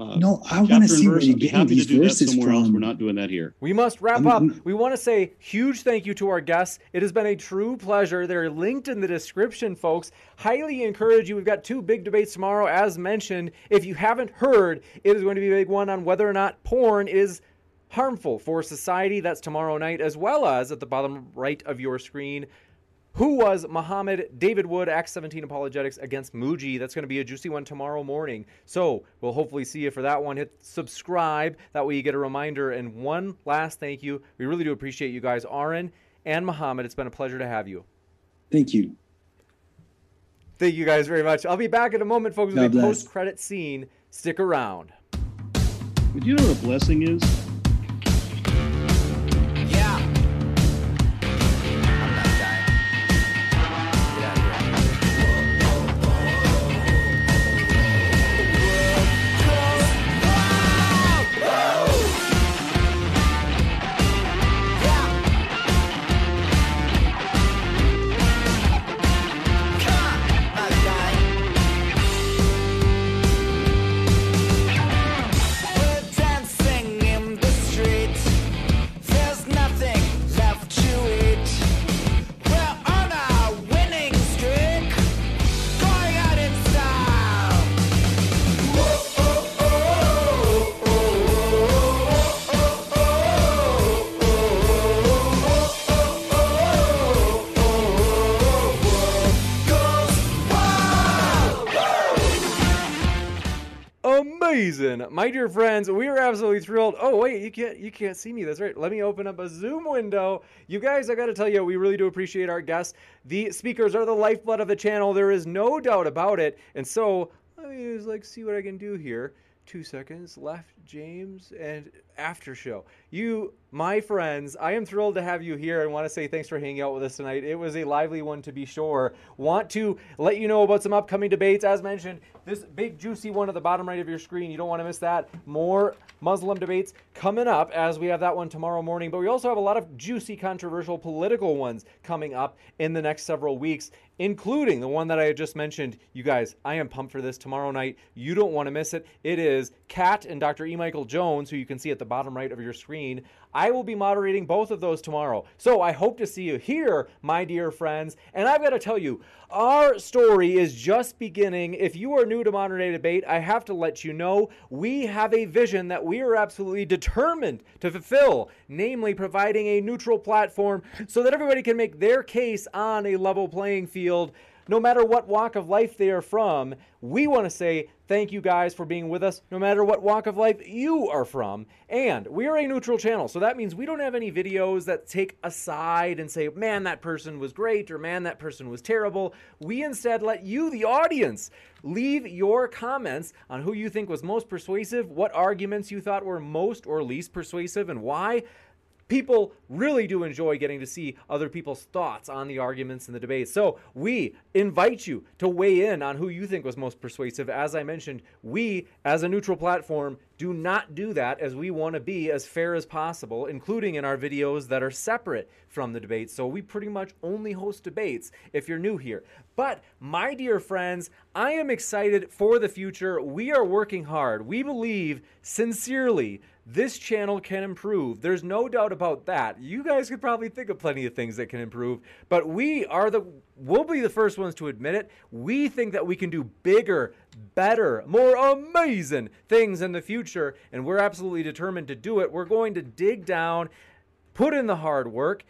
no, I want to see where you get these verses somewhere from. Else. We're not doing that here. We must wrap up. We want to say huge thank you to our guests. It has been a true pleasure. They're linked in the description, folks. Highly encourage you. We've got two big debates tomorrow, as mentioned. If you haven't heard, it is going to be a big one on whether or not porn is harmful for society. That's tomorrow night, as well as at the bottom right of your screen, who was Muhammad? David Wood, Acts 17 Apologetics against Muji. That's going to be a juicy one tomorrow morning. So we'll hopefully see you for that one. Hit subscribe. That way you get a reminder. And one last thank you. We really do appreciate you guys, Aaron and Muhammad. It's been a pleasure to have you. Thank you. Thank you guys very much. I'll be back in a moment, folks, with a post-credit scene. Stick around. Do you know what a blessing is? Amazing, my dear friends. We are absolutely thrilled. Oh wait, you can't see me. That's right. Let me open up a Zoom window. You guys, I got to tell you, we really do appreciate our guests. The speakers are the lifeblood of the channel. There is no doubt about it. And so let me just see what I can do here. 2 seconds left, James, and after show. You, my friends, I am thrilled to have you here and want to say thanks for hanging out with us tonight. It was a lively one, to be sure. Want to let you know about some upcoming debates. As mentioned, this big, juicy one at the bottom right of your screen. You don't want to miss that. More Muslim debates coming up, as we have that one tomorrow morning. But we also have a lot of juicy, controversial political ones coming up in the next several weeks, including the one that I just mentioned. You guys, I am pumped for this tomorrow night. You don't want to miss it. It is Kat and Dr. E. Michael Jones, who you can see at the bottom right of your screen. I will be moderating both of those tomorrow. So I hope to see you here, my dear friends. And I've got to tell you, our story is just beginning. If you are new to Modern Day Debate, I have to let you know we have a vision that we are absolutely determined to fulfill, namely providing a neutral platform so that everybody can make their case on a level playing field, no matter what walk of life they are from. We want to say thank you guys for being with us, no matter what walk of life you are from. And we are a neutral channel, so that means we don't have any videos that take a side and say, man, that person was great, or man, that person was terrible. We instead let you, the audience, leave your comments on who you think was most persuasive, what arguments you thought were most or least persuasive, and why. People really do enjoy getting to see other people's thoughts on the arguments and the debates. So we invite you to weigh in on who you think was most persuasive. As I mentioned, we, as a neutral platform, do not do that, as we want to be as fair as possible, including in our videos that are separate from the debates. So we pretty much only host debates if you're new here. But my dear friends, I am excited for the future. We are working hard. We believe sincerely this channel can improve. There's no doubt about that. You guys could probably think of plenty of things that can improve, but we'll be the first ones to admit it. We think that we can do bigger, better, more amazing things in the future, and we're absolutely determined to do it. We're going to dig down, put in the hard work,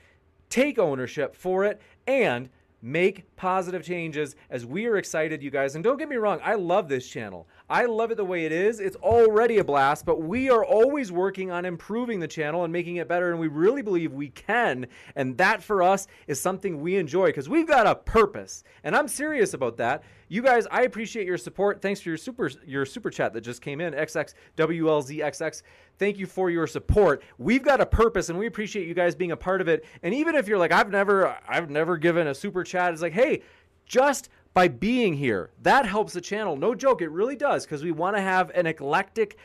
take ownership for it, and make positive changes, as we are excited, you guys. And don't get me wrong, I love this channel. I love it the way it is. It's already a blast, but we are always working on improving the channel and making it better, and we really believe we can. And that, for us, is something we enjoy, because we've got a purpose, and I'm serious about that. You guys, I appreciate your support. Thanks for your super chat that just came in, XXWLZXX. Thank you for your support. We've got a purpose, and we appreciate you guys being a part of it. And even if you're like, I've never given a super chat, it's like, hey, just by being here, that helps the channel. No joke, it really does, because we want to have an eclectic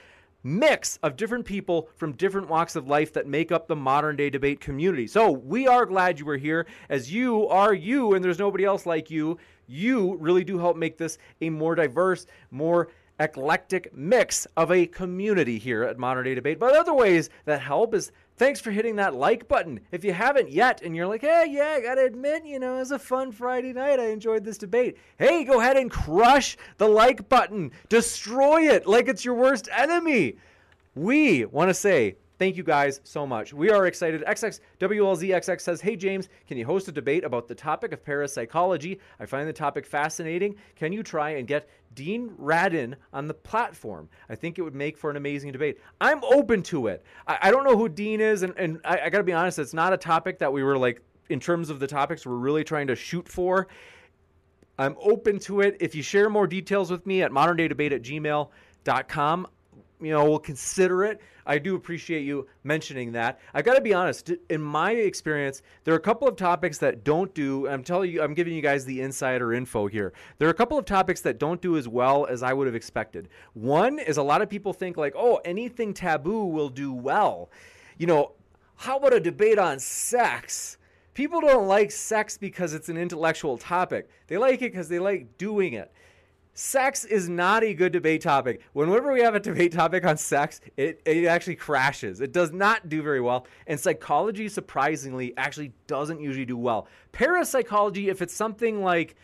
mix of different people from different walks of life that make up the Modern Day Debate community. So we are glad you were here, as you are you, and there's nobody else like you. You really do help make this a more diverse, more eclectic mix of a community here at Modern Day Debate. But other ways that help is, thanks for hitting that like button. If you haven't yet, and you're like, hey, yeah, I gotta admit, it was a fun Friday night. I enjoyed this debate. Hey, go ahead and crush the like button. Destroy it like it's your worst enemy. We want to say thank you guys so much. We are excited. XXWLZXX says, hey, James, can you host a debate about the topic of parapsychology? I find the topic fascinating. Can you try and get Dean Radin on the platform? I think it would make for an amazing debate. I'm open to it. I don't know who Dean is, and I got to be honest, it's not a topic that we were like, in terms of the topics we're really trying to shoot for. I'm open to it. If you share more details with me at moderndaydebate@gmail.com, we'll consider it. I do appreciate you mentioning that. I've got to be honest, in my experience, there are a couple of topics that don't do, I'm giving you guys the insider info here. There are a couple of topics that don't do as well as I would have expected. One is, a lot of people think like, oh, anything taboo will do well. How about a debate on sex? People don't like sex because it's an intellectual topic. They like it because they like doing it. Sex is not a good debate topic. Whenever we have a debate topic on sex, it actually crashes. It does not do very well. And psychology, surprisingly, actually doesn't usually do well. Parapsychology, if it's something like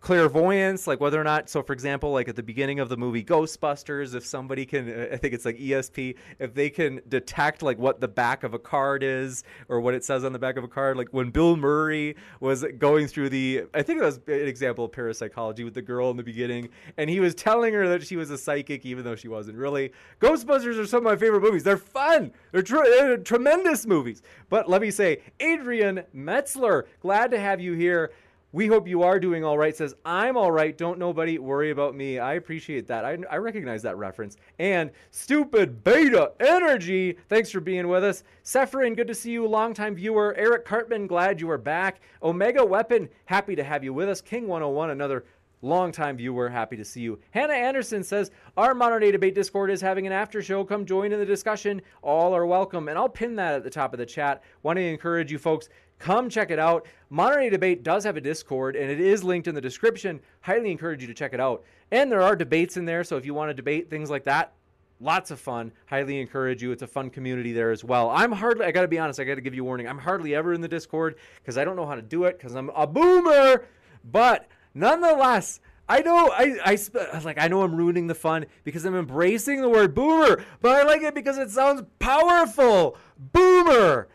clairvoyance, like whether or not, so for example, like at the beginning of the movie Ghostbusters, if somebody can, I think it's like ESP, if they can detect like what the back of a card is or what it says on the back of a card, like when Bill Murray was going through the, I think it was an example of parapsychology with the girl in the beginning, and he was telling her that she was a psychic even though she wasn't really. Ghostbusters are some of my favorite movies. They're fun. They're tremendous movies. But let me say, Adrian Metzler, glad to have you here. We hope you are doing all right. Says, I'm all right. Don't nobody worry about me. I appreciate that. I recognize that reference. And Stupid Beta Energy, thanks for being with us. Sephirin, good to see you. Longtime viewer. Eric Cartman, glad you are back. Omega Weapon, happy to have you with us. King 101, another longtime viewer, happy to see you. Hannah Anderson says, our modern day debate Discord is having an after show. Come join in the discussion. All are welcome. And I'll pin that at the top of the chat. Want to encourage you folks, come check it out. Modern day debate does have a Discord, and it is linked in the description. Highly encourage you to check it out. And there are debates in there, so if you want to debate things like that, lots of fun. Highly encourage you. It's a fun community there as well. I got to be honest, I got to give you a warning. I'm hardly ever in the Discord because I don't know how to do it because I'm a boomer, but nonetheless, I know I know I'm ruining the fun because I'm embracing the word boomer, but I like it because it sounds powerful. Boomer.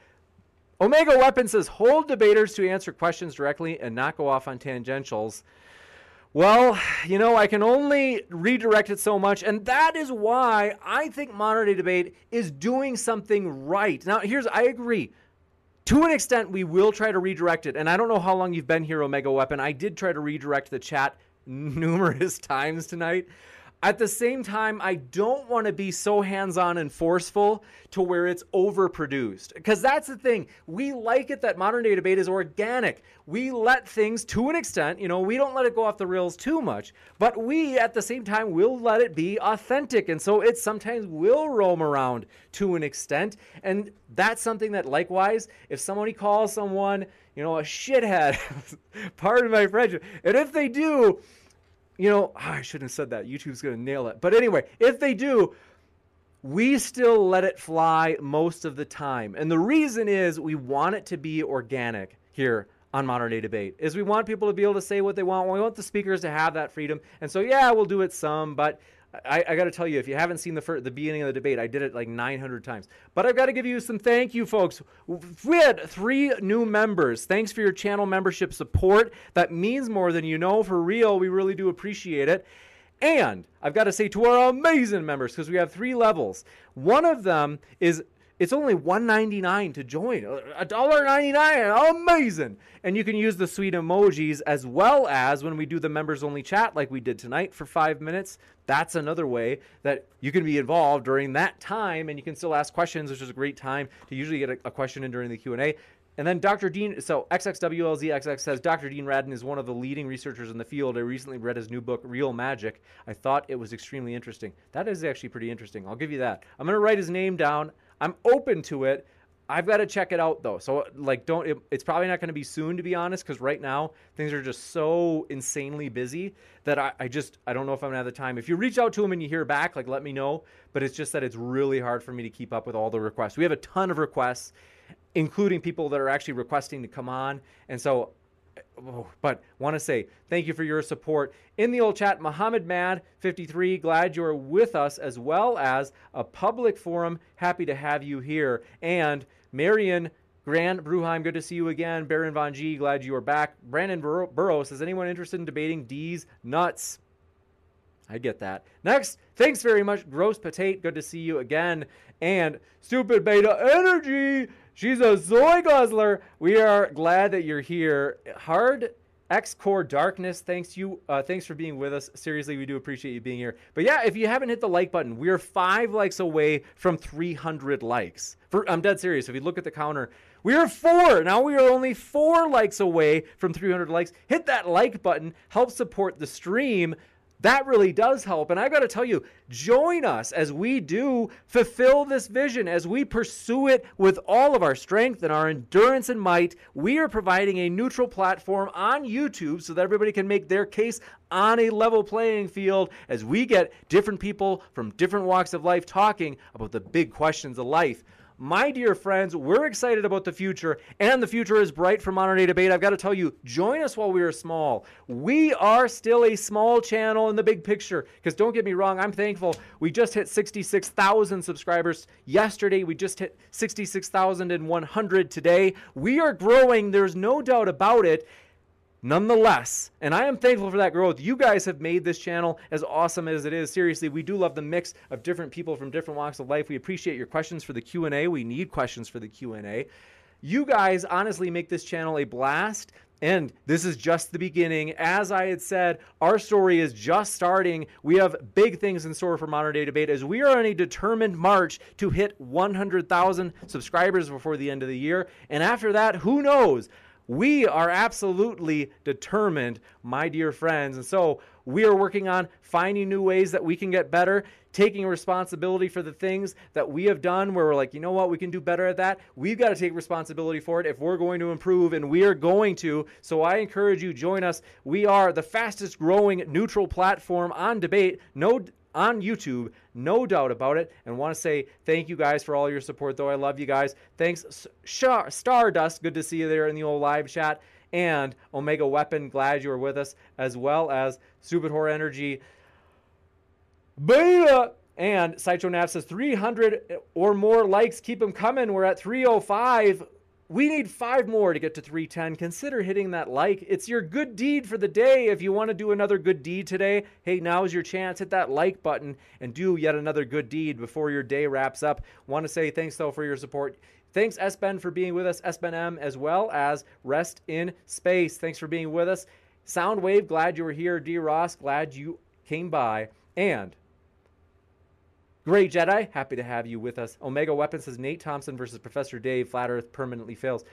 Omega Weapon says, hold debaters to answer questions directly and not go off on tangentials. Well, you know, I can only redirect it so much, and that is why I think modern day debate is doing something right. Now, I agree. To an extent, we will try to redirect it. And I don't know how long you've been here, Omega Weapon. I did try to redirect the chat numerous times tonight. At the same time, I don't want to be so hands-on and forceful to where it's overproduced. Because that's the thing. We like it that modern day debate is organic. We let things, to an extent, we don't let it go off the rails too much. But we, at the same time, will let it be authentic. And so it sometimes will roam around to an extent. And that's something that, likewise, if somebody calls someone, a shithead, pardon my French, and if they do, I shouldn't have said that. YouTube's going to nail it. But anyway, if they do, we still let it fly most of the time. And the reason is we want it to be organic here on Modern Day Debate, is we want people to be able to say what they want. We want the speakers to have that freedom. And so, yeah, we'll do it some. But I got to tell you, if you haven't seen the beginning of the debate, I did it like 900 times. But I've got to give you some thank you, folks. We had 3 new members. Thanks for your channel membership support. That means more than you know. For real, we really do appreciate it. And I've got to say to our amazing members, because we have 3 levels. One of them is, it's only $1.99 to join. $1.99, amazing. And you can use the sweet emojis, as well as when we do the members only chat like we did tonight for 5 minutes. That's another way that you can be involved during that time, and you can still ask questions, which is a great time to usually get a question in during the Q&A. And then Dr. Dean, so XXWLZXX says, Dr. Dean Radden is one of the leading researchers in the field. I recently read his new book, Real Magic. I thought it was extremely interesting. That is actually pretty interesting. I'll give you that. I'm going to write his name down. I'm open to it. I've got to check it out though. So it's probably not going to be soon, to be honest, because right now things are just so insanely busy that I don't know if I'm going to have the time. If you reach out to him and you hear back, let me know. But it's just that it's really hard for me to keep up with all the requests. We have a ton of requests, including people that are actually requesting to come on. And so, but want to say thank you for your support in the old chat. Muhammad Mad 53, glad you're with us, as well as a public forum. Happy to have you here. And Marion Grand Bruheim, good to see you again. Baron Von G, glad you are back. Brandon Burroughs, is anyone interested in debating D's nuts? I get that. Next, thanks very much, Gross Potate, good to see you again. And Stupid Beta Energy, she's a Zoy Guzzler. We are glad that you're here. Hard X Core Darkness, thanks for being with us. Seriously, we do appreciate you being here. But yeah, if you haven't hit the like button, we are 5 likes away from 300 likes. I'm dead serious. If you look at the counter, we are 4. Now we are only 4 likes away from 300 likes. Hit that like button. Help support the stream. That really does help. And I got to tell you, join us as we do fulfill this vision, as we pursue it with all of our strength and our endurance and might. We are providing a neutral platform on YouTube so that everybody can make their case on a level playing field, as we get different people from different walks of life talking about the big questions of life. My dear friends, we're excited about the future, and the future is bright for Modern Day Debate. I've got to tell you, join us while we are small. We are still a small channel in the big picture, because don't get me wrong, I'm thankful. We just hit 66,000 subscribers yesterday. We just hit 66,100 today. We are growing. There's no doubt about it. Nonetheless, and I am thankful for that growth. You guys have made this channel as awesome as it is. Seriously, we do love the mix of different people from different walks of life. We appreciate your questions for the Q&A. We need questions for the Q&A. You guys honestly make this channel a blast. And this is just the beginning. As I had said, our story is just starting. We have big things in store for Modern Day Debate as we are on a determined march to hit 100,000 subscribers before the end of the year. And after that, who knows? We are absolutely determined, my dear friends. And so we are working on finding new ways that we can get better, taking responsibility for the things that we have done where we're like, you know what, we can do better at that. We've got to take responsibility for it if we're going to improve, and we are going to. So I encourage you, join us. We are the fastest growing neutral platform on debate, on YouTube, no doubt about it. And want to say thank you guys for all your support, though. I love you guys. Thanks, Stardust. Good to see you there in the old live chat. And Omega Weapon, glad you were with us, as well as Stupid Horror Energy Beta. And Psychonav says 300 or more likes. Keep them coming. We're at 305. We need 5 more to get to 310. Consider hitting that like. It's your good deed for the day. If you want to do another good deed today, hey, now's your chance. Hit that like button and do yet another good deed before your day wraps up. Want to say thanks, though, for your support. Thanks, S-Ben, for being with us. S-Ben M, as well as Rest in Space. Thanks for being with us. Soundwave, glad you were here. D-Ross, glad you came by. And Gray Jedi, happy to have you with us. Omega Weapon says, Nate Thompson versus Professor Dave, Flat Earth permanently fails.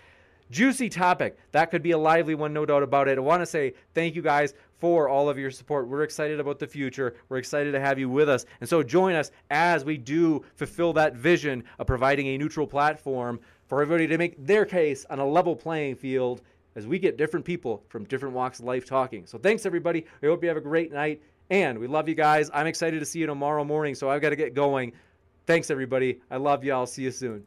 Juicy topic. That could be a lively one, no doubt about it. I want to say thank you guys for all of your support. We're excited about the future. We're excited to have you with us. And so join us as we do fulfill that vision of providing a neutral platform for everybody to make their case on a level playing field as we get different people from different walks of life talking. So thanks, everybody. We hope you have a great night. And we love you guys. I'm excited to see you tomorrow morning, so I've got to get going. Thanks, everybody. I love you. I'll see you soon.